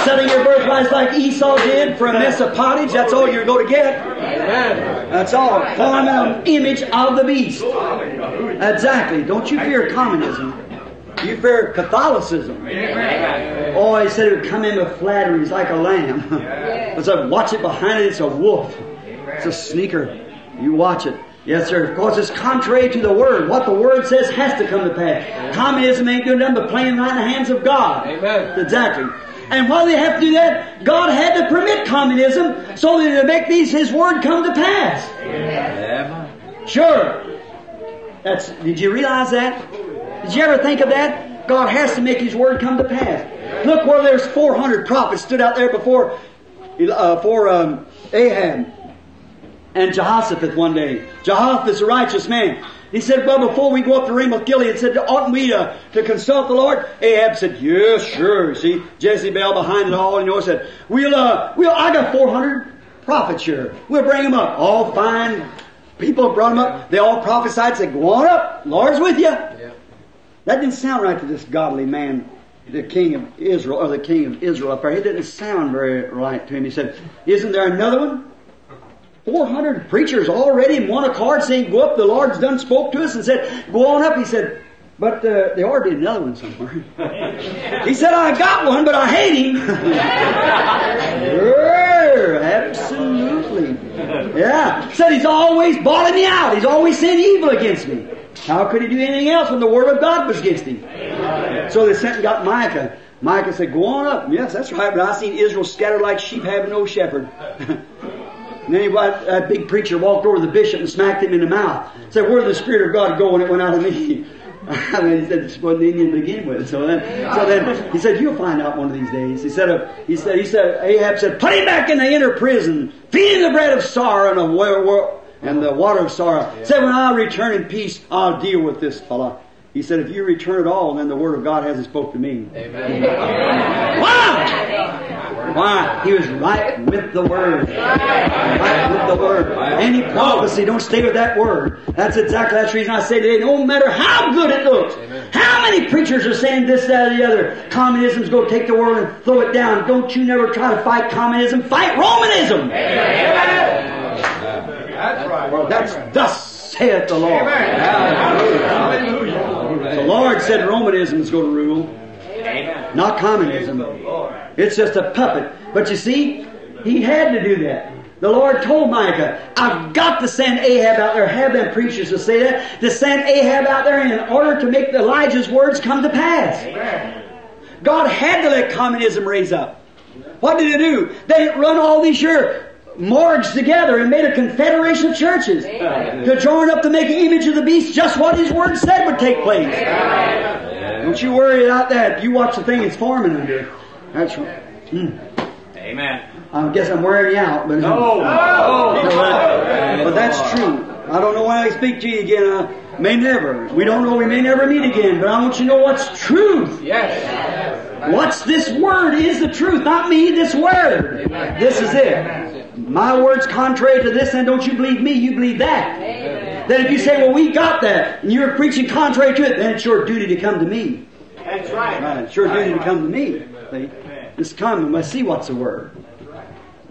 Selling your birthrights like Esau did for a mess of pottage, that's all you're going to get. Amen. That's all. Form an image of the beast. Exactly. Don't you fear communism. You fear Catholicism. Amen. Oh, he said it would come in with flatteries like a lamb. I said, watch it behind it. It's a wolf. It's a sneaker. You watch it. Yes, sir. Of course, it's contrary to the Word. What the Word says has to come to pass. Amen. Communism ain't doing nothing but playing right in the hands of God. Amen. Exactly. And why do they have to do that? God had to permit communism so that to make these His Word come to pass. Amen. Sure. That's. Did you realize that? Did you ever think of that? God has to make His Word come to pass. Amen. Look where there's four hundred prophets stood out there before uh, for um, Ahab and Jehoshaphat one day. Jehoshaphat's a righteous man. He said, well, before we go up to Ramoth Gilead, said, oughtn't we to, to consult the Lord? Ahab said, yes, sure. See, Jezebel behind it all, you know, said, we'll, uh, we'll, I got four hundred prophets here. We'll bring them up. All fine people brought them up. They all prophesied, said, go on up. Lord's with you. Yeah. That didn't sound right to this godly man, the king of Israel, or the king of Israel up there. It didn't sound very right to him. He said, isn't there another one? four hundred preachers already in one accord saying, go up, the Lord's done spoke to us and said, go on up. He said, but uh, there ought to be another one somewhere. He said, I got one, but I hate him. Sure, absolutely. Yeah. Said he's always bawling me out. He's always saying evil against me. How could he do anything else when the Word of God was against him? So they sent and got Micah. Micah said, go on up. And yes, that's right, but I seen Israel scattered like sheep having no shepherd. And then he, that big preacher walked over to the bishop and smacked him in the mouth. Said, where did the Spirit of God go when it went out of me? I mean, he said, it wasn't Indian to begin with. So then, so then he said, you'll find out one of these days. He said, uh, he said, he said, Ahab said, put him back in the inner prison. Feed him the bread of sorrow and, a war, war, and the water of sorrow. He said, when I return in peace, I'll deal with this fella. He said, if you return at all, then the Word of God hasn't spoke to me. Amen. Why? Why? He was right with the Word. Right with the Word. Any prophecy, don't stay with that Word. That's exactly that's the reason I say today, no matter how good it looks, how many preachers are saying this, that, or the other, communism's going to take the world and throw it down. Don't you never try to fight communism. Fight Romanism. Amen. That's right. Well, that's thus saith the Lord. Hallelujah. The Lord said Romanism is going to rule. Amen. Not communism. It's just a puppet. But you see, he had to do that. The Lord told Micah, I've got to send Ahab out there, have them preachers to say that, to send Ahab out there in order to make Elijah's words come to pass. Amen. God had to let communism raise up. What did it do? They run all these years. Morged together and made a confederation of churches. Amen. To join up to make an image of the beast, just what His Word said would take place. Amen. Don't you worry about that. You watch the thing it's forming under. That's right. Mm. Amen. I guess I'm wearing you out, but no, no, no, no, no. But that's true. I don't know why I speak to you again. I may never. We don't know. We may never meet again. But I want you to know what's truth. Yes. What's this word is the truth, not me. This word. Amen. This is it. My word's contrary to this, and don't you believe me? You believe that. Amen. Then if you say, "Well, we got that," and you're preaching contrary to it, then it's your duty to come to me. That's right. Right. It's your duty to come to me. See? Let's come and let's see what's the word.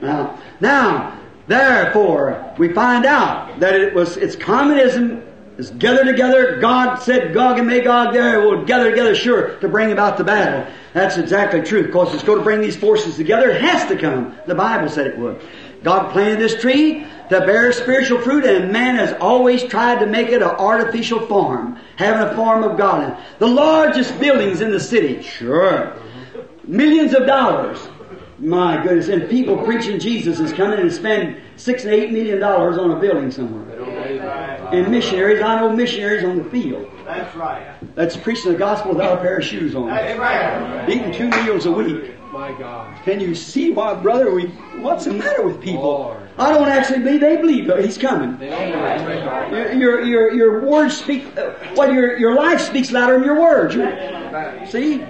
Now, now, therefore, we find out that it was it's communism. It's gather together. God said, "Gog and Magog, there will gather together, sure, to bring about the battle." That's exactly true. Of course, it's going to bring these forces together. It has to come. The Bible said it would. God planted this tree to bear spiritual fruit, and man has always tried to make it an artificial form, having a form of God. The largest buildings in the city, sure, millions of dollars. My goodness, and people preaching Jesus is coming and spend six and eight million dollars on a building somewhere. And missionaries, I know missionaries on the field. That's right. That's preaching the gospel without a pair of shoes on. That's right. Eating two meals a week. My God. Can you see why, brother? We what's the matter with people? Lord. I don't actually believe they believe that He's coming. Your, your your your words speak. Uh, well, your your life speaks louder than your words. Right? See.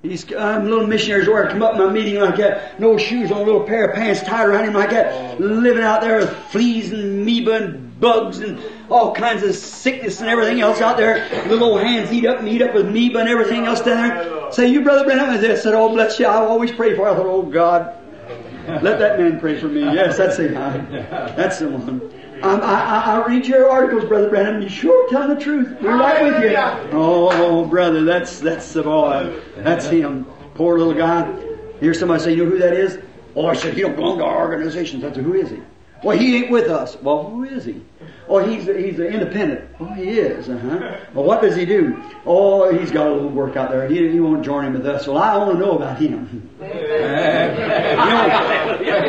These um, little missionaries where I come up in my meeting like that, no shoes on, a little pair of pants tied around him like that, living out there with fleas and amoeba and bugs and all kinds of sickness and everything else out there. Little old hands eat up and eat up with amoeba and everything else down there. Say, "You, Brother Branham," I said, "Oh, bless you, I always pray for you." I thought, "Oh, God, let that man pray for me." Yes, that's the guy. That's the one. Um, I, I, I read your articles, Brother Branham. You sure tell the truth. We're right with you. Oh, brother, that's that's the boy. That's him. Poor little guy. Hear somebody say, "You know who that is?" "Oh," I said, "he don't belong to our organizations." I said, "Who is he?" "Well, he ain't with us." "Well, who is he?" "Oh, he's he's an independent." "Oh, he is, uh-huh. Well, what does he do?" "Oh, he's got a little work out there. He, he won't join him with us." "Well, I want to know about him." You know,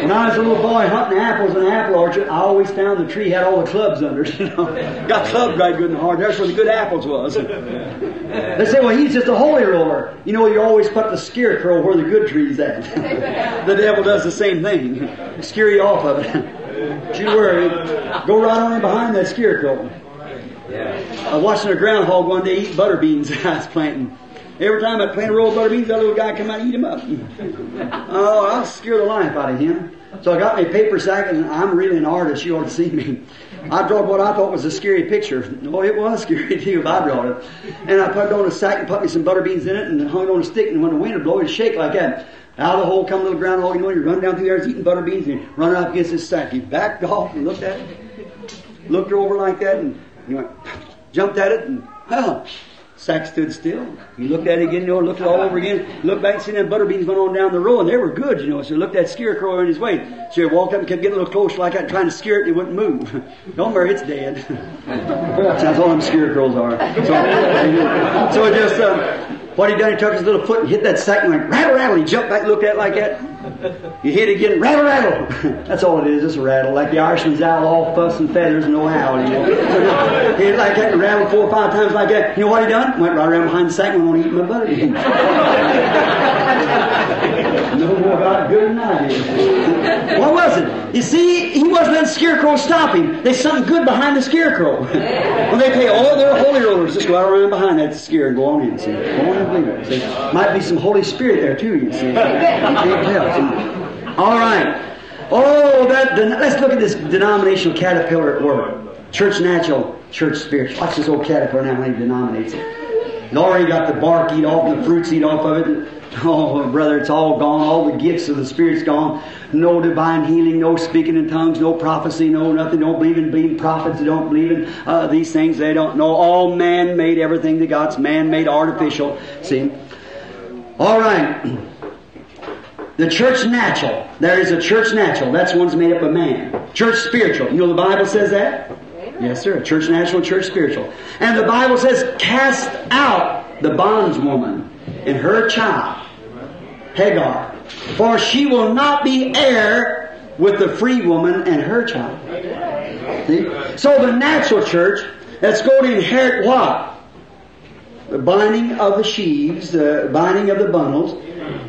when I was a little boy hunting apples in an apple orchard, I always found the tree had all the clubs under it. You know? Got clubbed right good and hard. That's where the good apples was. They say, "Well, he's just a holy roller." You know, you always put the scarecrow where the good tree's at. The devil does the same thing. Scare you off of it. Don't you worry. Go right on in behind that scarecrow. I was watching a groundhog one day eat butter beans that I was planting. Every time I plant a roll of butter beans, that little guy come out and eat them up. Oh, I'll scare the life out of him. So I got my paper sack, and I'm really an artist. You ought to see me. I drawed what I thought was a scary picture. Oh, it was scary too if I drawed it. And I put it on a sack and put me some butter beans in it and hung it on a stick. And when the wind would blow, it'd shake like that. Out of the hole come a little groundhog. You know, you run down through there, it's eating butter beans, and you run up against this sack. You backed off and looked at it, looked over like that, and you went, jumped at it, and well, sack stood still. You looked at it again, you know, looked it all over again, looked back, seen them butter beans went on down the row, and they were good, you know. So you looked at scarecrow in his way. So you walked up and kept getting a little closer like that, trying to scare it, and it wouldn't move. Don't worry, it's dead. That's all them scarecrows are. So, so it just. Uh, What he done, he took his little foot and hit that sack and went, rattle, rattle. He jumped back and looked at it like that. He hit again, rattle, rattle. That's all it is, it's a rattle. Like the Irishman's owl, all fuss and feathers and no owl anymore. He hit it like that and rattled four or five times like that. You know what he done? Went right around behind the sack and went on to eat my butter beans. No more about good than I did. What was it? You see, he wasn't letting the scarecrow stop him. There's something good behind the scarecrow. When they tell you, "Oh, they're holy rollers," just go out around behind that scare and go on in, see. Go on in. See, might be some Holy Spirit there too, you see. You can't tell. See. All right. Oh, that. Den- let's look at this denominational caterpillar at work. Church natural, church spiritual. Watch this old caterpillar now. How he denominates it. It's already got the bark eat off and the fruits eat off of it. Oh, brother, it's all gone. All the gifts of the Spirit's gone. No divine healing, no speaking in tongues, no prophecy, no nothing. Don't believe in being prophets. They don't believe in uh, these things. They don't know. All man-made, everything that God's man-made, artificial. See? All right. The church natural. There is a church natural. That's one's made up of man. Church spiritual. You know the Bible says that? Yes, sir. Church natural, church spiritual. And the Bible says, cast out the bondswoman and her child, Hagar, for she will not be heir with the free woman and her child. See? So the natural church that's going to inherit what? The binding of the sheaves, the binding of the bundles.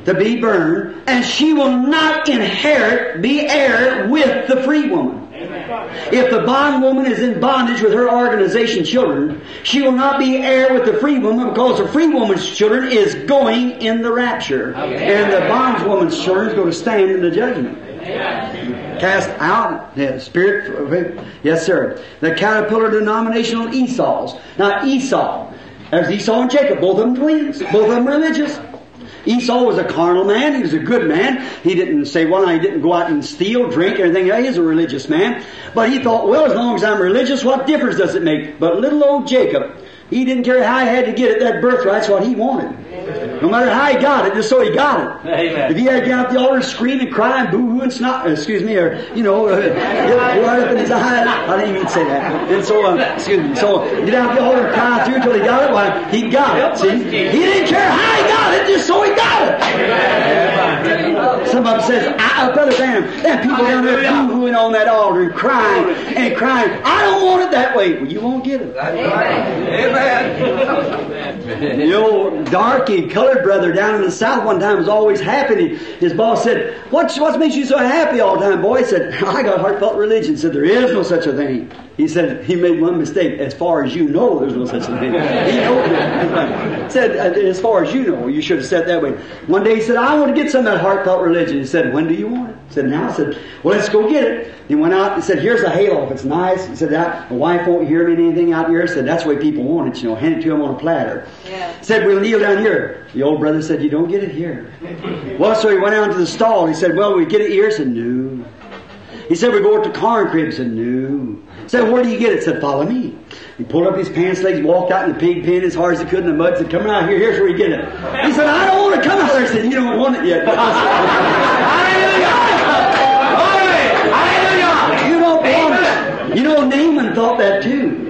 to be burned, and she will not inherit, be heir with the free woman. Amen. If the bondwoman is in bondage with her organization children, she will not be heir with the free woman, because the free woman's children is going in the rapture. Amen. And the bondwoman's children is going to stand in the judgment. Amen. Cast out the spirit. Yes, sir. The caterpillar denominational Esau's. Now, Esau, there's Esau and Jacob, both of them twins, both of them religious. Esau was a carnal man. He was a good man. He didn't say, well, he didn't go out and steal, drink, or anything. He is a religious man. But he thought, well, as long as I'm religious, what difference does it make? But little old Jacob, he didn't care how he had to get it. That birthright's what he wanted. No matter how he got it, just so he got it. Amen. If he had to get out the altar and scream and cry and boo-hoo and snot, excuse me, or, you know, uh, get right up in his eye. I didn't even say that. And so, uh, excuse me, so get out the altar and cry through until he got it. Well, he got it, see? He didn't care how he got it, just so he got it. Amen. Somebody says, I, Brother Sam, that people down there boo-hooing on that altar and crying and crying, I don't want it that way. Well, you won't get it. Amen. Amen. You know, darky color brother down in the south one time was always happy. His boss said, what, what makes you so happy all the time, boy? He said, I got heartfelt religion. He said, there is no such a thing. He said, he made one mistake. As far as you know, there's no such a thing. He told him. He said, as far as you know, you should have said that way. One day he said, I want to get some of that heartfelt religion. He said, when do you want it? He said, now. He said, well, let's go get it. He went out and said, here's a hayloft. It's nice. He said, that my wife won't hear me anything out here. He said, that's the way people want it, you know. Hand it to him on a platter. Yeah. He said, we'll kneel down here. The old brother said, you don't get it here. Well, so he went out to the stall. He said, well, we get it here? He said, no. He said, we go to the corn crib. He said, no. He said, where do you get it? He said, follow me. He pulled up his pants legs, walked out in the pig pen as hard as he could in the mud, said, come out here, here's where you get it. He said, I don't want to come out there. He said, you don't want it yet. Hallelujah! Hallelujah! You don't want it. You know, Naaman thought that too.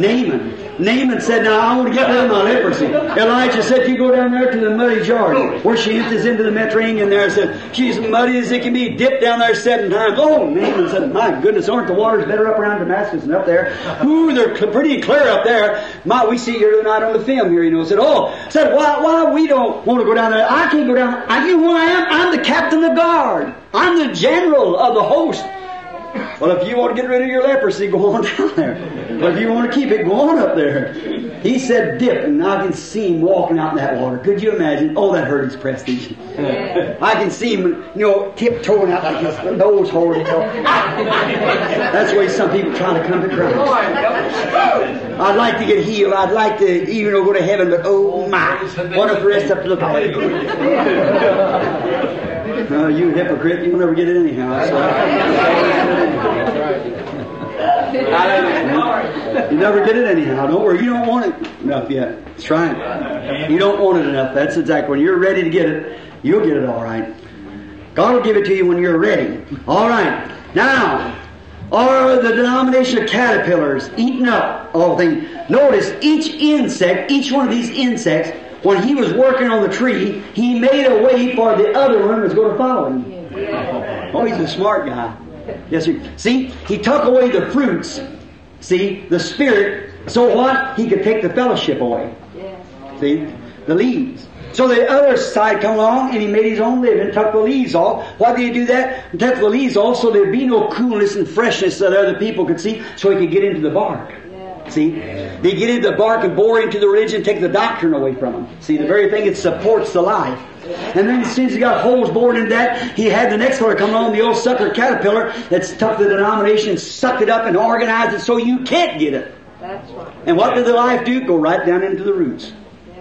Naaman. Naaman said, now I want to get rid of my leprosy. Elijah said, you go down there to the muddy Jordan, where she enters into the Mediterranean there. Said, she's muddy as it can be, dipped down there seven times. Oh, Naaman said, my goodness, aren't the waters better up around Damascus than up there? Ooh, they're pretty clear up there. My, we see here tonight on the film here, you know. Said, oh, said, why, why we don't want to go down there? I can't go down there. I, you know who I am? I'm the captain of the guard. I'm the general of the host. Well, if you want to get rid of your leprosy, go on down there. But if you want to keep it, go on up there. He said, dip, and I can see him walking out in that water. Could you imagine? Oh, that hurt his prestige. Yeah. I can see him, you know, tiptoeing out like his nose hole. That's the way some people try to come to Christ. I'd like to get healed. I'd like to even go to heaven, but oh my, what if the rest up to the body? No, you hypocrite, you'll never get it anyhow. That's right. You never get it anyhow. Don't worry, you don't want it enough yet. That's right. You don't want it enough. That's exactly. When you're ready to get it, you'll get it all right. God will give it to you when you're ready. All right. Now, are the denomination of caterpillars eaten up all things? Notice each insect, each one of these insects, when he was working on the tree, he made a way for the other one that was going to follow him. Oh, he's a smart guy. Yes, sir. See, he took away the fruits, see, the spirit, so what? He could take the fellowship away. See, the leaves. So the other side come along and he made his own living, took the leaves off. Why did he do that? He took the leaves off so there'd be no coolness and freshness that other people could see, so he could get into the bark. See, they get into the bark and bore into the religion, take the doctrine away from them. See, the very thing that supports the life. And then as soon as he got holes bored in that, he had the next fellow come along, the old sucker caterpillar that's took the denomination, sucked it up and organized it so you can't get it. That's right. And what did the life do? Go right down into the roots.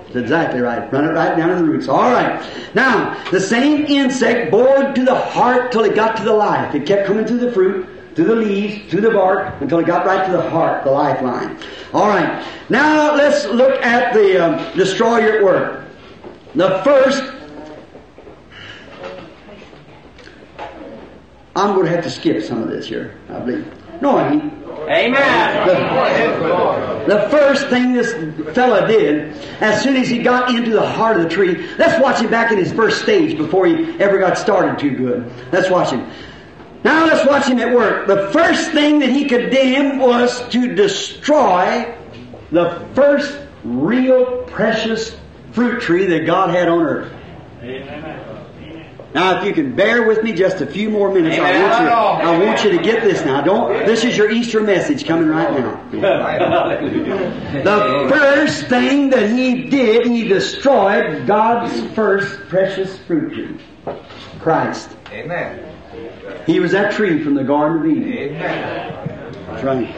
That's exactly right. Run it right down into the roots. All right. Now, the same insect bored to the heart till it got to the life. It kept coming through the fruit, through the leaves, through the bark, until it got right to the heart, the lifeline. All right. Now let's look at the um, destroyer at work. The first, I'm going to have to skip some of this here, I believe. No, I mean. Amen. The, the first thing this fella did, as soon as he got into the heart of the tree, let's watch him back in his first stage before he ever got started too good. Let's watch him. Now let's watch him at work. The first thing that he condemned was to destroy the first real precious fruit tree that God had on earth. Now, if you can bear with me just a few more minutes, I want you, I want you to get this now. Don't. This is your Easter message coming right now. The first thing that he did, he destroyed God's first precious fruit tree, Christ. Amen. He was that tree from the Garden of Eden. Amen. That's right.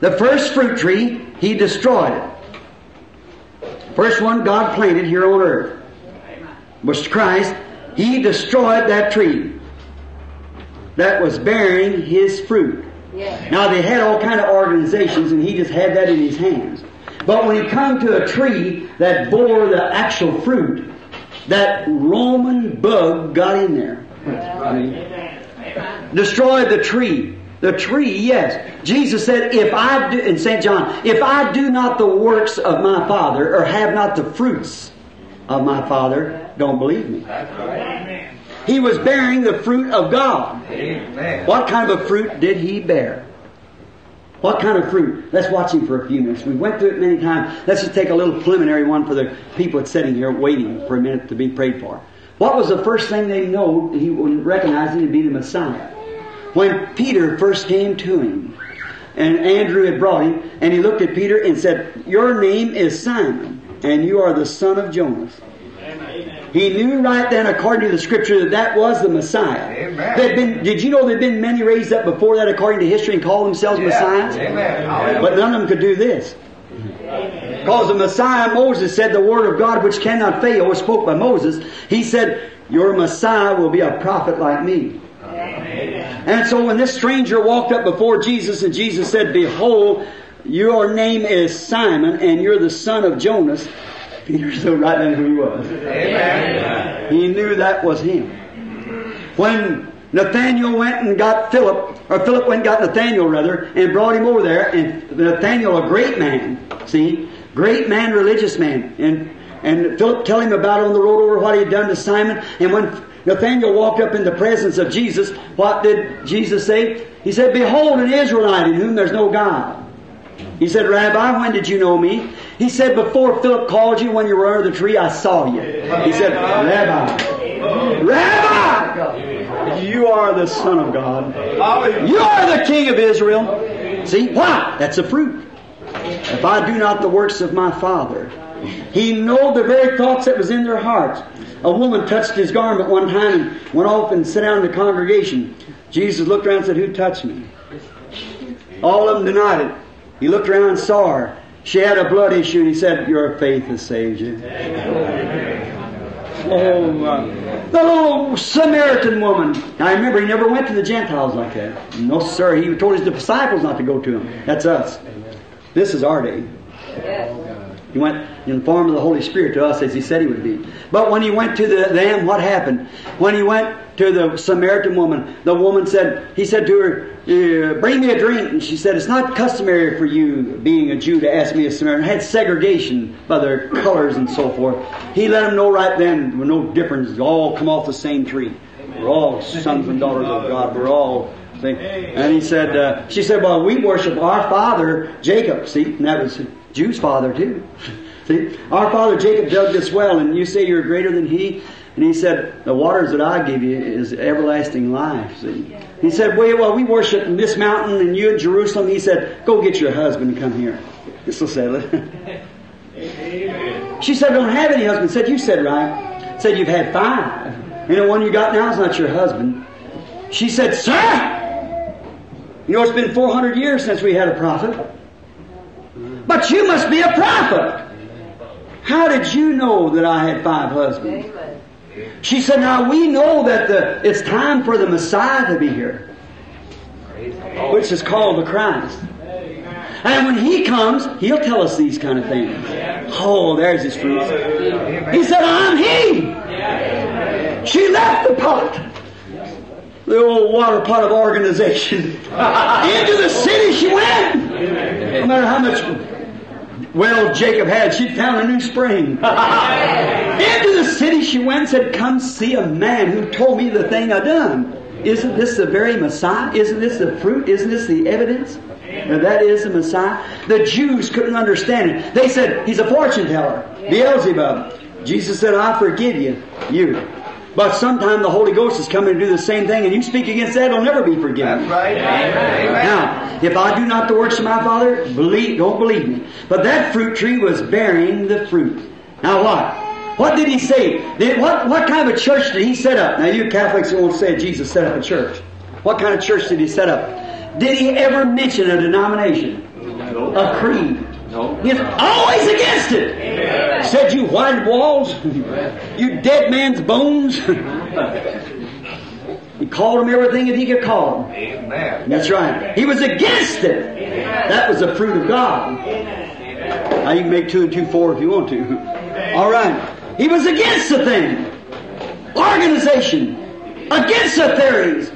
The first fruit tree, he destroyed it. First one God planted here on earth was Christ. He destroyed that tree that was bearing his fruit. Yes. Now they had all kind of organizations, and he just had that in his hands. But when he come to a tree that bore the actual fruit, that Roman bug got in there. Yes. Destroyed the tree. The tree, yes. Jesus said, "If I do," in Saint John, "if I do not the works of my Father, or have not the fruits of my Father, don't believe me." Amen. He was bearing the fruit of God. Amen. What kind of a fruit did he bear? What kind of fruit? Let's watch him for a few minutes. We went through it many times. Let's just take a little preliminary one for the people that's sitting here waiting for a minute to be prayed for. What was the first thing they know he recognized him to be the Messiah? When Peter first came to him, and Andrew had brought him, and he looked at Peter and said, "Your name is Simon, and you are the son of Jonas." Amen. He knew right then, according to the Scripture, that that was the Messiah. Been, did you know there had been many raised up before that, according to history, and called themselves yeah. Messiahs? Amen. But none of them could do this. Amen. Because the Messiah, Moses said, the Word of God, which cannot fail, was spoke by Moses. He said, "Your Messiah will be a prophet like me." Amen. And so when this stranger walked up before Jesus, and Jesus said, "Behold, your name is Simon, and you're the son of Jonas," Peter knew right then who he was. Amen. He knew that was him. When Nathaniel went and got Philip, or Philip went and got Nathaniel, rather, and brought him over there, and Nathaniel, a great man, see, great man, religious man, and and Philip tell him about on the road over what he had done to Simon, and when Nathaniel walked up in the presence of Jesus, what did Jesus say? He said, "Behold, an Israelite in whom there's no God." He said, "Rabbi, when did you know me?" He said, "Before Philip called you, when you were under the tree, I saw you." He said, "Rabbi, Rabbi, you are the Son of God. You are the King of Israel." See, why? That's a fruit. If I do not the works of my Father. He knew the very thoughts that was in their hearts. A woman touched his garment one time and went off and sat down in the congregation. Jesus looked around and said, "Who touched me?" All of them denied it. He looked around and saw her. She had a blood issue, and he said, "Your faith has saved you." Oh, my. The little Samaritan woman. I remember he never went to the Gentiles like that. No, sir. He told his disciples not to go to him. That's us. This is our day. He went in the form of the Holy Spirit to us as he said he would be. But when he went to the, them, what happened? When he went to the Samaritan woman, the woman said, he said to her, "Bring me a drink." And she said, "It's not customary for you, being a Jew, to ask me a Samaritan." Had segregation by their colors and so forth. He let them know right then, with no difference, we all come off the same tree. Amen. We're all sons and daughters of God. We're all... See? And he said, uh, she said, "Well, we worship our father Jacob." See, and that was Jew's father too. See, "Our father Jacob dug this well, and you say you're greater than he." And he said, "The waters that I give you is everlasting life." See, he said, "Well, well, we worship in this mountain, and you in Jerusalem." He said, "Go get your husband and come here. This will settle it." She said, "I don't have any husband." Said, "You said right." Said, "You've had five, and the one you got now is not your husband." She said, "Sir, you know, it's been four hundred years since we had a prophet. But you must be a prophet. How did you know that I had five husbands?" She said, "Now we know that the, it's time for the Messiah to be here, which is called the Christ. And when he comes, he'll tell us these kind of things." Oh, there's his fruit. He said, "I'm he." She left the pot, the old water pot of organization. Into the city she went. No matter how much well Jacob had, she found a new spring. Into the city she went and said, "Come see a man who told me the thing I done. Isn't this the very Messiah? Isn't this the fruit? Isn't this the evidence? And that is the Messiah." The Jews couldn't understand it. They said, "He's a fortune teller. Beelzebub." Jesus said, I forgive you, you. But sometime the Holy Ghost is coming to do the same thing, and you speak against that, it'll never be forgiven. That's right. Amen. Now, if I do not the works of my Father, believe, don't believe me. But that fruit tree was bearing the fruit. Now what? What did he say? Did, what, what kind of a church did he set up? Now you Catholics won't say Jesus set up a church. What kind of church did he set up? Did he ever mention a denomination? No. A creed? No. He's always against it. Amen. Said you whited walls, you dead man's bones. He called them everything that he could call them. Amen. That's right. He was against it. Amen. That was the fruit of God. Amen. Now you can make two and two four if you want to. Amen. All right. He was against the thing. Organization. Against the theories.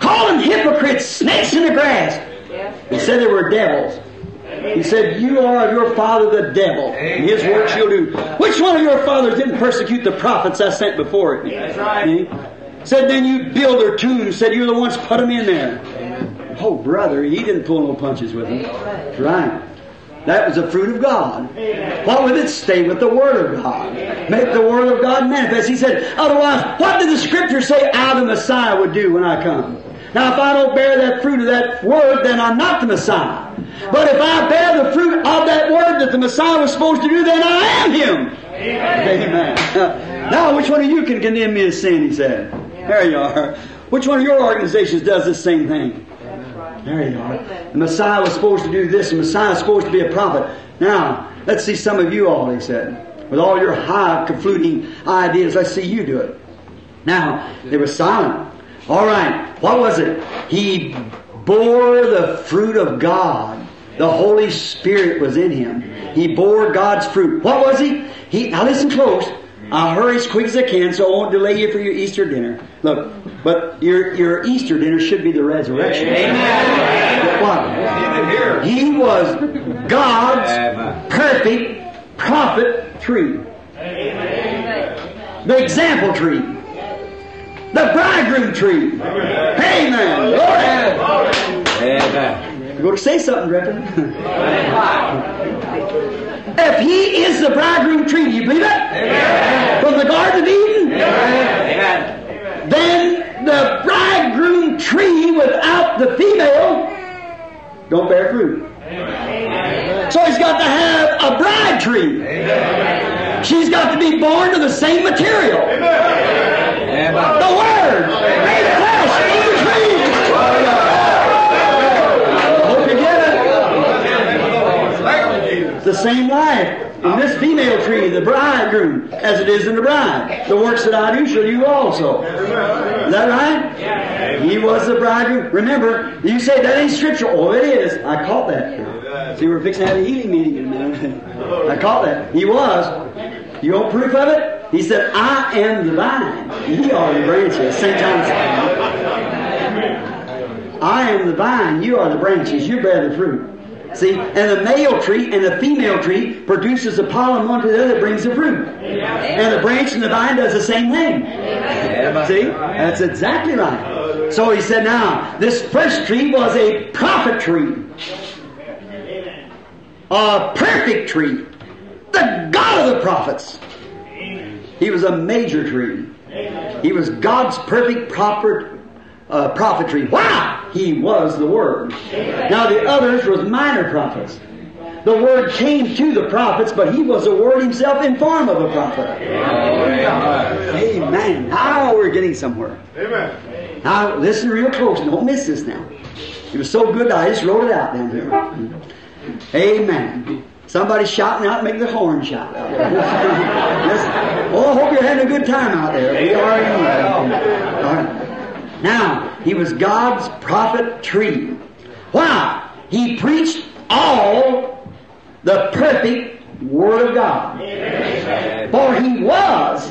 Calling hypocrites snakes in the grass. He said they were devils. He said, you are your father the devil, and his works you'll do. Which one of your fathers didn't persecute the prophets I sent before it? That's right. He said, then you build their tombs. Said, you're the ones put them in there. Amen. Oh, brother, he didn't pull no punches with him. That's right. That was the fruit of God. Amen. What would it stay with the Word of God? Amen. Make the Word of God manifest. He said, otherwise, what did the Scripture say I, the Messiah, would do when I come? Now, if I don't bear that fruit of that Word, then I'm not the Messiah. But if I bear the fruit of that Word that the Messiah was supposed to do, then I am Him. Amen. Amen. Now, which one of you can condemn me as sin, he said. Yeah. There you are. Which one of your organizations does this same thing? There you are. The Messiah was supposed to do this. The Messiah was supposed to be a prophet. Now, let's see some of you all, he said. With all your high, conflicting ideas, let's see you do it. Now, they were silent. All right. What was it? He bore the fruit of God. The Holy Spirit was in him. He bore God's fruit. What was he? He. Now, listen close. I'll hurry as quick as I can so I won't delay you for your Easter dinner. Look, but your your Easter dinner should be the resurrection. Amen. What? He was God's perfect prophet tree. Amen. The example tree. The bridegroom tree. Amen. Amen. Amen. You're going to say something, Reverend. If He is the bridegroom tree, do you believe that? Amen. From the Garden of Eden? Amen. Then the bridegroom tree without the female don't bear fruit. Amen. So He's got to have a bride tree. Amen. She's got to be born to the same material. Amen. The Word. Amen. The same life in this female tree, the bridegroom, as it is in the bride. The works that I do shall you also. Is that right? He was the bridegroom. Remember, you say that ain't scriptural. Oh, it is. I caught that. See, we're fixing to have a healing meeting in a minute. I caught that. He was. You want proof of it? He said, I am the vine. Ye are the branches. Saint John's. I am the vine. You are the branches. You bear the fruit. See, and the male tree and the female tree produces the pollen one to the other, brings the fruit. Amen. And the branch and the vine does the same thing. Amen. See, that's exactly right. So he said, now, this fresh tree was a prophet tree. A perfect tree. The God of the prophets. He was a major tree. He was God's perfect prophet Uh, prophetry. Wow! He was the Word. Now the others was minor prophets. The Word came to the prophets, but He was the Word Himself in form of a prophet. Amen. Amen. Now we're getting somewhere. Amen. Now listen real close. Don't miss this now. It was so good I just wrote it out down here. Amen. Somebody shouting out, make the horn shout. Oh, I hope you're having a good time out there. We are anyway. All right. Now, he was God's prophet tree. Wow! He preached all the perfect Word of God. Amen. For he was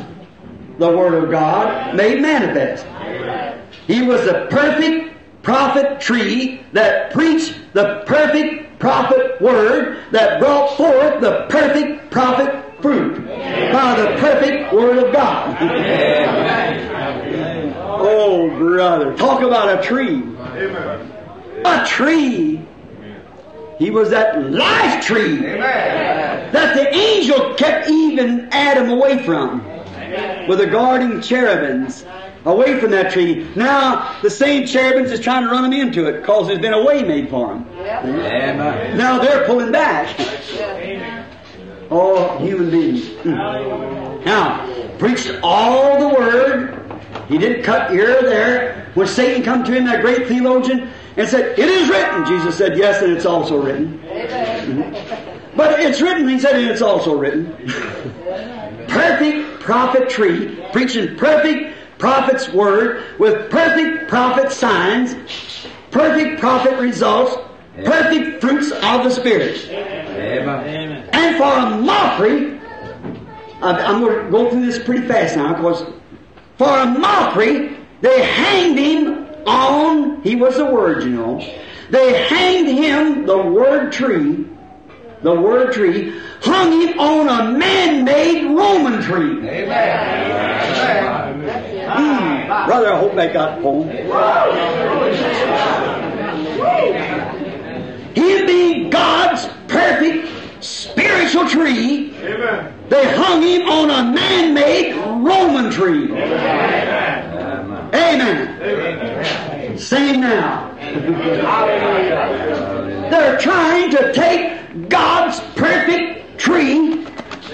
the Word of God made manifest. Amen. He was the perfect prophet tree that preached the perfect prophet Word that brought forth the perfect prophet fruit. Amen. By the perfect Word of God. Amen. Oh, brother. Talk about a tree. Amen. A tree. He was that life tree. Amen. That the angel kept Eve and Adam away from. Amen. With the guarding cherubims. Away from that tree. Now, the same cherubims is trying to run them into it because there's been a way made for them. Yep. Amen. Now they're pulling back. Amen. Oh, human beings. Mm. Now, preached all the word. He didn't cut here or there. When Satan come to him, that great theologian, and said, "It is written." Jesus said, "Yes, and it's also written." Amen. Mm-hmm. But it's written, he said, and it's also written. Perfect prophetry, preaching perfect prophet's word with perfect prophet signs, perfect prophet results, amen, perfect fruits of the Spirit. Amen. And for a mockery, I'm going to go through this pretty fast now, because for a mockery, they hanged him on, he was the Word, you know. They hanged him, the Word tree, the Word tree, hung him on a man-made Roman tree. Amen. Amen. Amen. Mm, brother, I hope that got home. He being God's perfect spiritual tree, amen, they hung him on a man-made Roman tree. Amen. Amen. Amen. Sing now. They're trying to take God's perfect tree,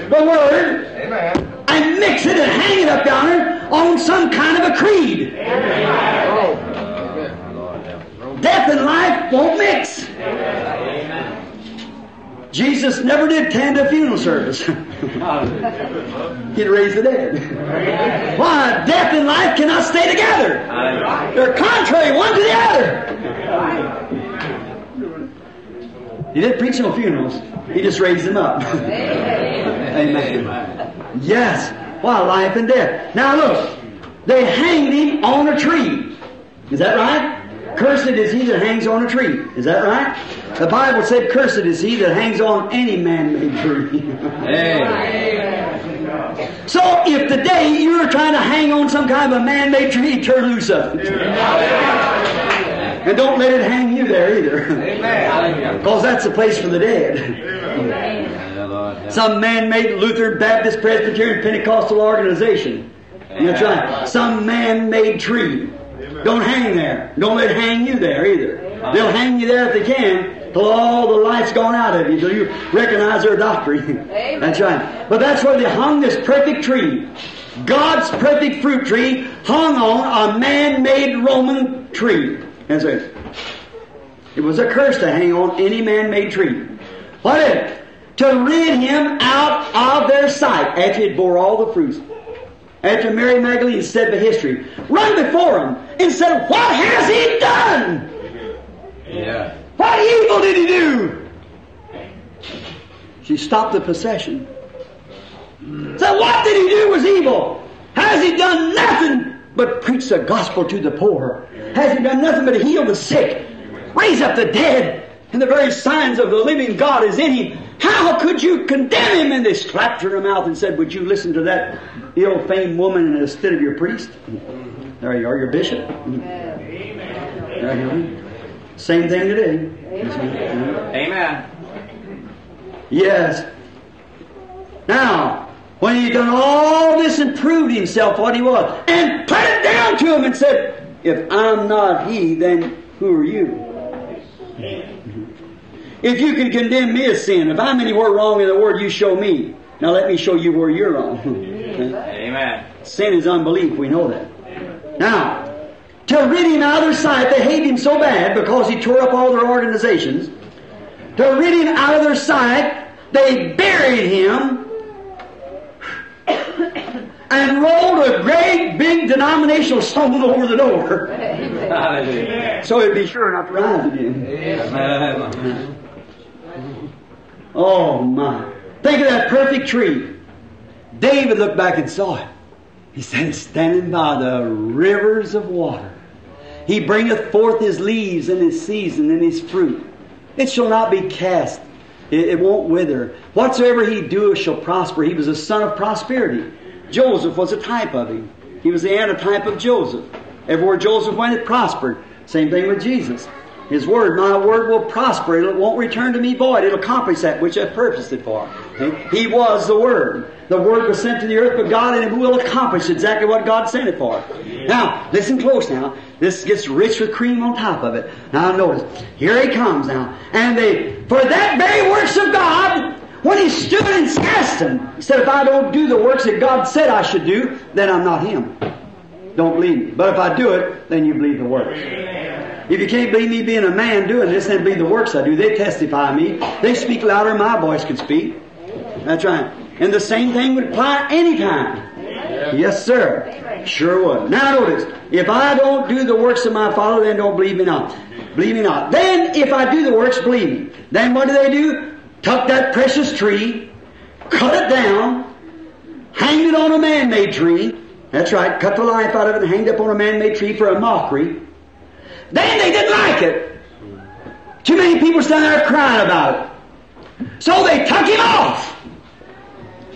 the Word, amen, and mix it and hang it up down there on some kind of a creed. Amen. Death and life won't mix. Amen. Jesus never did attend a funeral service. He'd raise the dead. Why? Death and life cannot stay together. They're contrary one to the other. He didn't preach no funerals. He just raised them up. Amen. Yes. Why? Life and death. Now look. They hanged him on a tree. Is that right? Cursed is he that hangs on a tree. Is that right? The Bible said, "Cursed is he that hangs on any man-made tree." Amen. So if today you're trying to hang on some kind of a man-made tree, turn loose of it. Amen. And don't let it hang you there either. Because that's the place for the dead. Amen. Some man-made Lutheran, Baptist, Presbyterian, Pentecostal organization. Amen. That's right. Some man-made tree. Amen. Don't hang there. Don't let it hang you there either. They'll hang you there if they can till all the light's gone out of you, till you recognize their doctrine. That's right. But that's where they hung this perfect tree, God's perfect fruit tree, hung on a man-made Roman tree. That's it. It was a curse to hang on any man-made tree. What if? To rid him out of their sight after it bore all the fruits. After Mary Magdalene said the history, run before him and said, "What has he done? Yeah. What evil did he do?" She stopped the procession. So what did he do was evil? Has he done nothing but preach the gospel to the poor? Has he done nothing but heal the sick, raise up the dead, and the very signs of the living God is in him? How could you condemn him? And they slapped her in her mouth and said, "Would you listen to that ill-famed woman instead of your priest?" There you are, your bishop. There you are. Same thing today. Amen. Amen. Yes. Now, when he had done all this and proved himself what he was, and put it down to him and said, "If I'm not he, then who are you? If you can condemn me as sin, if I'm anywhere wrong in the word, you show me. Now let me show you where you're wrong." Amen. Sin is unbelief. We know that. Now, to rid him out of their sight, they hate him so bad because he tore up all their organizations. To rid him out of their sight, they buried him and rolled a great big denominational stone over the door. So he'd be sure not to rise again. Oh my. Think of that perfect tree. David looked back and saw it. He said, "Standing by the rivers of water. He bringeth forth his leaves in his season and his fruit. It shall not be cast. It, it won't wither. Whatsoever he doeth shall prosper." He was a son of prosperity. Joseph was a type of him. He was the antitype of Joseph. Everywhere Joseph went, it prospered. Same thing with Jesus. His word, my word will prosper. It won't return to me void. It'll accomplish that which I purposed it for. He was the Word. The Word was sent to the earth by God, and it will accomplish exactly what God sent it for. Yeah. Now, listen close now. This gets rich with cream on top of it. Now notice, here he comes now. And they, for that very works of God, when he stood in Saston, he said, if I don't do the works that God said I should do, then I'm not him. Don't believe me. But if I do it, then you believe the works. Amen. If you can't believe me being a man doing this, then believe the works I do. They testify me. They speak louder than my voice could speak. That's right. And the same thing would apply any time. Amen. Yes, sir. Sure would. Now notice, if I don't do the works of my Father, then don't believe me not. Believe me not. Then if I do the works, believe me. Then what do they do? Took that precious tree, cut it down, hanged it on a man-made tree. That's right, cut the life out of it and hanged up on a man-made tree for a mockery. Then they didn't like it. Too many people standing there crying about it. So they took him off.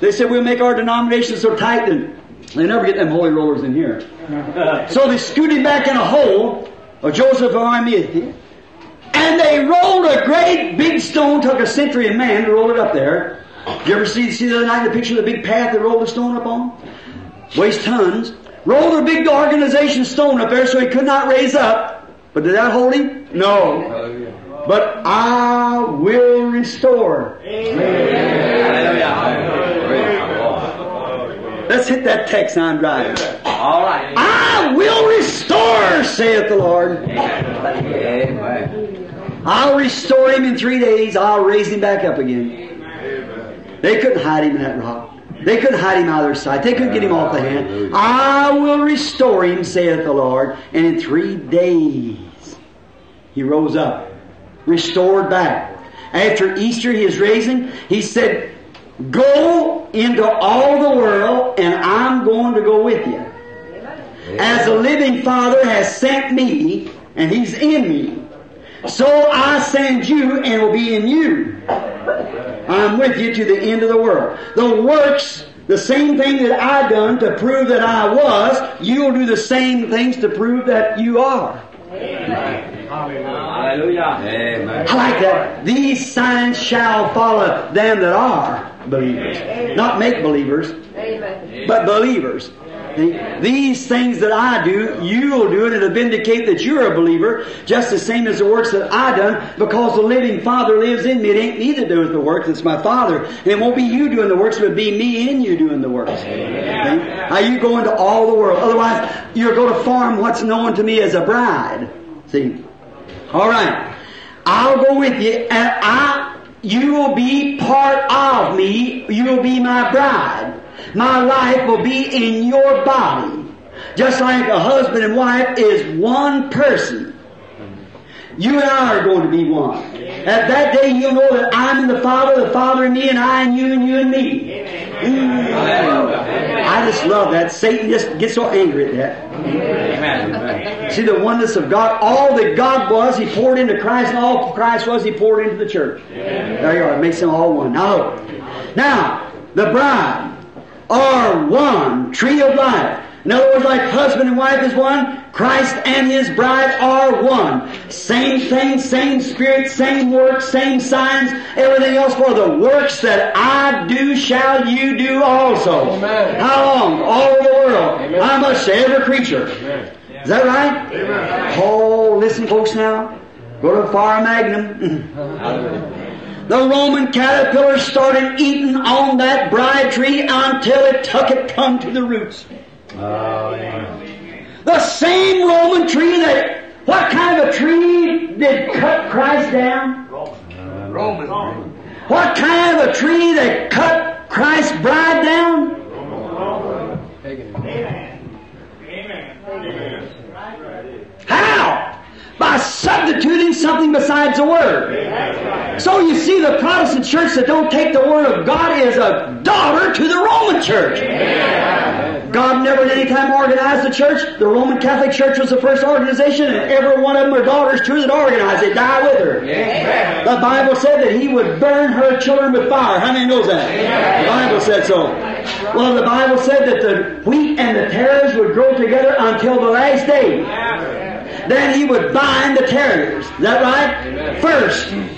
They said, we'll make our denomination so tight that they never get them holy rollers in here. So they scooted back in a hole of Joseph of Arimathea, and they rolled a great big stone, took a century of man to roll it up there. Did you ever see, see the other night the picture of the big path they rolled the stone up on? Weighs tons. Rolled a big organization stone up there so he could not raise up. But did that hold him? No. But I will restore. Amen. Let's hit that text now, I'm driving. All right. I will restore, saith the Lord. I'll restore him in three days. I'll raise him back up again. They couldn't hide him in that rock. They couldn't hide him out of their sight. They couldn't get him off the hand. I will restore him, saith the Lord. And in three days he rose up, restored back. After Easter he is raising. He said, go into all the world, and I'm going to go with you. As the living Father has sent me, and he's in me, so I send you and will be in you. I'm with you to the end of the world. The works, the same thing that I done to prove that I was, you'll do the same things to prove that you are. Amen. Hallelujah. Amen. I like that. These signs shall follow them that are believers. Amen. Not make believers, amen, but believers. Amen. These things that I do, you'll do, and it'll vindicate that you're a believer, just the same as the works that I done, because the living Father lives in me. It ain't me that does the works, it's my Father. And it won't be you doing the works, but it'll be me and you doing the works. Amen. Now you go into all the world. Otherwise, you're going to farm what's known to me as a bride. See? All right. I'll go with you, and I, you will be part of me. You will be my bride. My life will be in your body. Just like a husband and wife is one person. You and I are going to be one. At that day you'll know that I'm in the Father, the Father in me, and I in you, and you in me. Mm. I just love that. Satan just gets so angry at that. Amen. See the oneness of God. All that God was, He poured into Christ, and all Christ was, He poured into the church. Amen. There you are. It makes them all one. Now, now the bride are one, tree of life. In other words, like husband and wife is one, Christ and His bride are one. Same thing, same spirit, same work, same signs, everything else. For the works that I do shall you do also. Amen. How long? All over the world. Amen. I must say every creature. Amen. Is that right? Amen. Oh, listen folks now. Go to the Fire Magnum. The Roman caterpillar started eating on that bride tree until it took it come to the roots. Oh, yeah. The same Roman tree that, what kind of a tree did cut Christ down? Roman. Roman. Roman. What kind of a tree that cut Christ's bride down? Roman. Amen. Amen. Amen. How? By substituting something besides the Word. So you see the Protestant church that don't take the Word of God is a daughter to the Roman church. God never at any time organized the church. The Roman Catholic Church was the first organization, and every one of them are daughters to that organized. They die with her. The Bible said that He would burn her children with fire. How many knows that? The Bible said so. Well, the Bible said that the wheat and the tares would grow together until the last day. then he would bind the terriers. Is that right? Amen. First. Amen.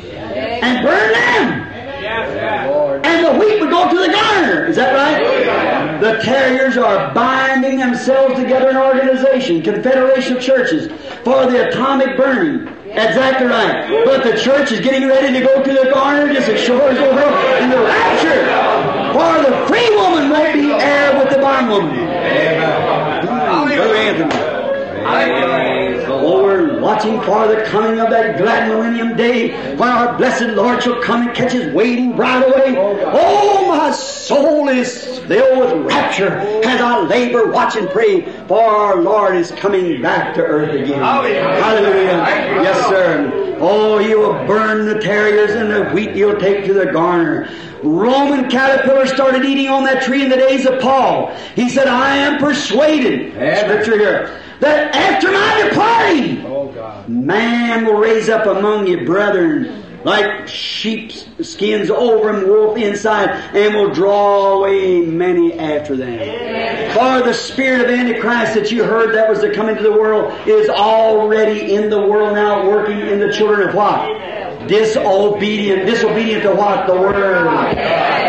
And burn them. Amen. And the wheat would go to the garner. Is that right? Amen. The terriers are binding themselves together in organization, confederation of churches, for the atomic burning. Exactly right. But the church is getting ready to go to the garner just as sure as the world in the rapture. For the free woman might be heir with the bondwoman. Amen. Brother Anthony. Amen. Oh, we're watching for the coming of that glad millennium day when our blessed Lord shall come and catch his waiting bride away. Oh, my soul is filled with rapture as I labor, watch, and pray, for our Lord is coming back to earth again. Hallelujah. Yes, sir. Oh, he will burn the terriers and the wheat he will take to the garner. Roman caterpillars started eating on that tree in the days of Paul. He said, I am persuaded, scripture here, that after my departing, oh, God, man will raise up among you, brethren, like sheep's skins over and wolf inside, and will draw away many after them. Amen. For the spirit of Antichrist that you heard that was to come into the world is already in the world now, working in the children of what? Disobedient. Disobedient to what? The Word. Amen.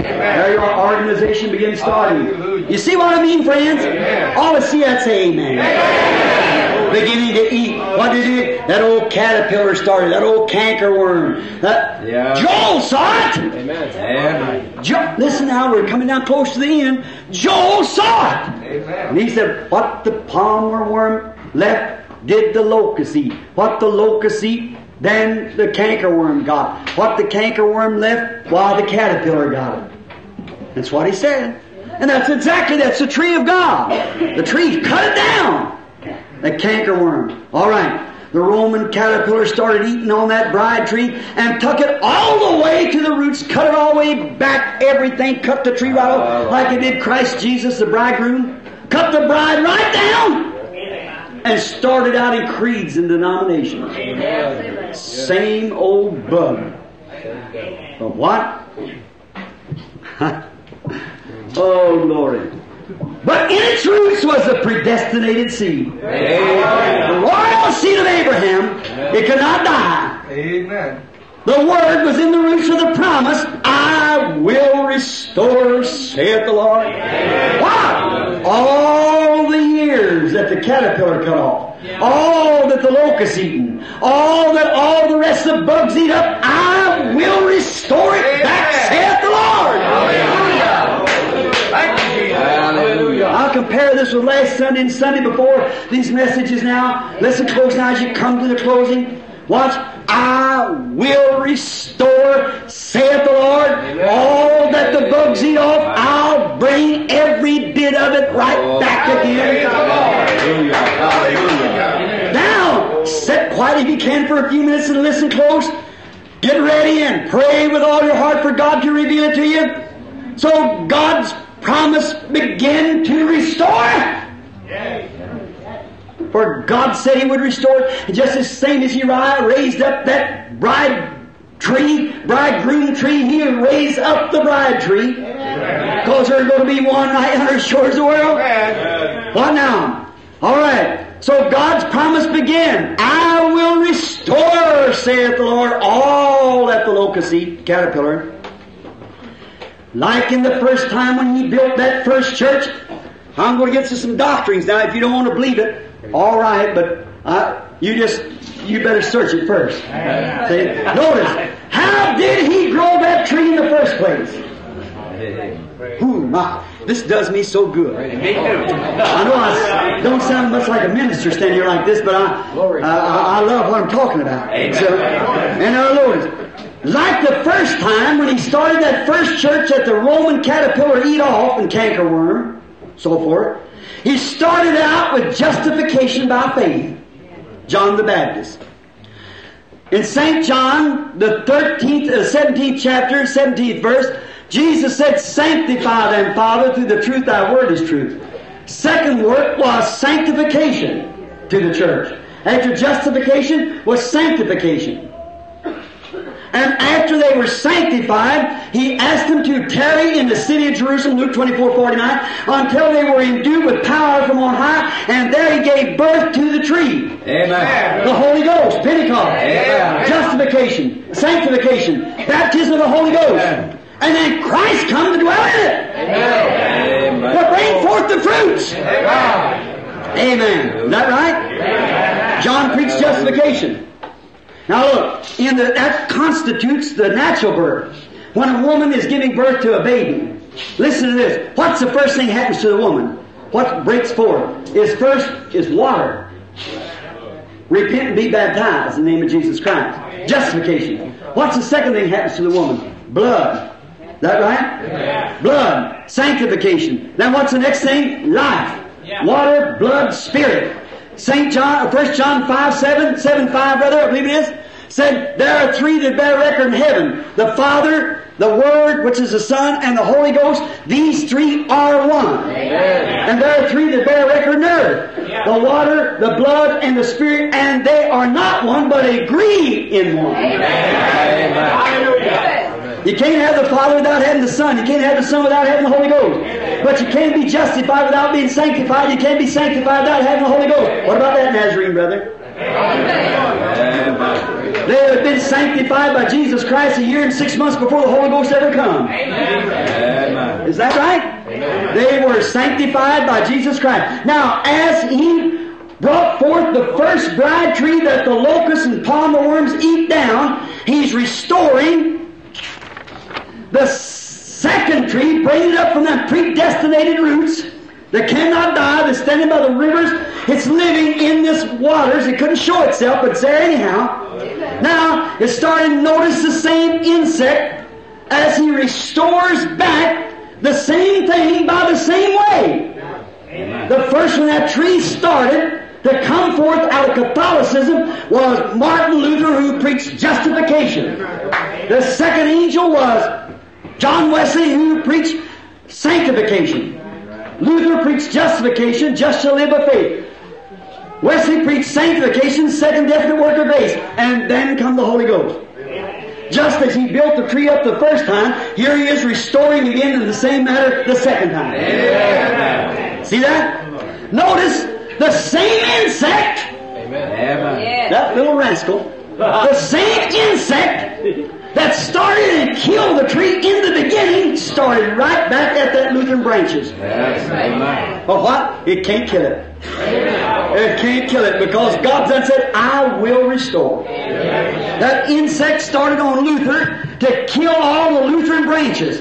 There your organization begins starting. Hallelujah. You see what I mean, friends? Amen. All I see, I'd say amen. Amen. Beginning to eat. What did it? That old caterpillar started. That old cankerworm. That yeah. Joel saw it. Amen. Amen. Jo- Listen now, we're coming down close to the end. Joel saw it. Amen. And he said, what the palmer worm left did the locust eat. What the locust eat, then the cankerworm got. What the cankerworm left, why the caterpillar got it. That's what he said. And that's exactly, that's the tree of God. The tree, cut it down. The cankerworm. All right. The Roman caterpillar started eating on that bride tree and took it all the way to the roots, cut it all the way back, everything, cut the tree right off, uh, like it did Christ Jesus, the bridegroom. Cut the bride right down. Amen. And started out in creeds and denominations. Amen. Same old bug. But what? Oh, glory. But in its roots was the predestinated seed. Amen. The royal seed of Abraham. Amen. It could not die. Amen. The word was in the roots of the promise, I will restore, saith the Lord. Amen. Wow! All the years that the caterpillar cut off, yeah. all that the locust eaten, all that all the rest of the bugs eat up, I will restore it Amen. Back, saith the Lord. Hallelujah! Thank you. Hallelujah. I'll compare this with last Sunday and Sunday before these messages now. Listen close now as you come to the closing. Watch. I will restore, saith the Lord. Amen. All that the bugs eat off, I'll bring every bit of it right back again. Hallelujah. Hallelujah. Now, sit quiet if you can for a few minutes and listen close. Get ready and pray with all your heart for God to reveal it to you. So God's promise begin to restore it. Yes. For God said He would restore it. And just as same as He raised up that bride tree, bridegroom tree, He'll raise up the bride tree. Because there's going to be one right on the shores of the world. What now? All right. So God's promise began. I will restore, saith the Lord, all that the locust eat, caterpillar. Like in the first time when he built that first church, I'm going to get to some doctrines now. If you don't want to believe it, all right, but uh, you just, you better search it first. See? Notice, how did he grow that tree in the first place? Ooh, my, this does me so good. I know I don't sound much like a minister standing here like this, but I, uh, I love what I'm talking about. So, and I notice. Like the first time when he started that first church that the Roman caterpillar eat off and cankerworm, so forth, he started out with justification by faith. John the Baptist. In Saint John, the thirteenth, uh, seventeenth chapter, seventeenth verse, Jesus said, sanctify them, Father, through the truth, thy word is truth. Second work was sanctification to the church. After justification was sanctification. And after they were sanctified, he asked them to tarry in the city of Jerusalem, Luke twenty-four forty-nine, until they were endued with power from on high, and there he gave birth to the tree. Amen. The Holy Ghost, Pentecost, Amen. Justification, sanctification, baptism of the Holy Ghost. Amen. And then Christ come to dwell in it. Amen. To bring forth the fruits. Amen. Amen. Is that right? Amen. John preached justification. Now look, in the, that constitutes the natural birth. When a woman is giving birth to a baby, listen to this. What's the first thing happens to the woman? What breaks forth is first is water. Repent and be baptized in the name of Jesus Christ. Justification. What's the second thing happens to the woman? Blood. Is that right? Blood. Sanctification. Then what's the next thing? Life. Water, blood, spirit. Saint John, First John five, seven, seven, five, brother, I believe it is, said, there are three that bear record in heaven, the Father, the Word, which is the Son, and the Holy Ghost. These three are one. Amen. And there are three that bear record in earth, yeah. the water, the blood, and the Spirit, and they are not one, but agree in one. Amen. Amen. You can't have the Father without having the Son. You can't have the Son without having the Holy Ghost. But you can't be justified without being sanctified. You can't be sanctified without having the Holy Ghost. What about that Nazarene, brother? Amen. They have been sanctified by Jesus Christ a year and six months before the Holy Ghost ever come. Amen. Is that right? Amen. They were sanctified by Jesus Christ. Now, as he brought forth the first bride tree that the locusts and palm worms eat down, he's restoring the second tree, braided up from their predestinated roots, that cannot die, that's standing by the rivers. It's living in this waters. It couldn't show itself, but it's there anyhow. Amen. Now, it's starting to notice the same insect as he restores back the same thing by the same way. Amen. The first one that tree started to come forth out of Catholicism was Martin Luther, who preached justification. Amen. The second angel was John Wesley, who preached sanctification. Luther preached justification, just shall live by faith. Wesley preached sanctification, second definite work of grace. And then come the Holy Ghost. Just as he built the tree up the first time, here he is restoring again in the same manner the second time. Amen. See that? Notice the same insect. Amen. That little rascal. The same insect that started and killed the tree in the beginning started right back at that Lutheran branches. Yes. But what? It can't kill it. Amen. It can't kill it because God then said, I will restore. Amen. That insect started on Luther to kill all the Lutheran branches.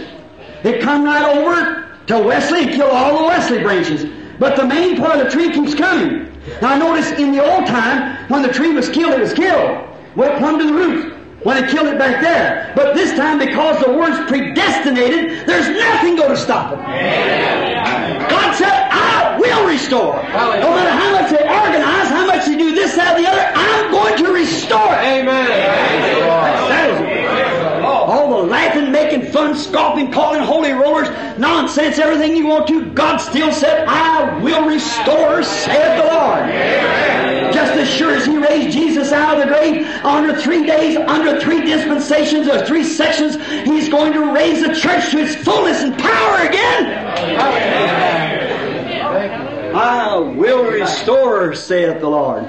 It come right over to Wesley and kill all the Wesley branches. But the main part of the tree keeps coming. Now notice in the old time, when the tree was killed, it was killed. Went plumb to the roots. When they killed it back there. But this time, because the word's predestinated, there's nothing going to stop it. Amen. God said, I will restore. Hallelujah. No matter how much they organize, how much they do this, that, or the other, I'm going to restore it. Amen. Amen. That is it. All the laughing, making fun, scoffing, calling holy rollers, nonsense, everything you want to, God still said, I will restore, saith the Lord. Amen. Just as sure as he raised Jesus out of the grave, under three days, under three dispensations, or three sections, he's going to raise the church to its fullness and power again. Amen. I will restore, saith the Lord.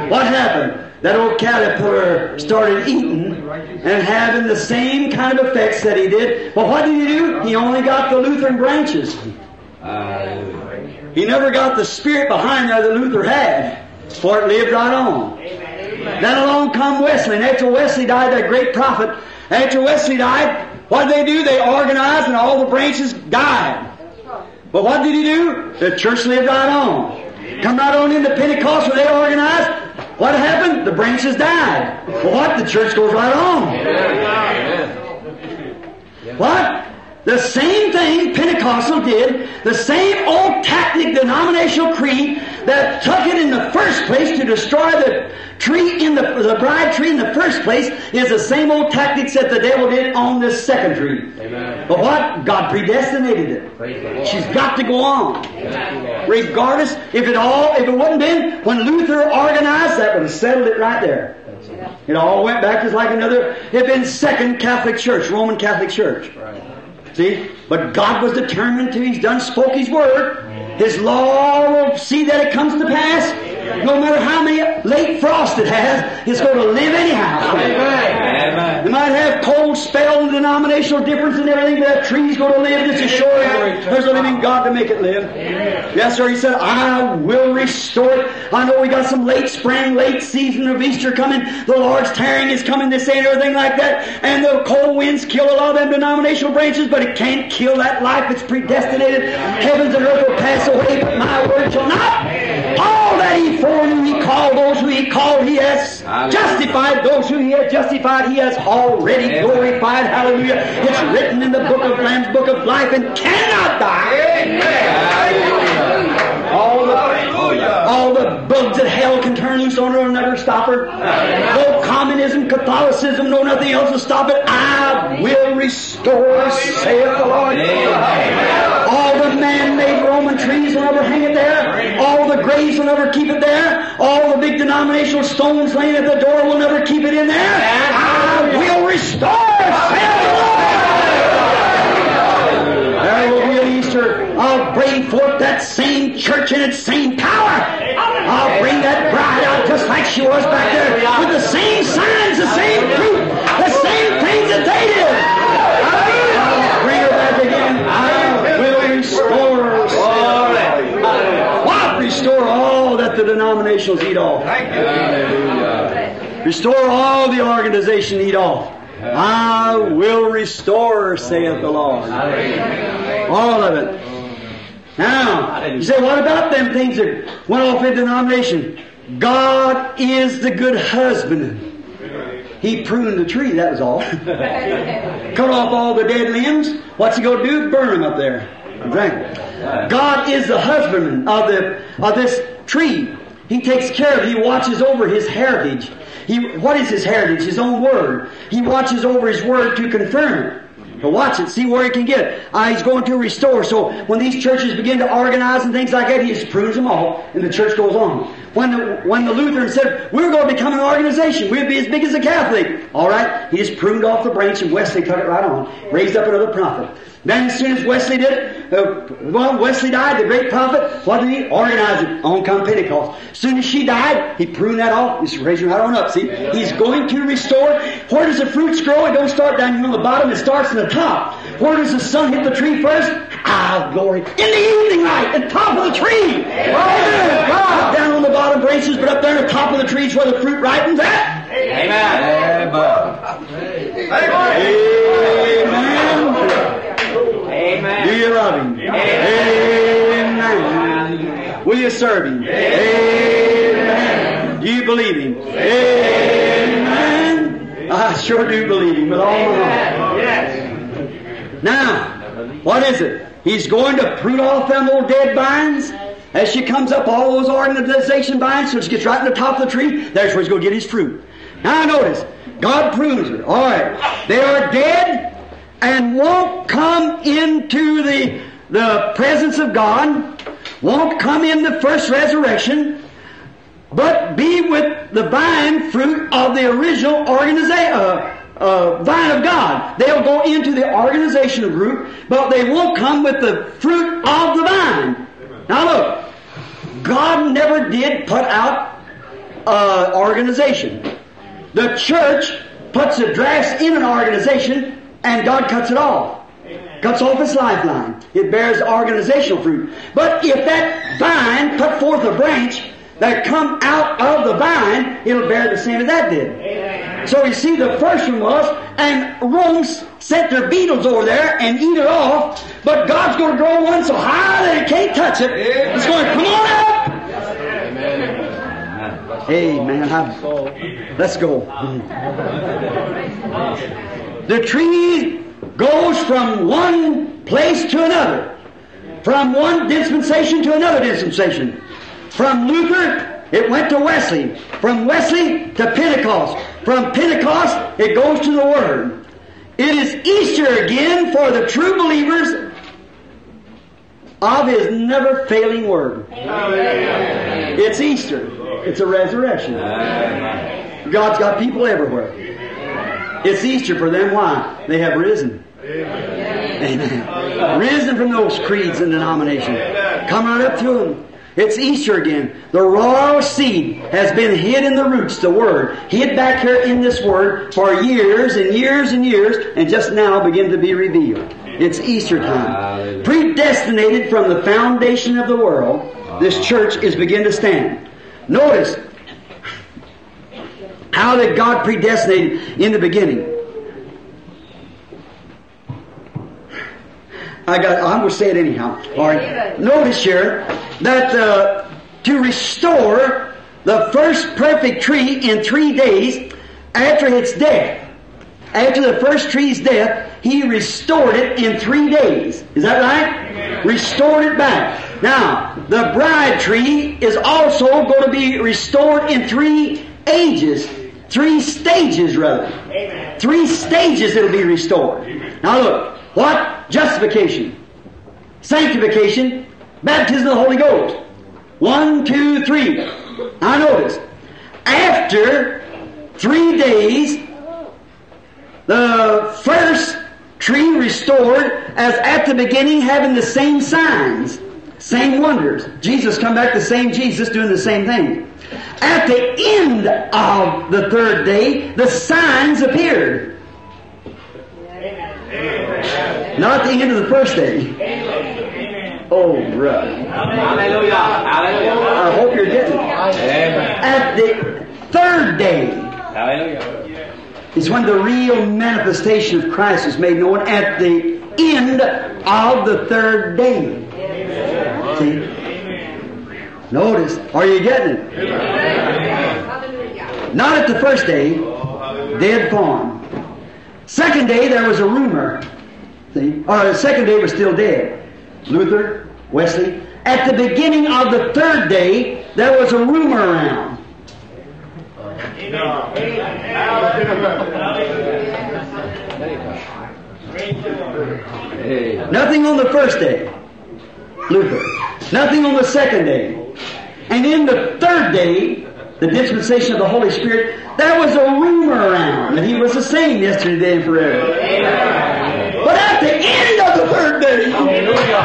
What happened? That old caterpillar started eating and having the same kind of effects that he did. Well, what did he do? He only got the Lutheran branches. He never got the spirit behind there that Luther had. For it lived right on. Amen. Then along come Wesley. And after Wesley died, that great prophet, after Wesley died, what did they do? They organized and all the branches died. But what did he do? The church lived right on. Come right on into Pentecost where they organized. What happened? The branches died. Well, what? The church goes right on. Amen. What? The same thing Pentecostal did, the same old tactic, denominational creed that took it in the first place to destroy the tree in the, the bride tree in the first place is the same old tactics that the devil did on this second tree. Amen. But what? God predestinated it. She's got to go on. Amen. Regardless, if it all, if it wouldn't been when Luther organized, that would have settled it right there. It all went back just like another. It had been Second Catholic Church, Roman Catholic Church. Right. See? But God was determined to. He's done spoke His word. His law will see that it comes to pass. No matter how many late frost it has, it's going to live anyhow. Amen. It might have cold spell and denominational difference and everything, but that tree's going to live. It's a sure. There's a living God to make it live. Amen. Yes, sir. He said, I will restore it. I know we got some late spring, late season of Easter coming. The Lord's tearing is coming this day and everything like that. And the cold winds kill a lot of them denominational branches, but it can't kill that life. It's predestinated. Amen. Heavens and earth will pass away, but my word shall not. Amen. All that He foreknew, He called. Those who He called, He has justified. Those who He has justified, He has already Amen. Glorified. Hallelujah. It's written in the book of Lamb's book of life and cannot die. Amen. Hallelujah. All the, Hallelujah. All the bugs that hell can turn loose on will never stop her. No communism, Catholicism, no nothing else will stop it. I will restore, saith the Lord. Amen. All the man-made Roman trees will never hang it there. All the graves will never keep it there. All the big denominational stones laying at the door will never keep it in there. I will restore, saith the Lord. I'll bring forth that same church in its same power. I'll bring that bride out just like she was back there with the same signs, the same fruit, the same things that they did. I'll bring her back again. I will restore. What? Restore all that the denominations eat off. Restore all the organization eat off. I will restore, saith the Lord. All of it. Now, you say, what about them things that went off in denomination? God is the good husband. He pruned the tree, that was all. Cut off all the dead limbs. What's He going to do? Burn them up there. Exactly. God is the husbandman of, the, of this tree. He takes care of it. He watches over His heritage. He, what is His heritage? His own Word. He watches over His Word to confirm it. But watch it. See where He can get it. Uh, he's going to restore. So when these churches begin to organize and things like that, He just prunes them all, and the church goes on. When the, when the Lutherans said, we're going to become an organization. We'll be as big as a Catholic. All right. He just pruned off the branch, and Wesley cut it right on. Raised up another prophet. Then as soon as Wesley did it, uh, well, Wesley died, the great prophet. What did he? Organize it. On come Pentecost. As soon as she died, he pruned that off. He's raising right on up. See? He's going to restore. Where does the fruits grow? It don't start down here on the bottom. It starts in the top. Where does the sun hit the tree first? Ah, glory. In the evening light, at the top of the tree. Oh, God. Down on the bottom branches, but up there at the top of the trees where the fruit ripens at. Amen. Amen. Amen. Amen. Do you love Him? Amen. Amen. Amen. Will you serve Him? Amen. Amen. Do you believe Him? Amen. Amen. I sure do believe Him with all my heart. Yes. Now, what is it? He's going to prune off them old dead vines. As she comes up, all those organization vines, so she gets right in the top of the tree. That's where He's going to get His fruit. Now notice, God prunes her. All right. They are dead and won't come into the, the presence of God, won't come in the first resurrection, but be with the vine fruit of the original organiza- uh, uh, vine of God. They'll go into the organizational group, but they won't come with the fruit of the vine. Amen. Now look, God never did put out uh, organization. The church puts a dress in an organization, and God cuts it off. Amen. Cuts off its lifeline. It bears organizational fruit. But if that vine put forth a branch that come out of the vine, it'll bear the same as that did. Amen. So you see, the first one was, and Rome sent their beetles over there and eat it off, but God's going to grow one so high that it can't touch it. Amen. It's going to come on up. Amen. Amen. I'm, let's go. Mm. The tree goes from one place to another, from one dispensation to another dispensation. From Luther, it went to Wesley. From Wesley to Pentecost. From Pentecost, it goes to the Word. It is Easter again for the true believers of His never-failing Word. Amen. It's Easter. It's a resurrection. Amen. God's got people everywhere. It's Easter for them. Why? They have risen. Amen. Amen. Risen from those creeds and denominations. Come right up to them. It's Easter again. The raw seed has been hid in the roots, the Word. Hid back here in this Word for years and years and years, and just now begin to be revealed. It's Easter time. Predestinated from the foundation of the world, this church is beginning to stand. Notice how did God predestinate in the beginning? I got, I'm going to say it anyhow. All right. Notice here that uh, to restore the first perfect tree in three days after its death. After the first tree's death, He restored it in three days. Is that right? Amen. Restored it back. Now, the bride tree is also going to be restored in three ages. Three stages, rather. Amen. Three stages it'll be restored. Amen. Now look. What? Justification. Sanctification. Baptism of the Holy Ghost. One, two, three. Now notice. After three days, the first tree restored as at the beginning, having the same signs, same wonders. Jesus come back, the same Jesus doing the same thing. At the end of the third day, the signs appeared. Not the end of the first day. Amen. Oh, brother. Hallelujah. I hope you're getting it. Amen. At the third day, hallelujah, is when the real manifestation of Christ is made known. At the end of the third day. Amen. See? Amen. Notice. Are you getting it? Amen. Not at the first day. Dead form. Second day, there was a rumor. See? Or the second day was still dead. Luther, Wesley. At the beginning of the third day, there was a rumor around. Nothing on the first day, Luther. Nothing on the second day. And in the third day, the dispensation of the Holy Spirit, there was a rumor around that He was the same yesterday, today, and forever. Amen. But at the end of the third day, hallelujah,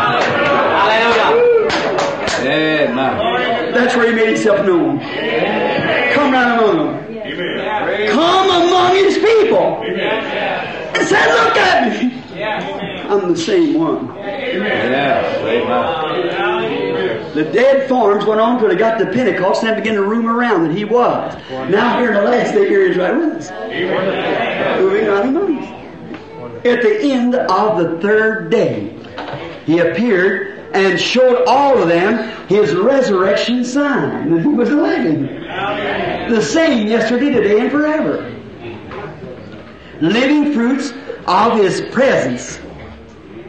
hallelujah, amen. That's where He made Himself known. Amen. Come right among them. Amen. Come among His people. Amen. And said, "Look at me. I'm the same one." Amen. The dead forms went on until they got to Pentecost and began to roam around that He was. Now here in the last day, here He is right with us. Moving right among us. At the end of the third day, He appeared and showed all of them His resurrection sign that He was alive in. The same yesterday, today, and forever. Living fruits of His presence.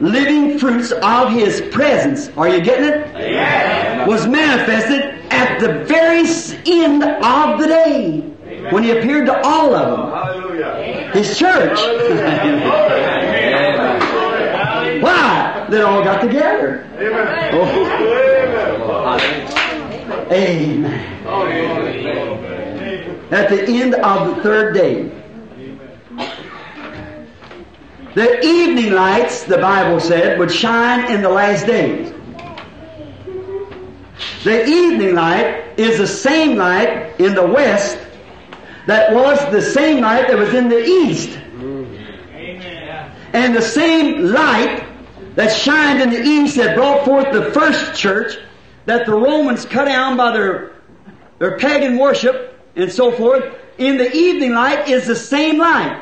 Living fruits of His presence. Are you getting it? Amen. Was manifested at the very end of the day. Amen. When He appeared to all of them. Hallelujah. His church. Hallelujah. Why? They all got together. Amen. Oh. Amen. Amen. Amen. At the end of the third day. The evening lights, the Bible said, would shine in the last days. The evening light is the same light in the west that was the same light that was in the east. And the same light that shined in the east that brought forth the first church that the Romans cut down by their, their pagan worship and so forth, in the evening light is the same light.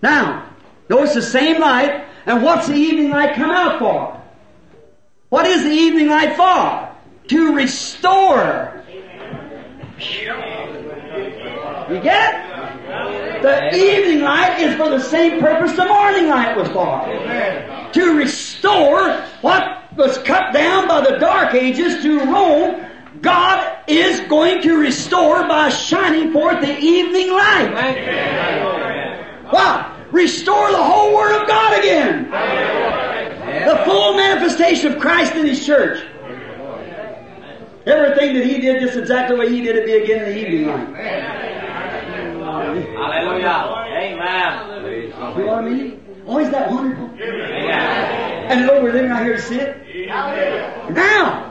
Now, notice the same light. And what's the evening light come out for? What is the evening light for? To restore. You get it? The evening light is for the same purpose the morning light was for. To restore what was cut down by the dark ages to Rome. God is going to restore by shining forth the evening light. Wow. Restore the whole Word of God again. Amen. The full manifestation of Christ in His church. Everything that He did, just exactly the way He did it, be again in the evening light. Hallelujah. Amen. You know what I mean? Oh, is that wonderful? Amen. And Lord, we're living out here to see it. Now,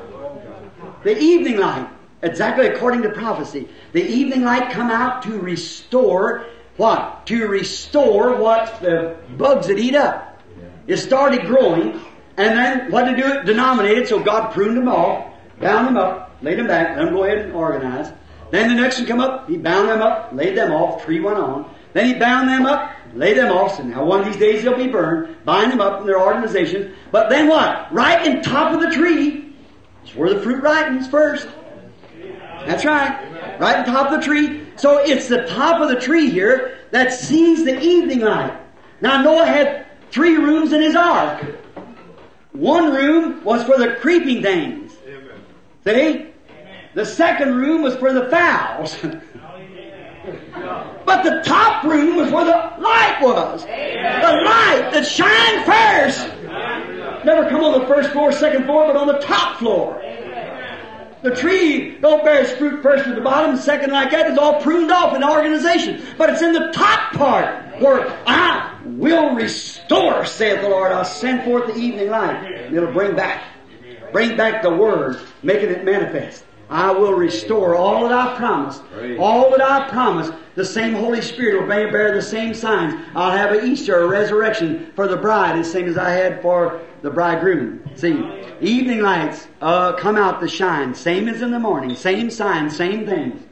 the evening light, exactly according to prophecy, the evening light come out to restore what? To restore what the bugs that eat up. It started growing, and then what to do? Denominated, so God pruned them all, bound them up, laid them back, let them go ahead and organize. Then the next one come up, he bound them up, laid them off, tree went on. Then he bound them up, laid them off, and now one of these days they'll be burned, bind them up in their organization. But then what? Right in top of the tree is where the fruit ripens first. That's right. Right in top of the tree. So it's the top of the tree here that sees the evening light. Now Noah had three rooms in his ark. One room was for the creeping things. See? The second room was for the fowls. But the top room was where the light was. Amen. The light that shined first. Never come on the first floor, second floor, but on the top floor. Amen. The tree don't bear its fruit first at the bottom, second like that. It's all pruned off in the organization. But it's in the top part where I will restore, saith the Lord. I'll send forth the evening light. And it'll bring back. Bring back the Word, making it manifest. I will restore all that I promised. All that I promised. The same Holy Spirit will bear the same signs. I'll have an Easter, a resurrection for the bride, the same as I had for the bridegroom. See, evening lights uh, come out to shine. Same as in the morning. Same signs, same things.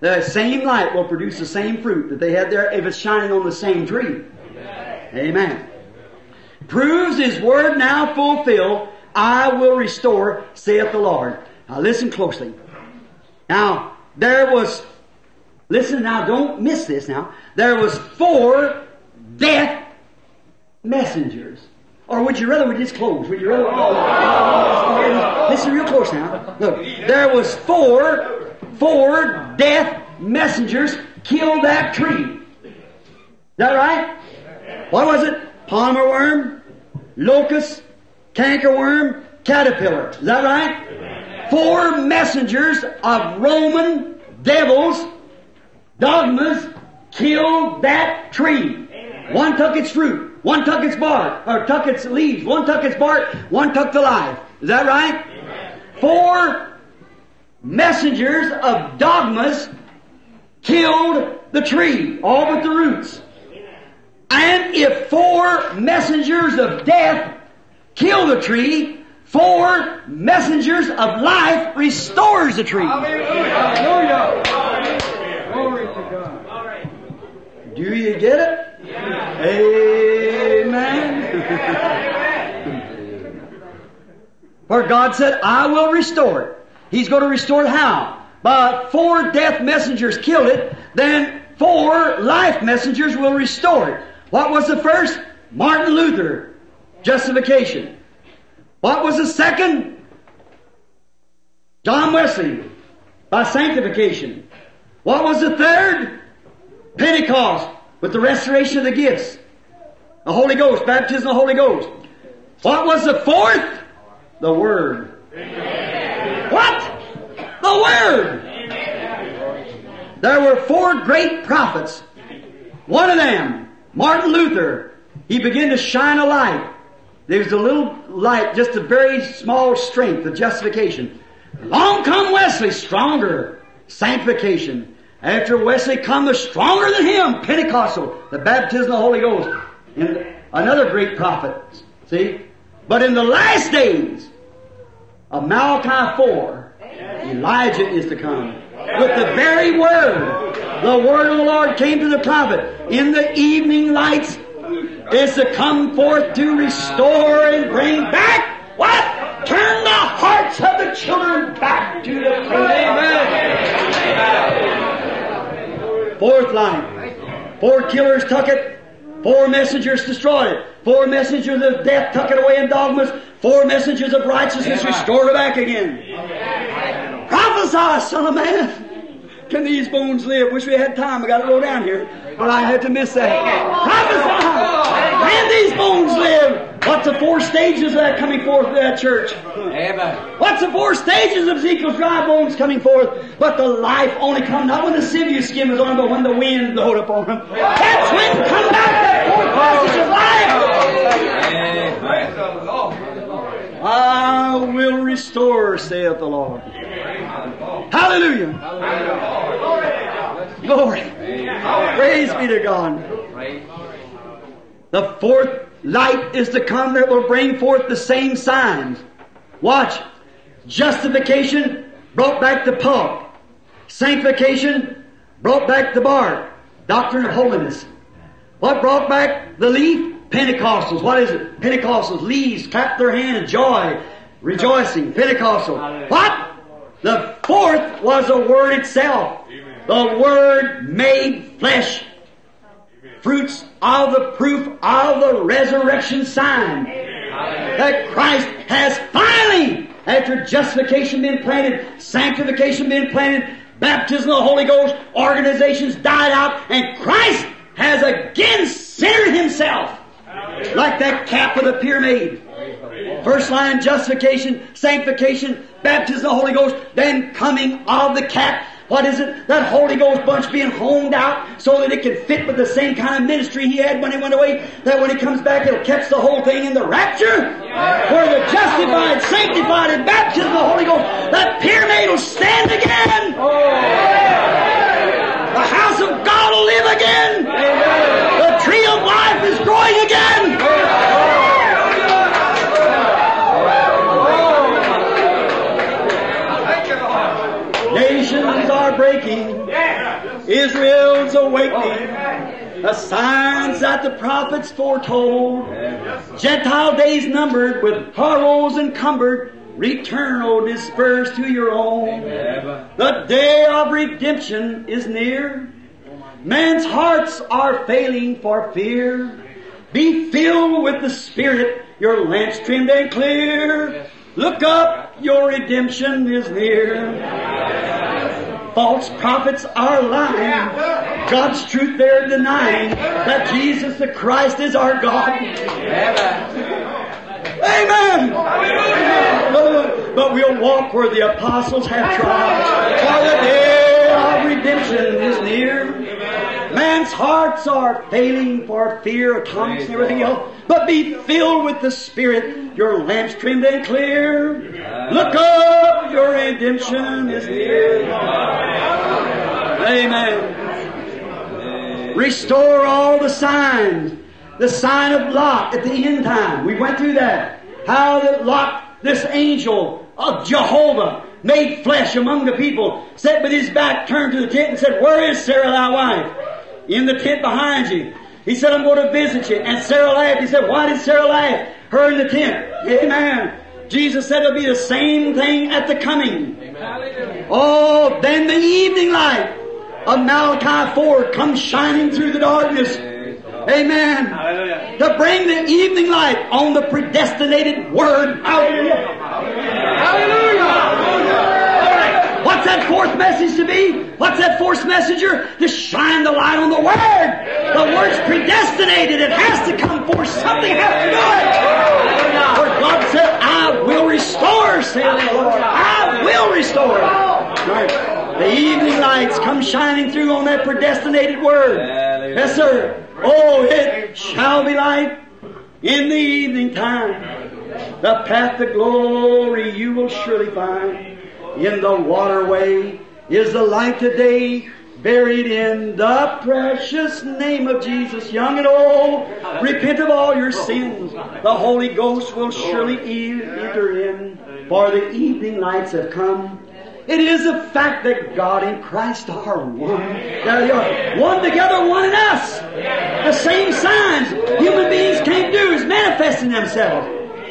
The same light will produce the same fruit that they had there if it's shining on the same tree. Amen. Amen. Proves His word now fulfilled. I will restore, saith the Lord. Now listen closely. Now, there was, listen now, don't miss this now. There was four death messengers. Or would you rather we just close? Would you rather we close? Listen real close now. Look, there was four, four death messengers killed that tree. Is that right? What was it? Palmer worm, locust, cankerworm, caterpillar. Is that right? Four messengers of Roman devils, dogmas, killed that tree. Amen. One took its fruit. One took its bark. Or took its leaves. One took its bark. One took the life. Is that right? Amen. Four messengers of dogmas killed the tree. All but the roots. And if four messengers of death kill the tree, four messengers of life restores the tree. Hallelujah. Hallelujah. Glory to God. Do you get it? Yeah. Amen. Amen. Where God said, I will restore it. He's going to restore it how? But four death messengers killed it, then four life messengers will restore it. What was the first? Martin Luther. Justification. What was the second? John Wesley, by sanctification. What was the third? Pentecost, with the restoration of the gifts. The Holy Ghost, baptism of the Holy Ghost. What was the fourth? The Word. Amen. What? The Word. Amen. There were four great prophets. One of them, Martin Luther, he began to shine a light. There was a little light, just a very small strength of justification. Long come Wesley, stronger, sanctification. After Wesley come, the stronger than him, Pentecostal, the baptism of the Holy Ghost. And another great prophet, see? But in the last days of Malachi four, Elijah is to come with the very word. The word of the Lord came to the prophet in the evening lights. Is to come forth to restore and bring back what? Turn the hearts of the children back to the truth. Amen. Fourth line. Four killers took it. Four messengers destroyed it. Four messengers of death took it away in dogmas. Four messengers of righteousness restored it back again. Amen. Prophesy, son of man. Can these bones live? Wish we had time. I got to go down here. But I had to miss that. Prophesy. Can these bones live? What's the four stages of that coming forth of that church? Amen. What's the four stages of Ezekiel's dry bones coming forth? But the life only comes not when the sinew skin is on, but when the wind blowed upon him. That's when comes out that four stages of life. I will restore, saith the Lord. Hallelujah. Hallelujah. Glory. Hallelujah. Praise be to God. The fourth light is to come that will bring forth the same signs. Watch. Justification brought back the pulp. Sanctification brought back the bark. Doctrine of holiness. What brought back the leaf? Pentecostals. What is it? Pentecostals. Leaves clap their hands. Joy. Rejoicing. Pentecostal. What? The fourth was the Word itself. The Word made flesh. Fruits of the proof of the resurrection sign. Amen. That Christ has finally, after justification been planted, sanctification been planted, baptism of the Holy Ghost, organizations died out, and Christ has again centered Himself. Amen. Like that cap of the pyramid. First line, justification, sanctification, baptism of the Holy Ghost, then coming of the cap. What is it? That Holy Ghost bunch being honed out so that it can fit with the same kind of ministry He had when He went away, that when He comes back it'll catch the whole thing in the rapture, where the justified, sanctified, and baptized in the Holy Ghost, that pyramid will stand again. The house of God will live again. The tree of life is growing again. Are breaking, Israel's awakening, the signs that the prophets foretold, Gentile days numbered, with horrors encumbered, return, O dispersed to your own. The day of redemption is near, man's hearts are failing for fear. Be filled with the Spirit, your lamps trimmed and clear. Look up, your redemption is near. False prophets are lying. God's truth they're denying. That Jesus the Christ is our God. Amen. Amen. But we'll walk where the apostles have tried. For the day of redemption is near. Man's hearts are failing for fear of tongues and everything else. But be filled with the Spirit, your lamps trimmed and clear. Look up, your redemption is near. Amen. Restore all the signs. The sign of Lot at the end time. We went through that. How that Lot, this angel of Jehovah, made flesh among the people, sat with his back turned to the tent and said, "Where is Sarah thy wife?" In the tent behind you. He said, "I'm going to visit you." And Sarah laughed. He said, "Why did Sarah laugh? Her in the tent." Amen. Jesus said it'll be the same thing at the coming. Amen. Oh, then the evening light of Malachi four comes shining through the darkness. Amen. Hallelujah. To bring the evening light on the predestinated Word out. Hallelujah. Hallelujah. Hallelujah. What's that fourth message to be? What's that fourth messenger? To shine the light on the Word. The Word's predestinated. It has to come forth. Something has to do it. For God said, "I will restore," saith the Lord. I will restore. Right. The evening lights come shining through on that predestinated Word. Yes, sir. Oh, it shall be light in the evening time. The path to glory you will surely find. In the waterway is the light today, buried in the precious name of Jesus. Young and old, repent of all your sins. The Holy Ghost will surely enter in, for the evening lights have come. It is a fact that God and Christ are one. They are one together, one in us. The same signs human beings can't do is manifesting themselves.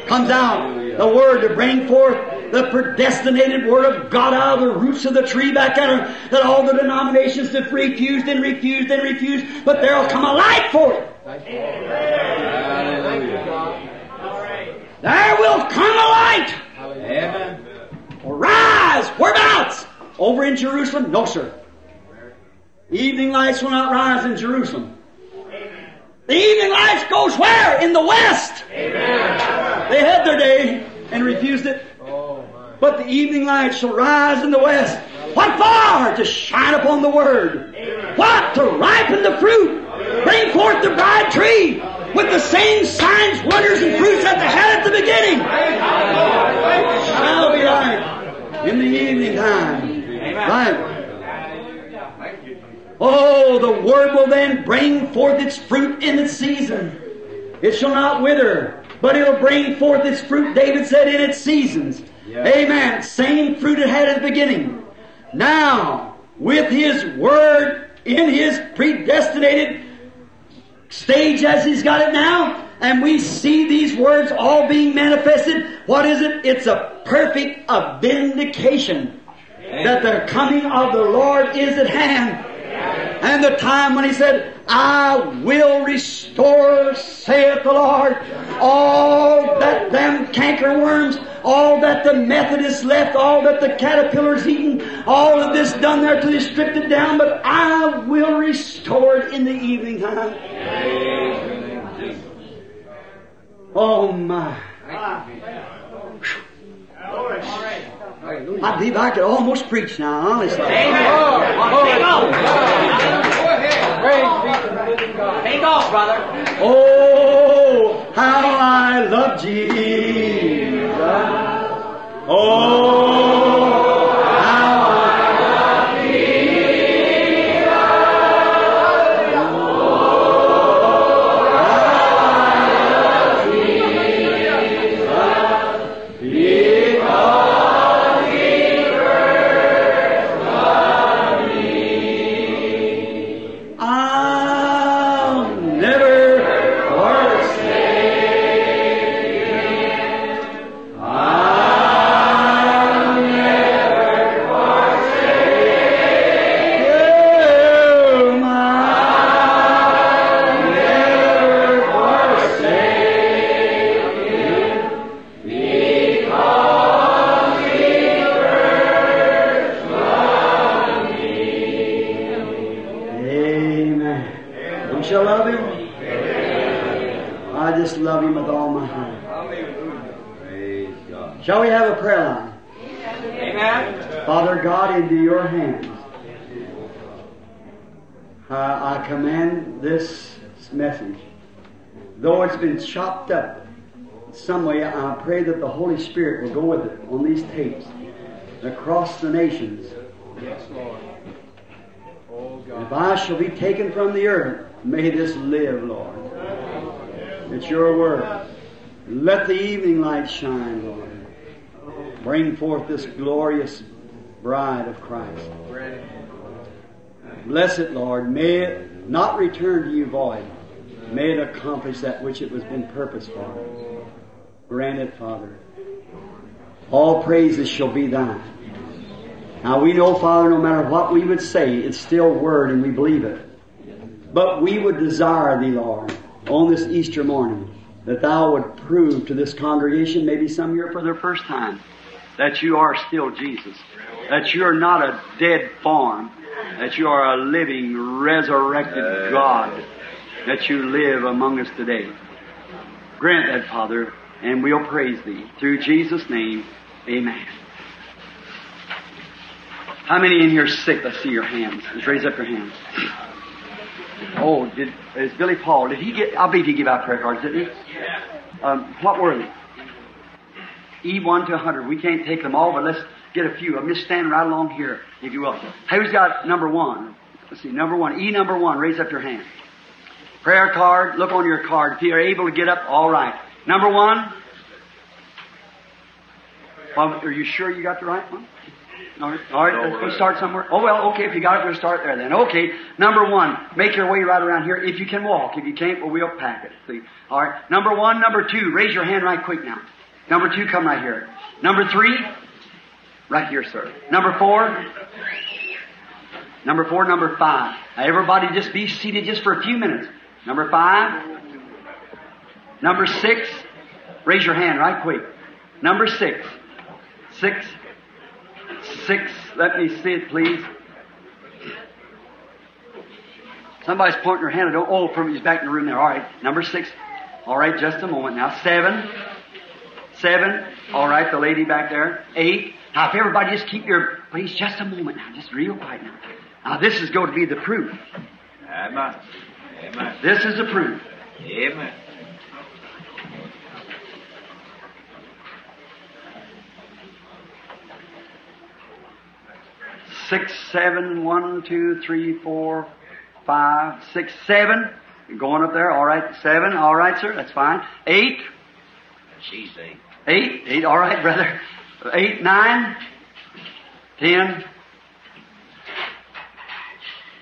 Comes out the Word to bring forth the predestinated Word of God out of the roots of the tree back at them, that all the denominations have refused and refused and refused, but there'll come a light for it. There will come a light. Amen. Rise! Whereabouts? Over in Jerusalem? No, sir. Evening lights will not rise in Jerusalem. The evening lights goes where? In the west. Amen. They had their day and refused it. Oh, my. But the evening light shall rise in the west. What for? To shine upon the word. Amen. What? To ripen the fruit. Amen. Bring forth the bride tree with the same signs, wonders, and fruits that they had at the beginning. Amen. Shall be light in the evening time. Light. Oh, the word will then bring forth its fruit in its season. It shall not wither, but it will bring forth its fruit, David said, in its seasons. Yeah. Amen. Same fruit it had at the beginning. Now, with His word in His predestinated stage as He's got it now, and we see these words all being manifested, what is it? It's a perfect vindication that the coming of the Lord is at hand. And the time when He said, I will restore, saith the Lord, all that them cankerworms, all that the Methodists left, all that the caterpillars eaten, all of this done there till He stripped it down, but I will restore it in the evening time. Amen. Oh my. I believe I could almost preach now, honestly. Amen. Oh, oh, take off. Go take off, brother. Oh, how I love Jesus. Oh. Shall we have a prayer line? Amen. Father God, into your hands uh, I commend this message. Though it's been chopped up some way, I pray that the Holy Spirit will go with it on these tapes across the nations. Yes, Lord. Oh, God. If I shall be taken from the earth, may this live, Lord. It's your word. Let the evening light shine, Lord. Bring forth this glorious bride of Christ. Bless it, Lord. May it not return to you void. May it accomplish that which it was been purposed for. Grant it, Father. All praises shall be thine. Now we know, Father, no matter what we would say, it's still word and we believe it. But we would desire thee, Lord, on this Easter morning, that thou would prove to this congregation, maybe some here for their first time, that you are still Jesus, that you are not a dead form, that you are a living, resurrected God, that you live among us today. Grant that, Father, and we'll praise thee. Through Jesus' name, amen. How many in here are sick? Let's see your hands. Just raise up your hands. Oh, did, is Billy Paul, did he get, I believe he gave out prayer cards, didn't he? Um, what were they? E one to one hundred. We can't take them all, but let's get a few. I'm just standing right along here, if you will. Who's got number one? Let's see, number one. E number one, raise up your hand. Prayer card, look on your card. If you're able to get up, all right. Number one. Well, are you sure you got the right one? All right, all right. Let's, let's start somewhere. Oh, well, okay, if you got it, we'll start there then. Okay, number one, make your way right around here if you can walk. If you can't, well, we'll pack it. See? All right, number one, number two, raise your hand right quick now. Number two, come right here. Number three, right here, sir. Number four, number four, number five. Now, everybody just be seated just for a few minutes. Number five, number six, raise your hand right quick. Number six, six, Six, let me see it, please. Somebody's pointing their hand at, oh, he's back in the room there. All right, number six. All right, just a moment now. Seven. Seven. All right, the lady back there. Eight. Now, if everybody just keep your... Please, just a moment now. Just real quiet now. Now, this is going to be the proof. Amen. Amen. This is the proof. Amen. Six, seven, one, two, three, four, five, six, seven. You're going up there. All right, seven. All right, sir. That's fine. Eight. She's eight. Eight. Eight. All right, brother. Eight, nine, ten,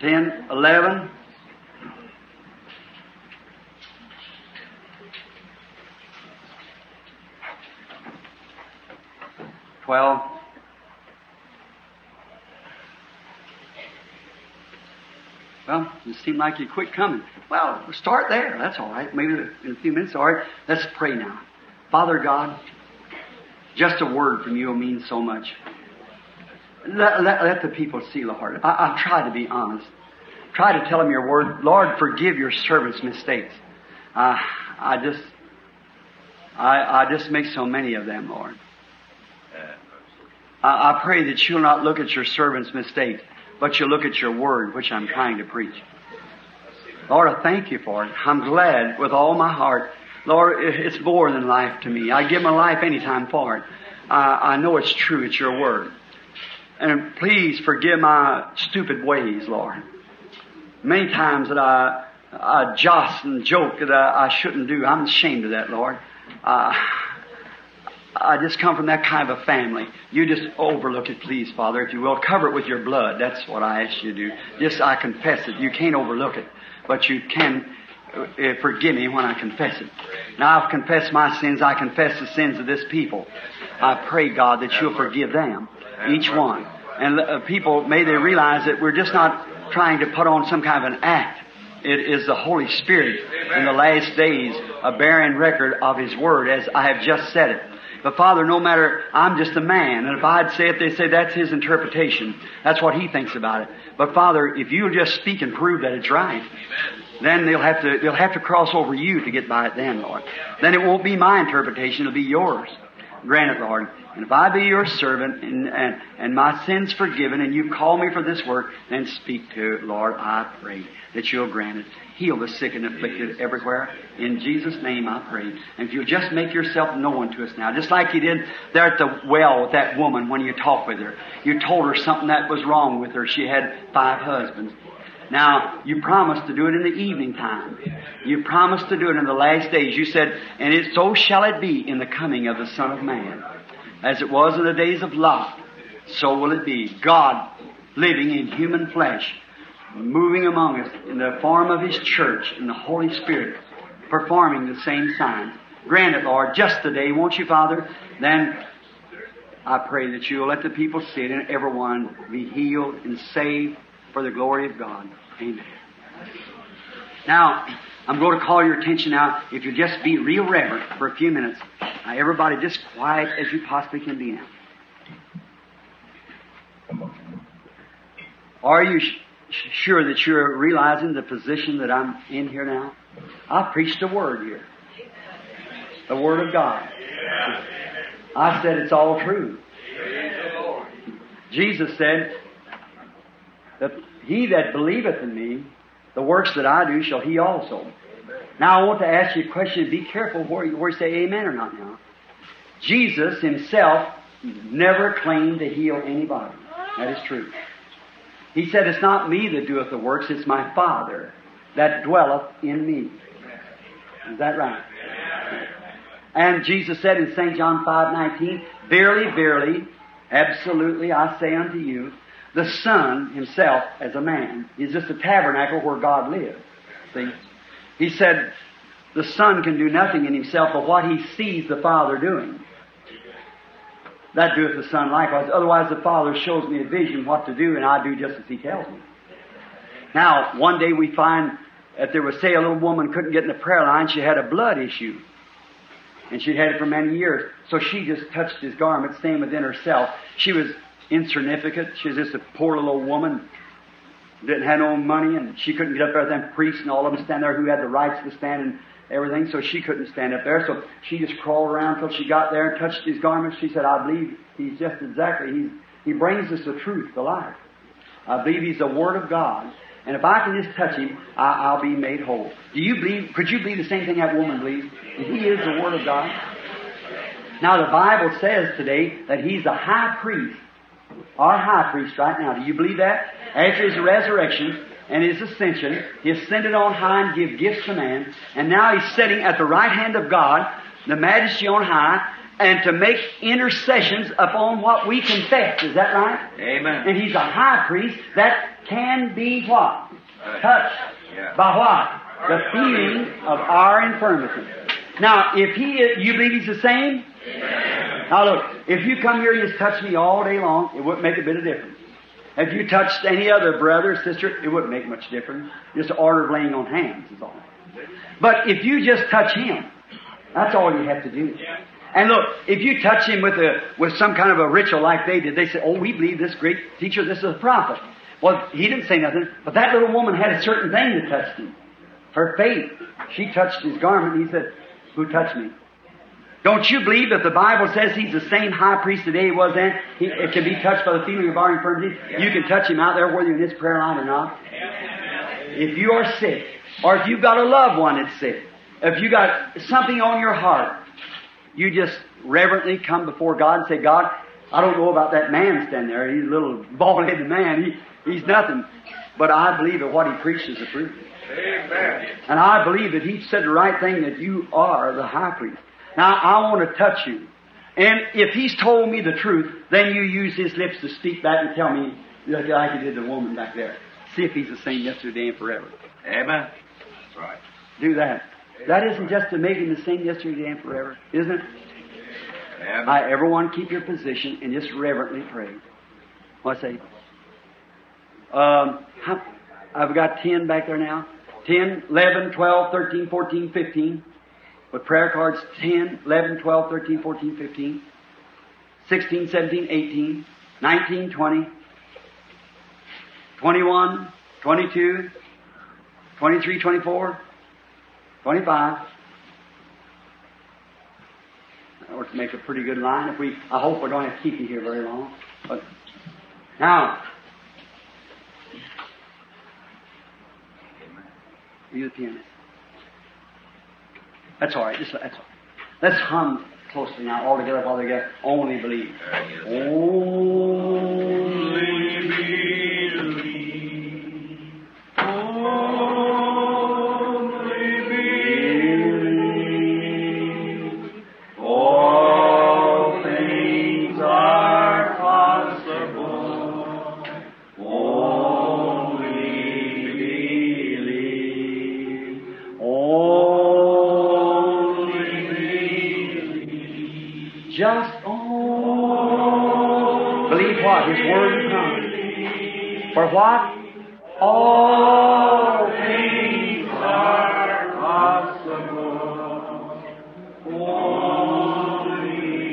ten, eleven, twelve, well, it seemed like you quit coming. Well, we'll start there. That's all right. Maybe in a few minutes. All right. Let's pray now. Father God, just a word from you will mean so much. Let, let, let the people see, Lord. I, I try to be honest. Try to tell them your word. Lord, forgive your servants' mistakes. Uh, I just I, I just make so many of them, Lord. I, I pray that you'll not look at your servants' mistakes, but you'll look at your word, which I'm trying to preach. Lord, I thank you for it. I'm glad with all my heart. Lord, it's more than life to me. I give my life any time for it. I, I know it's true. It's your word. And please forgive my stupid ways, Lord. Many times that I, I joss and joke that I, I shouldn't do. I'm ashamed of that, Lord. Uh, I just come from that kind of a family. You just overlook it, please, Father, if you will. Cover it with your blood. That's what I ask you to do. Just I confess it. You can't overlook it, but you can... Forgive me when I confess it. Now I've confessed my sins. I confess the sins of this people. I pray, God, that you'll forgive them, each one. And uh, people, may they realize that we're just not trying to put on some kind of an act. It is the Holy Spirit in the last days, a bearing record of His Word, as I have just said it. But, Father, no matter, I'm just a man. And if I'd say it, they'd say that's his interpretation. That's what he thinks about it. But, Father, if you'll just speak and prove that it's right, amen, then they'll have to they'll have to cross over you to get by it then, Lord. Then it won't be my interpretation. It'll be yours. Grant it, Lord. And if I be your servant and, and, and my sin's forgiven and you call me for this work, then speak to it, Lord. I pray that you'll grant it. Heal the sick and afflicted everywhere. In Jesus' name I pray. And if you'll just make yourself known to us now, just like you did there at the well with that woman when you talked with her. You told her something that was wrong with her. She had five husbands. Now, you promised to do it in the evening time. You promised to do it in the last days. You said, and it so shall it be in the coming of the Son of Man. As it was in the days of Lot, so will it be. God living in human flesh, moving among us in the form of His church, in the Holy Spirit, performing the same signs. Grant it, Lord, just today, won't you, Father? Then I pray that you'll let the people see it and everyone be healed and saved for the glory of God. Amen. Now, I'm going to call your attention now, if you just be real reverent for a few minutes. Now, everybody, just quiet as you possibly can be now. Are you sh- sure that you're realizing the position that I'm in here now? I preached the Word here. The Word of God. I said it's all true. Jesus said that he that believeth in me, the works that I do shall he also. Now I want to ask you a question. Be careful where you, where you say amen or not now. Jesus himself never claimed to heal anybody. That is true. He said, it's not me that doeth the works, it's my Father that dwelleth in me. Is that right? And Jesus said in Saint John five nineteen, verily, verily, absolutely, I say unto you, the Son himself as a man is just a tabernacle where God lives. See? He said, the Son can do nothing in himself but what he sees the Father doing. That doeth the Son likewise. Otherwise the Father shows me a vision what to do, and I do just as he tells me. Now, one day we find that there was, say, a little woman couldn't get in the prayer line. She had a blood issue. And she'd had it for many years. So she just touched his garment, staying within herself. She was insignificant. She was just a poor little woman. didn't have no money, and she couldn't get up there with them priests and all of them stand there who had the rights to stand and everything, so she couldn't stand up there. So she just crawled around till she got there and touched his garments. She said, I believe he's just exactly, he's, he brings us the truth, the life. I believe he's the Word of God. And if I can just touch him, I, I'll be made whole. Do you believe, could you believe the same thing that woman believed? That he is the Word of God? Now the Bible says today that he's the high priest, our high priest right now. Do you believe that? After his resurrection and his ascension, he ascended on high and gave gifts to man. And now he's sitting at the right hand of God, the majesty on high, and to make intercessions upon what we confess. Is that right? Amen. And he's a high priest that can be what? Touched. Yeah. By what? The feeling of our infirmity. Now, if he is, you believe he's the same? Amen. Now look, if you come here and just touch me all day long, it wouldn't make a bit of difference. If you touched any other brother or sister, it wouldn't make much difference. Just an order of laying on hands is all. But if you just touch him, that's all you have to do. Yeah. And look, if you touch him with a with some kind of a ritual like they did, they say, oh, we believe this great teacher, this is a prophet. Well, he didn't say nothing, but that little woman had a certain thing that touched him. Her faith. She touched his garment, and he said, who touched me? Don't you believe that the Bible says he's the same high priest today he was then? He, it can be touched by the feeling of our infirmity. You can touch him out there whether you're in his prayer line or not. If you are sick, or if you've got a loved one that's sick, if you got something on your heart, you just reverently come before God and say, God, I don't know about that man standing there. He's a little bald-headed man. He, he's nothing. But I believe that what he preached is the truth. Amen. And I believe that he said the right thing, that you are the high priest. Now, I want to touch you. And if he's told me the truth, then you use his lips to speak back and tell me like you did the woman back there. See if he's the same yesterday and forever. Amen. That's right. Do that. That isn't just to make him the same yesterday and forever, isn't it? Amen. I, everyone, keep your position and just reverently pray. What's that? Um, how, I've got ten back there now. ten, eleven, twelve, thirteen, fourteen, fifteen. With prayer cards, ten, eleven, twelve, thirteen, fourteen, fifteen. sixteen, seventeen, eighteen, nineteen, twenty, twenty-one, twenty-two, twenty-three, twenty-four, twenty-five. That would make a pretty good line. If we, I hope we don't have to keep you here very long. But now, are you the pianist? That's all right. Just, that's all right. Let's hum closely now, all together, while they get only believe. Only believe. Only believe. All things are possible. Only believe. All Just oh, believe what? His word is coming. For what? All things are possible. Only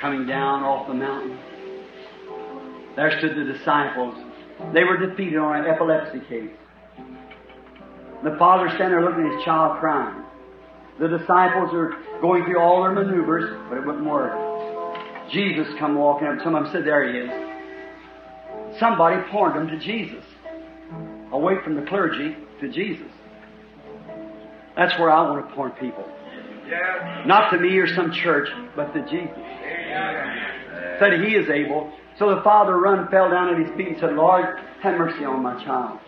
coming down off the mountain, there stood the disciples. They were defeated on an epilepsy case. The father standing there looking at his child crying. The disciples are going through all their maneuvers, but it wouldn't work. Jesus come walking up. Some of them said, there he is. Somebody pointed them to Jesus. Away from the clergy to Jesus. That's where I want to point people. Not to me or some church, but to Jesus. Said he is able. So the father run, fell down at his feet and said, Lord, have mercy on my child.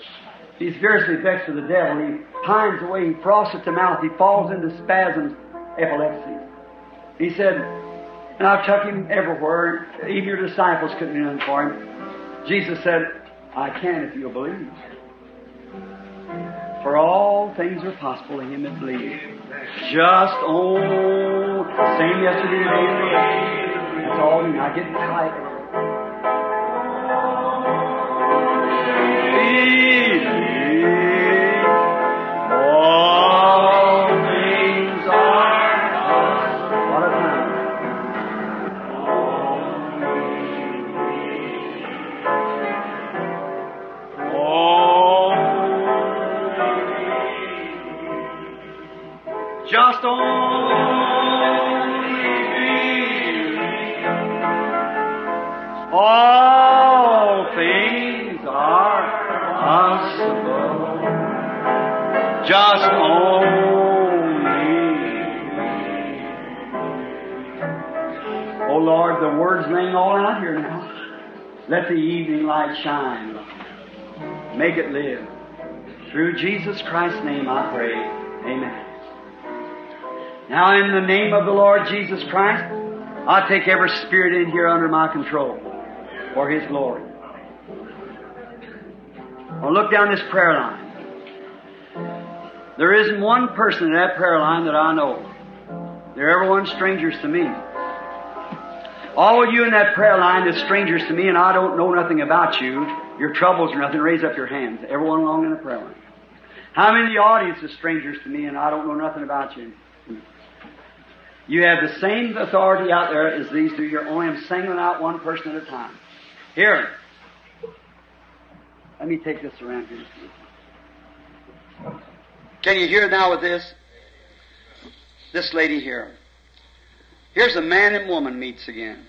He's fiercely vexed with the devil. He pines away. He froths at the mouth. He falls into spasms, epilepsy. He said, and I've took him everywhere. Even your disciples couldn't do nothing for him. Jesus said, I can if you'll believe. For all things are possible to him that believes. Just oh, same yesterday and that's all. And I get tight. All things are possible. What a time. just only. Oh Lord, the words ring all out here now. Let the evening light shine. Make it live. Through Jesus Christ's name I pray. Amen. Now in the name of the Lord Jesus Christ, I take every spirit in here under my control for His glory. Now look down this prayer line. There isn't one person in that prayer line that I know. They're everyone strangers to me. All of you in that prayer line is strangers to me, and I don't know nothing about you. Your troubles are nothing. Raise up your hands. Everyone along in the prayer line. How many in the audience is strangers to me, and I don't know nothing about you? You have the same authority out there as these do. You're only singling out one person at a time. Here. Let me take this around here. Can you hear now with this? This lady here. Here's a man and woman meets again.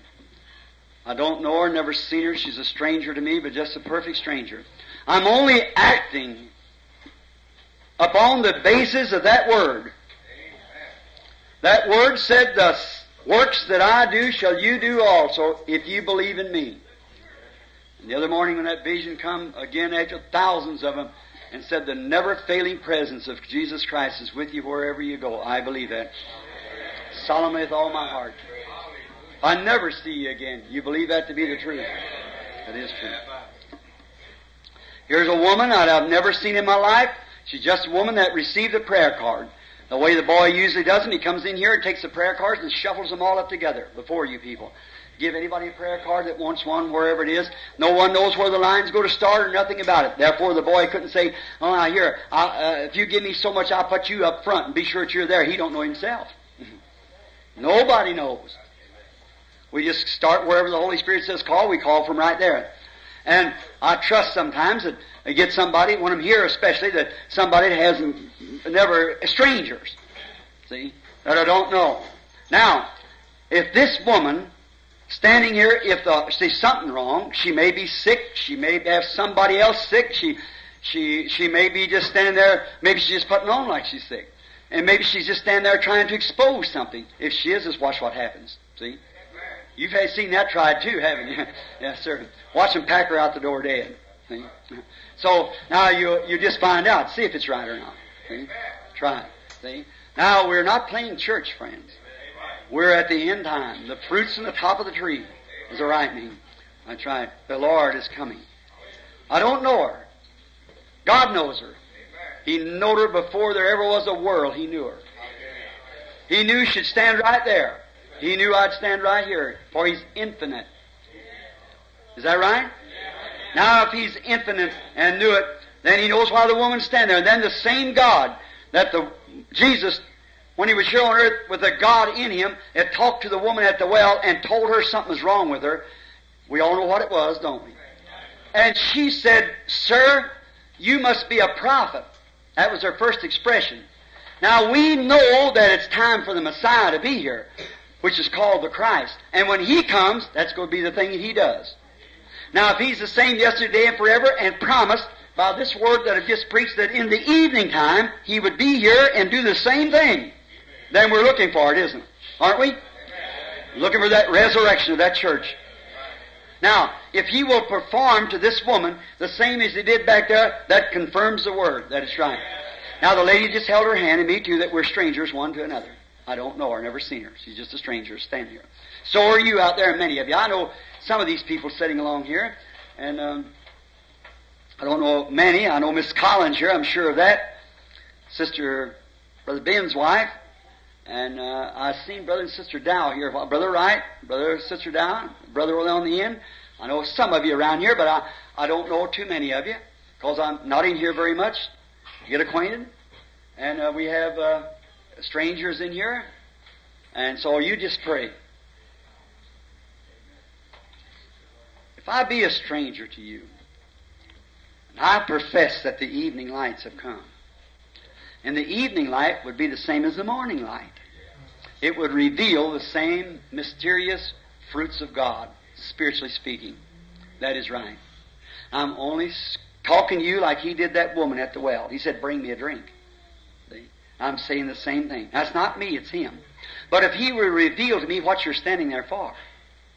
I don't know her, never seen her. She's a stranger to me, but just a perfect stranger. I'm only acting upon the basis of that word. Amen. That word said, "The works that I do shall you do also, if you believe in me." And the other morning when that vision come again after thousands of them, and said, "The never-failing presence of Jesus Christ is with you wherever you go." I believe that. Solemnly with all my heart. I never see you again. You believe that to be the truth? That is true. Here's a woman that I've never seen in my life. She's just a woman that received a prayer card. The way the boy usually does it, he comes in here and takes the prayer cards and shuffles them all up together before you people. Give anybody a prayer card that wants one, wherever it is. No one knows where the lines go to start or nothing about it. Therefore, the boy couldn't say, "Oh, now here, I, uh, if you give me so much, I'll put you up front and be sure that you're there." He don't know himself. Nobody knows. We just start wherever the Holy Spirit says call, we call from right there. And I trust sometimes that I get somebody, when I'm here especially, that somebody that hasn't, never, strangers, see, that I don't know. Now, if this woman standing here, if the, there's something wrong, she may be sick, she may have somebody else sick, she, she, she may be just standing there, maybe she's just putting on like she's sick. And maybe she's just standing there trying to expose something. If she is, just watch what happens. See? You've had seen that tried too, haven't you? Yes, sir. Watch them pack her out the door dead. See? So now you you just find out. See if it's right or not. See? Try it. See? Now, we're not playing church, friends. We're at the end time. The fruit's in the top of the tree is the ripening. I tried. The Lord is coming. I don't know her. God knows her. He knew her before there ever was a world. He knew her. He knew she'd stand right there. He knew I'd stand right here, for He's infinite. Is that right? Now, if He's infinite and knew it, then He knows why the woman stand there. And then the same God that the Jesus, when He was here on earth with a God in Him, had talked to the woman at the well and told her something was wrong with her. We all know what it was, don't we? And she said, "Sir, you must be a prophet." That was her first expression. Now, we know that it's time for the Messiah to be here, which is called the Christ. And when He comes, that's going to be the thing that He does. Now, if He's the same yesterday and forever, and promised by this word that I've just preached that in the evening time He would be here and do the same thing, then we're looking for it, isn't it? Aren't we? Looking for that resurrection of that church. Now, if He will perform to this woman the same as He did back there, that confirms the word. That is right. Now, the lady just held her hand, and me too, that we're strangers one to another. I don't know her, never seen her. She's just a stranger standing here. So are you out there, many of you. I know some of these people sitting along here, and um, I don't know many. I know Miss Collins here, I'm sure of that. Sister, Brother Ben's wife. And uh, I've seen Brother and Sister Dow here. Brother Wright, Brother and Sister Dow, Brother on the end. I know some of you around here, but I, I don't know too many of you because I'm not in here very much. Get acquainted. And uh, we have uh, strangers in here. And so you just pray. If I be a stranger to you, and I profess that the evening lights have come, and the evening light would be the same as the morning light. It would reveal the same mysterious fruits of God, spiritually speaking. That is right. I'm only talking to you like He did that woman at the well. He said, "Bring me a drink." I'm saying the same thing. That's not me, it's him. But if he will reveal to me what you're standing there for,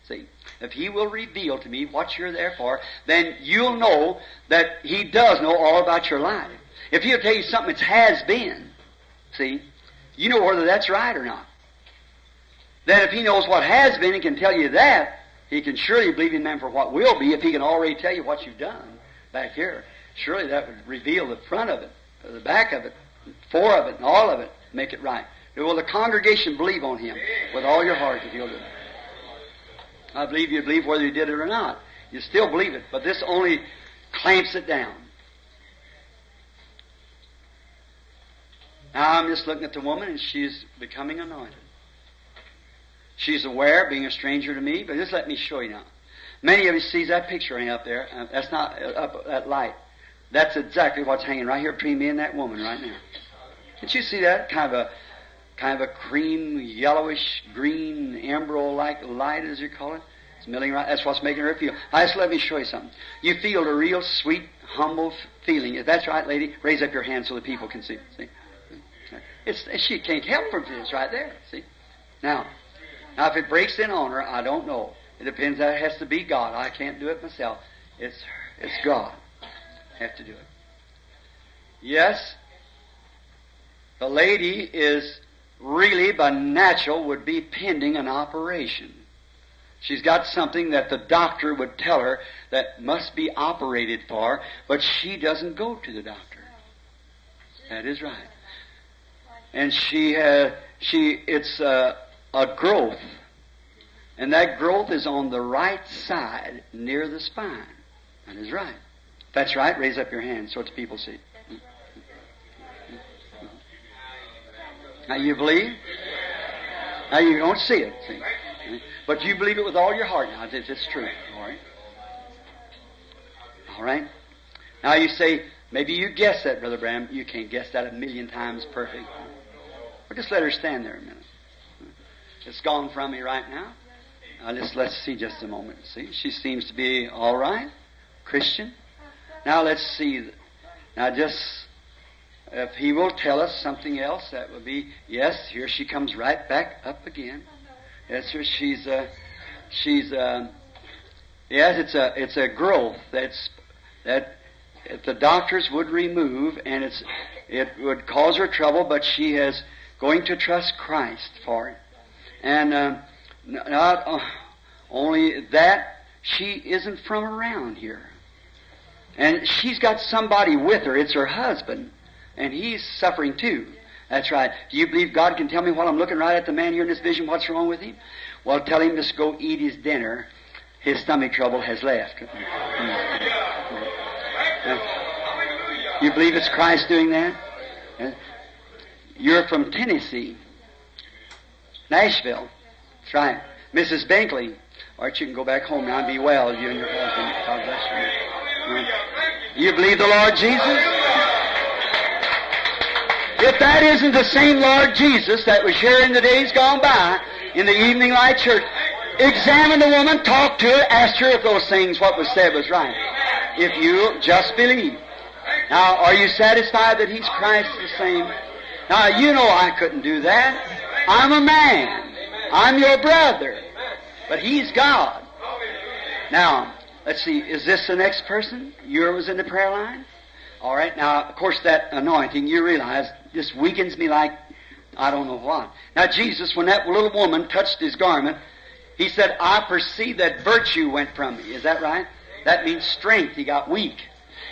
see, if he will reveal to me what you're there for, then you'll know that he does know all about your life. If he'll tell you something that has been, see, you know whether that's right or not. Then if he knows what has been and can tell you that, he can surely believe in man for what will be if he can already tell you what you've done back here. Surely that would reveal the front of it, or the back of it, four of it, and all of it, make it right. Will the congregation believe on him with all your heart if you'll do it? I believe you believe whether you did it or not. You still believe it, but this only clamps it down. Now I'm just looking at the woman, and she's becoming anointed. She's aware, being a stranger to me, but just let me show you now. Many of you see that picture hanging up there. Uh, that's not uh, up at that light. That's exactly what's hanging right here between me and that woman right now. Did you see that? Kind of a kind of a cream, yellowish, green, emerald-like light, as you call it. It's milling right. That's what's making her feel. I just let me show you something. You feel a real sweet, humble feeling. If that's right, lady, raise up your hand so the people can see. See? It's, she can't help but it's right there. See? Now, now, if it breaks in on her, I don't know. It depends. That has to be God. I can't do it myself. It's it's God. I have to do it. Yes, the lady is really, by natural, would be pending an operation. She's got something that the doctor would tell her that must be operated for, but she doesn't go to the doctor. That is right. And she uh, she it's uh, a growth. And that growth is on the right side, near the spine. That is right. That's right. Raise up your hand so the people see. Now you believe? Now you don't see it. See? But you believe it with all your heart now. It's true. All right? All right? Now you say, maybe you guess that, Brother Bram. You can't guess that a million times perfect. Well, just let her stand there a minute. It's gone from me right now. Now let's, let's see just a moment. See, she seems to be all right, Christian. Now let's see. Now just, if he will tell us something else, that would be, yes, here she comes right back up again. Yes, sir, she's a, she's a, yes, it's a, it's a growth that's, that the doctors would remove, and it's, it would cause her trouble, but she is going to trust Christ for it. And uh, not uh, only that, she isn't from around here. And she's got somebody with her. It's her husband. And he's suffering too. That's right. Do you believe God can tell me while I'm looking right at the man here in this vision what's wrong with him? Well, tell him to go eat his dinner. His stomach trouble has left. You believe it's Christ doing that? You're from Tennessee. Nashville. That's right. Missus Binkley. All right, you can go back home now and be well, you and your husband. God bless you. You believe the Lord Jesus? If that isn't the same Lord Jesus that was here in the days gone by, in the evening light church, examine the woman, talk to her, ask her if those things, what was said, was right. If you just believe. Now, are you satisfied that he's Christ the same? Now, you know I couldn't do that. I'm a man. I'm your brother. But he's God. Now, let's see. Is this the next person? You was in the prayer line? All right. Now, of course, that anointing, you realize, just weakens me like I don't know what. Now, Jesus, when that little woman touched his garment, he said, I perceive that virtue went from me. Is that right? That means strength. He got weak.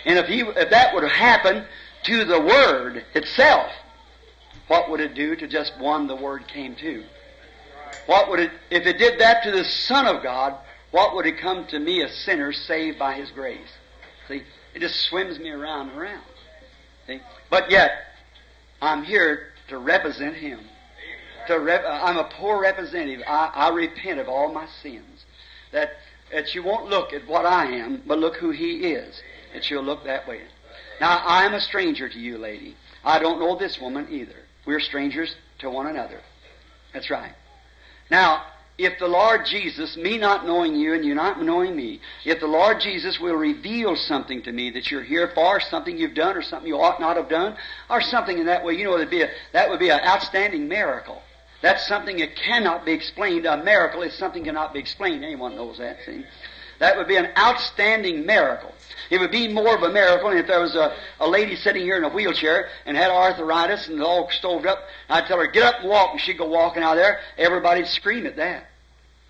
And if, he, if that would have happened to the Word itself, what would it do to just one the Word came to? What would it, if it did that to the Son of God, what would it come to me, a sinner saved by His grace? See, it just swims me around and around. See? But yet, I'm here to represent Him. To rep, I'm a poor representative. I, I repent of all my sins. That, that you won't look at what I am, but look who He is. That you'll look that way. Now, I'm a stranger to you, lady. I don't know this woman either. We're strangers to one another. That's right. Now, if the Lord Jesus, me not knowing you and you not knowing me, if the Lord Jesus will reveal something to me that you're here for, something you've done or something you ought not have done, or something in that way, you know, it'd be a, that would be an outstanding miracle. That's something that cannot be explained. A miracle is something that cannot be explained. Anyone knows that, see? That would be an outstanding miracle. It would be more of a miracle if there was a, a lady sitting here in a wheelchair and had arthritis and all stoved up. I'd tell her, get up and walk, and she'd go walking out of there. Everybody'd scream at that.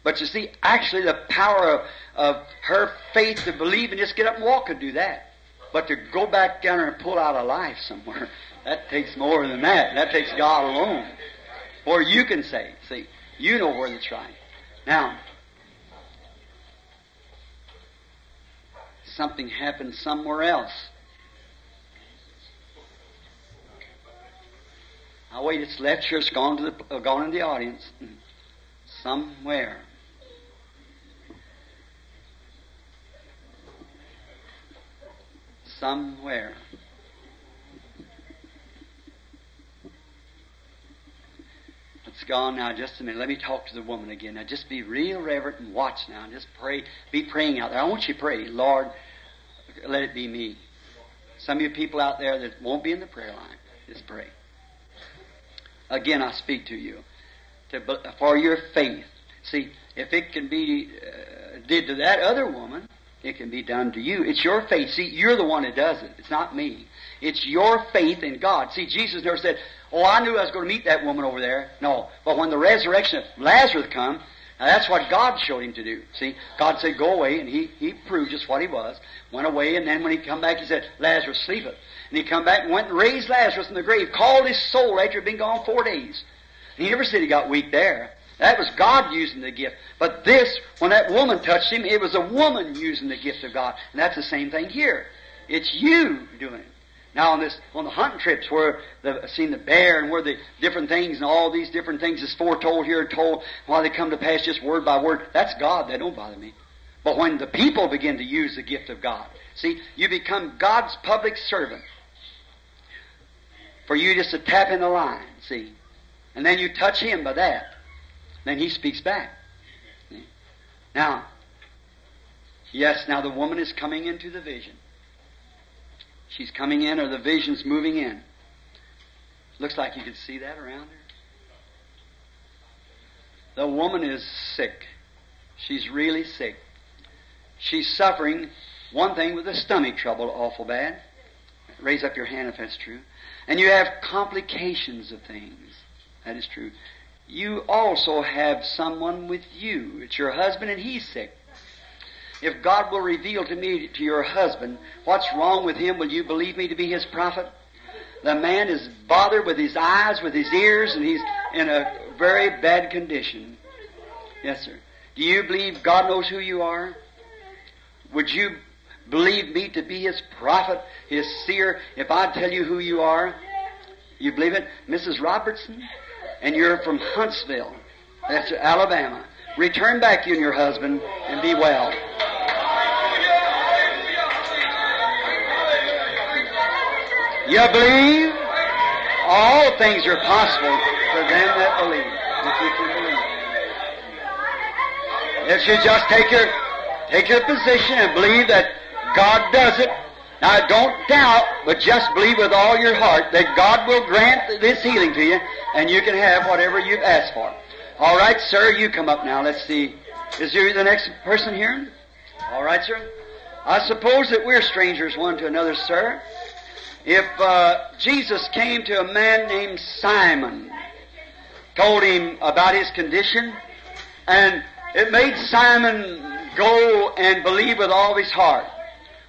But you see, actually the power of, of her faith to believe and just get up and walk could do that. But to go back down there and pull out a life somewhere, that takes more than that. That takes God alone. Or you can say, see, you know where to try. Now, something happened somewhere else. Now wait, it's left here, it's gone to the uh, gone in the audience. Somewhere. Somewhere. It's gone now. Just a minute. Let me talk to the woman again. Now just be real reverent and watch now. Just pray. Be praying out there. I want you to pray, Lord, let it be me. Some of you people out there that won't be in the prayer line, just pray. Again, I speak to you. To, for your faith. See, if it can be uh, did to that other woman, it can be done to you. It's your faith. See, you're the one that does it. It's not me. It's your faith in God. See, Jesus never said, oh, I knew I was going to meet that woman over there. No. But when the resurrection of Lazarus come, now that's what God showed him to do. See, God said, go away, and he, he proved just what he was. Went away, and then when he come back, he said, Lazarus sleepeth. And he come back and went and raised Lazarus from the grave, called his soul after he'd been gone four days. He never said he got weak there. That was God using the gift. But this, when that woman touched him, it was a woman using the gift of God. And that's the same thing here. It's you doing it. Now on this, on the hunting trips where I've seen the bear and where the different things and all these different things is foretold here and told, why they come to pass just word by word, that's God. That don't bother me. But when the people begin to use the gift of God, see, you become God's public servant. For you just to tap in the line, see. And then you touch him by that. Then he speaks back. See? Now, yes, now the woman is coming into the vision. She's coming in, or the vision's moving in. Looks like you can see that around her. The woman is sick. She's really sick. She's suffering, one thing, with the stomach trouble awful bad. Raise up your hand if that's true. And you have complications of things. That is true. You also have someone with you. It's your husband, and he's sick. If God will reveal to me, to your husband, what's wrong with him, will you believe me to be his prophet? The man is bothered with his eyes, with his ears, and he's in a very bad condition. Yes, sir. Do you believe God knows who you are? Would you believe me to be his prophet, his seer, if I tell you who you are? You believe it? Missus Robertson? And you're from Huntsville. That's Alabama. Return back, you and your husband, and be well. You believe? All things are possible for them that believe. If you can believe. If you just take your, take your position and believe that God does it. Now, don't doubt, but just believe with all your heart that God will grant this healing to you, and you can have whatever you've asked for. All right, sir, you come up now. Let's see. Is there the next person here? All right, sir. I suppose that we're strangers one to another, sir. If uh, Jesus came to a man named Simon, told him about his condition, and it made Simon go and believe with all his heart,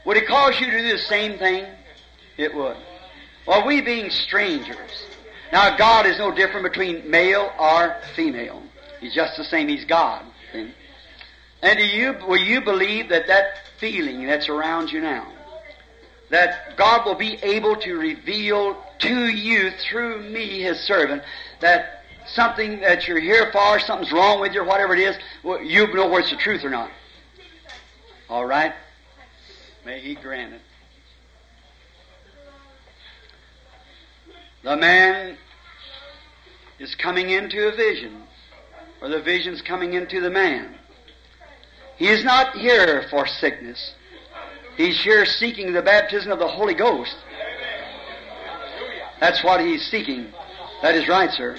would it cause you to do the same thing? It would. Well, we being strangers. Now, God is no different between male or female. He's just the same. He's God. See? And do you, will you believe that that feeling that's around you now, that God will be able to reveal to you through me, His servant, that something that you're here for, something's wrong with you, or whatever it is, you know whether it's the truth or not? All right? May He grant it. The man is coming into a vision. or the visions coming into the man. He is not here for sickness. He's here seeking the baptism of the Holy Ghost. That's what he's seeking. That is right, sir.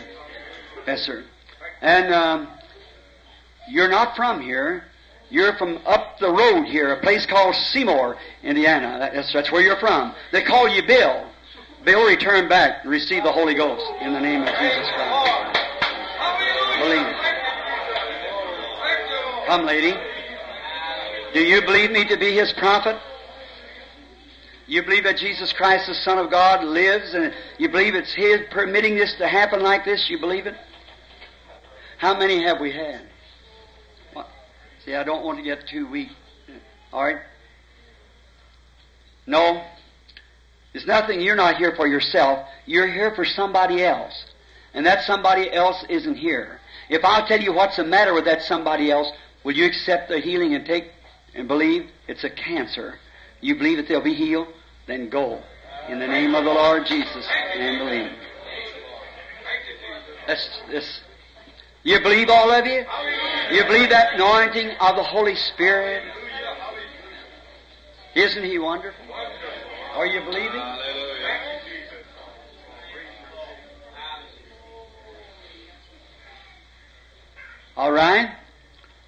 Yes, sir. And um, you're not from here. You're from up the road here, a place called Seymour, Indiana. That's, that's where you're from. They call you Bill. Bill, return back and receive the Holy Ghost in the name of Jesus Christ. Believe it. Come, lady. Do you believe me to be His prophet? You believe that Jesus Christ, the Son of God, lives, and you believe it's His permitting this to happen like this? You believe it? How many have we had? What? See, I don't want to get too weak. All right? No. There's nothing. You're not here for yourself. You're here for somebody else. And that somebody else isn't here. If I'll tell you what's the matter with that somebody else, will you accept the healing and take and believe it's a cancer? You believe that they'll be healed? Then go. In the name of the Lord Jesus, and believe. That's this. You believe, all of you? You believe that anointing of the Holy Spirit? Isn't He wonderful? Are you believing? All right.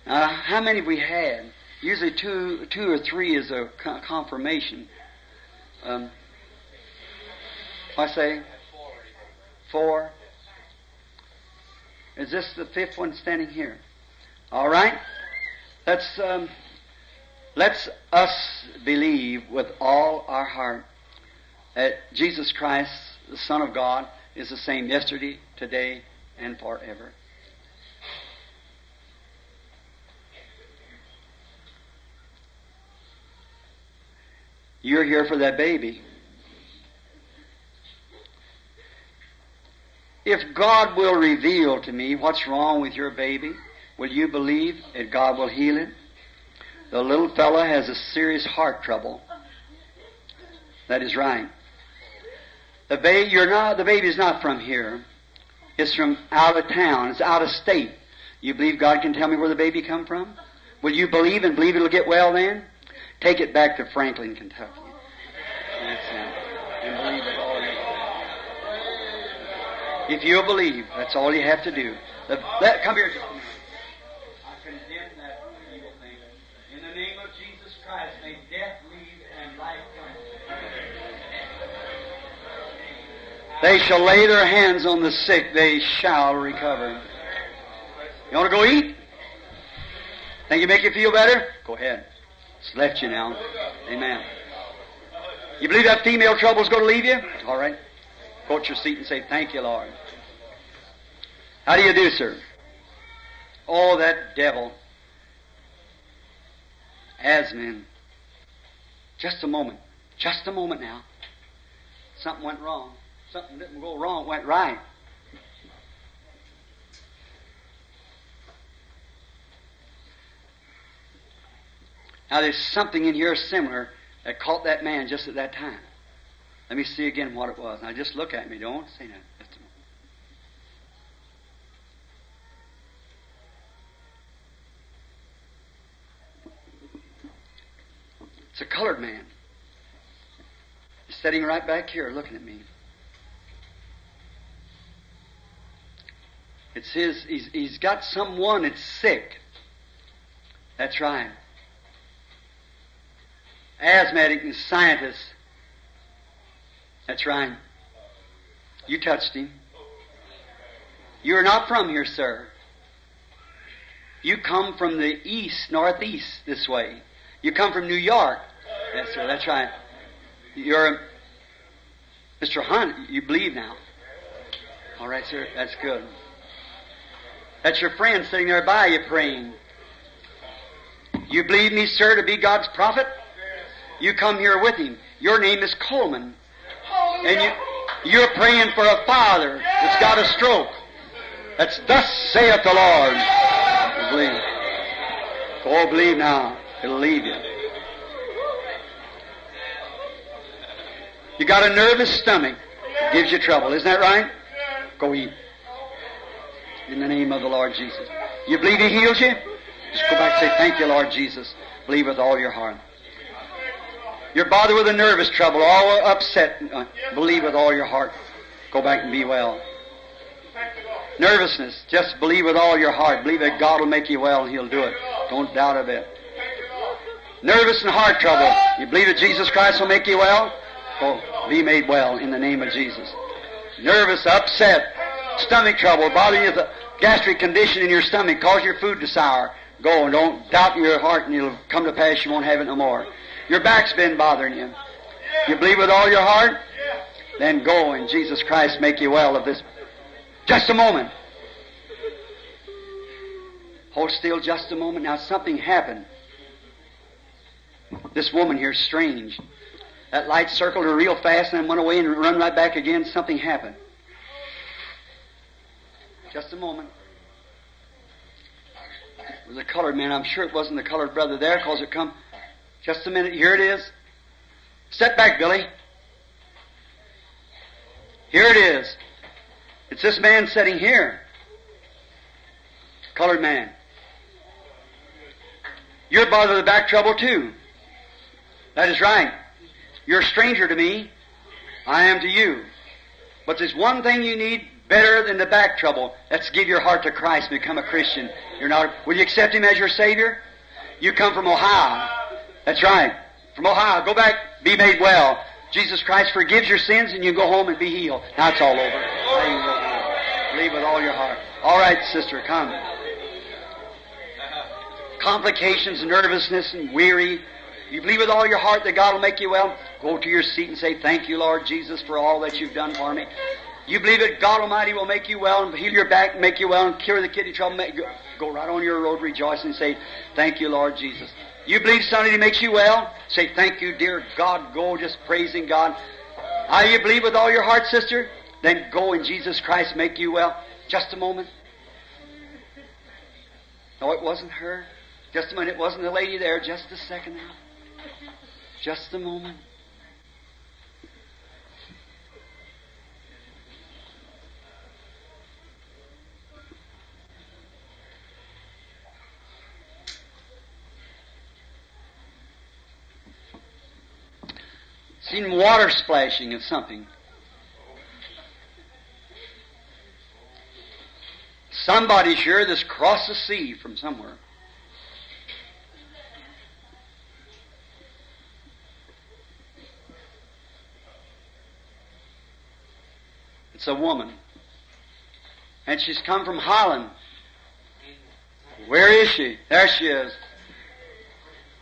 Now, how many have we had? Usually two, two or three is a confirmation. Um, I say four. Is this the fifth one standing here? All right. Let's um, let's us believe with all our heart that Jesus Christ, the Son of God, is the same yesterday, today, and forever. You're here for that baby. If God will reveal to me what's wrong with your baby, will you believe that God will heal it? The little fella has a serious heart trouble. That is right. The baby, you're not. The baby's not from here. It's from out of town. It's out of state. You believe God can tell me where the baby come from? Will you believe and believe it'll get well then? Take it back to Franklin, Kentucky. That's it. And believe it all. If you'll believe, that's all you have to do. The, that, come here, John. I condemn that evil thing. In the name of Jesus Christ, may death leave and life come. They shall lay their hands on the sick, they shall recover. You want to go eat? Think it make you feel better? Go ahead. It's left you now. Amen. You believe that female trouble is going to leave you? All right. Go to your seat and say, thank you, Lord. How do you do, sir? Oh, that devil. Asmin. Just a moment. Just a moment now. Something went wrong. Something didn't go wrong. It went right. Now, there's something in here similar that caught that man just at that time. Let me see again what it was. Now, just look at me. Don't say nothing. Just a moment. It's a colored man. He's sitting right back here looking at me. It's his, he's, he's got someone that's sick. That's right. Asthmatic and scientist. That's right. You touched him. You are not from here, sir. You come from the east, northeast this way. You come from New York. Yes, sir. That's right. You're Mister Hunt. You believe now. All right, sir. That's good. That's your friend sitting there by you praying. You believe me, sir, to be God's prophet? You come here with him. Your name is Coleman. And you, you're praying for a father that's got a stroke. That's thus saith the Lord. Believe. Oh, believe now. It'll leave you. You got a nervous stomach. It gives you trouble. Isn't that right? Go eat. In the name of the Lord Jesus. You believe He heals you? Just go back and say, thank you, Lord Jesus. Believe with all your heart. You're bothered with a nervous trouble, all upset. Believe with all your heart. Go back and be well. Nervousness, just believe with all your heart. Believe that God will make you well and He'll do it. Don't doubt a bit. Nervous and heart trouble. You believe that Jesus Christ will make you well? Oh, be made well in the name of Jesus. Nervous, upset, stomach trouble, bothering you with a gastric condition in your stomach, cause your food to sour. Go and don't doubt in your heart and it'll come to pass. You won't have it no more. Your back's been bothering you. You believe with all your heart? Then go and Jesus Christ make you well of this. Just a moment. Hold still just a moment. Now something happened. This woman here is strange. That light circled her real fast and then went away and run right back again. Something happened. Just a moment. It was a colored man. I'm sure it wasn't the colored brother there because it come. Just a minute. Here it is. Step back, Billy. Here it is. It's this man sitting here. Colored man. You're bothered with back trouble too. That is right. You're a stranger to me. I am to you. But there's one thing you need better than the back trouble. That's give your heart to Christ and become a Christian. You're not. Will you accept Him as your Savior? You come from Ohio. That's right. From Ohio. Go back. Be made well. Jesus Christ forgives your sins and you go home and be healed. Now it's all over. Now you believe with all your heart. All right, sister, come. Complications, nervousness, and weary. You believe with all your heart that God will make you well? Go to your seat and say, thank you, Lord Jesus, for all that you've done for me. You believe that God Almighty will make you well and heal your back and make you well and cure the kidney trouble. Go right on your road rejoicing and say, thank you, Lord Jesus. You believe Sunday He makes you well? Say, thank you, dear God. Go just praising God. Ah, you believe with all your heart, sister? Then go and Jesus Christ make you well. Just a moment. No, it wasn't her. Just a minute. It wasn't the lady there. Just a second now. Just a moment. Seen water splashing and something. Somebody's here that's crossed the sea from somewhere. It's a woman. And she's come from Holland. Where is she? There she is.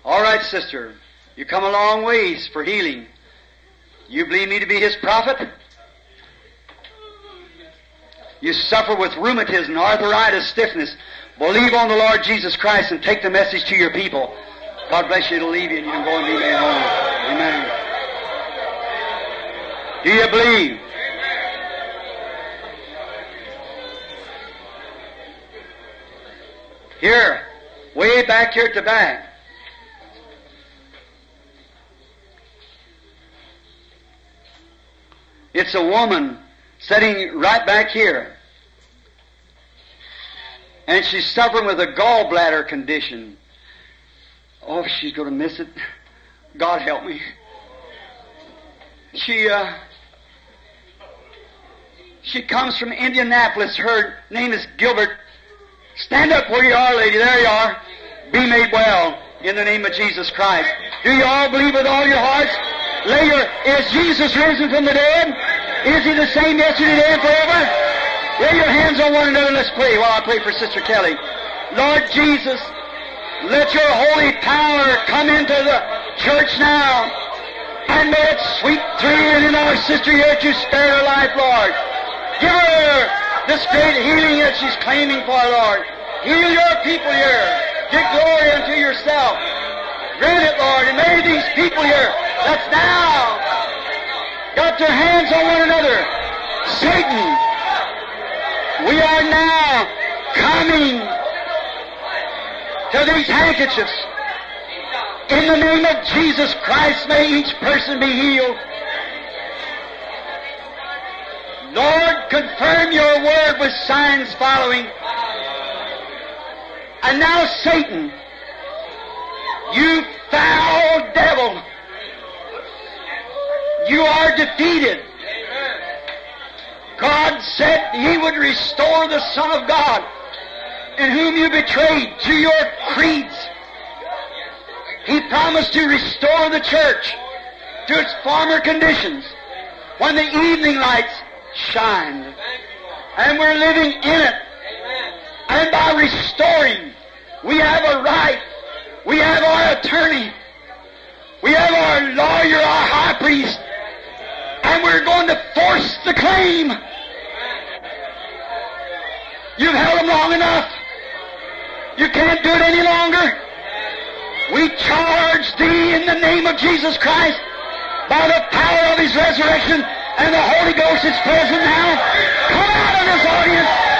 All right, sister. You come a long ways for healing. You believe me to be His prophet? You suffer with rheumatism, arthritis, stiffness. Believe on the Lord Jesus Christ and take the message to your people. God bless you. It'll leave you and you can go and be made home. Amen. Do you believe? Here, way back here at the back. It's a woman sitting right back here. And she's suffering with a gallbladder condition. Oh, she's going to miss it. God help me. She, uh, she comes from Indianapolis. Her name is Gilbert. Stand up where you are, lady. There you are. Be made well in the name of Jesus Christ. Do you all believe with all your hearts? Lay your, is Jesus risen from the dead? Is He the same yesterday, today, and forever? Lay your hands on one another and let's pray while I pray for Sister Kelly. Lord Jesus, let your holy power come into the church now and may it sweep through and in our sister here that you spare her life, Lord. Give her this great healing that she's claiming for, Lord. Heal your people here. Give glory unto yourself. Grant it, Lord, and may these people here that's now got their hands on one another. Satan, we are now coming to these handkerchiefs. In the name of Jesus Christ, may each person be healed. Lord, confirm your word with signs following. And now Satan, you foul devil, you are defeated. God said He would restore the Son of God, in whom you betrayed, to your creeds. He promised to restore the church to its former conditions when the evening lights shined. And we're living in it. And by restoring, we have a right. We have our attorney. We have our lawyer, our high priest. And we're going to force the claim. You've held them long enough. You can't do it any longer. We charge thee in the name of Jesus Christ, by the power of His resurrection and the Holy Ghost is present now. Come out of this audience.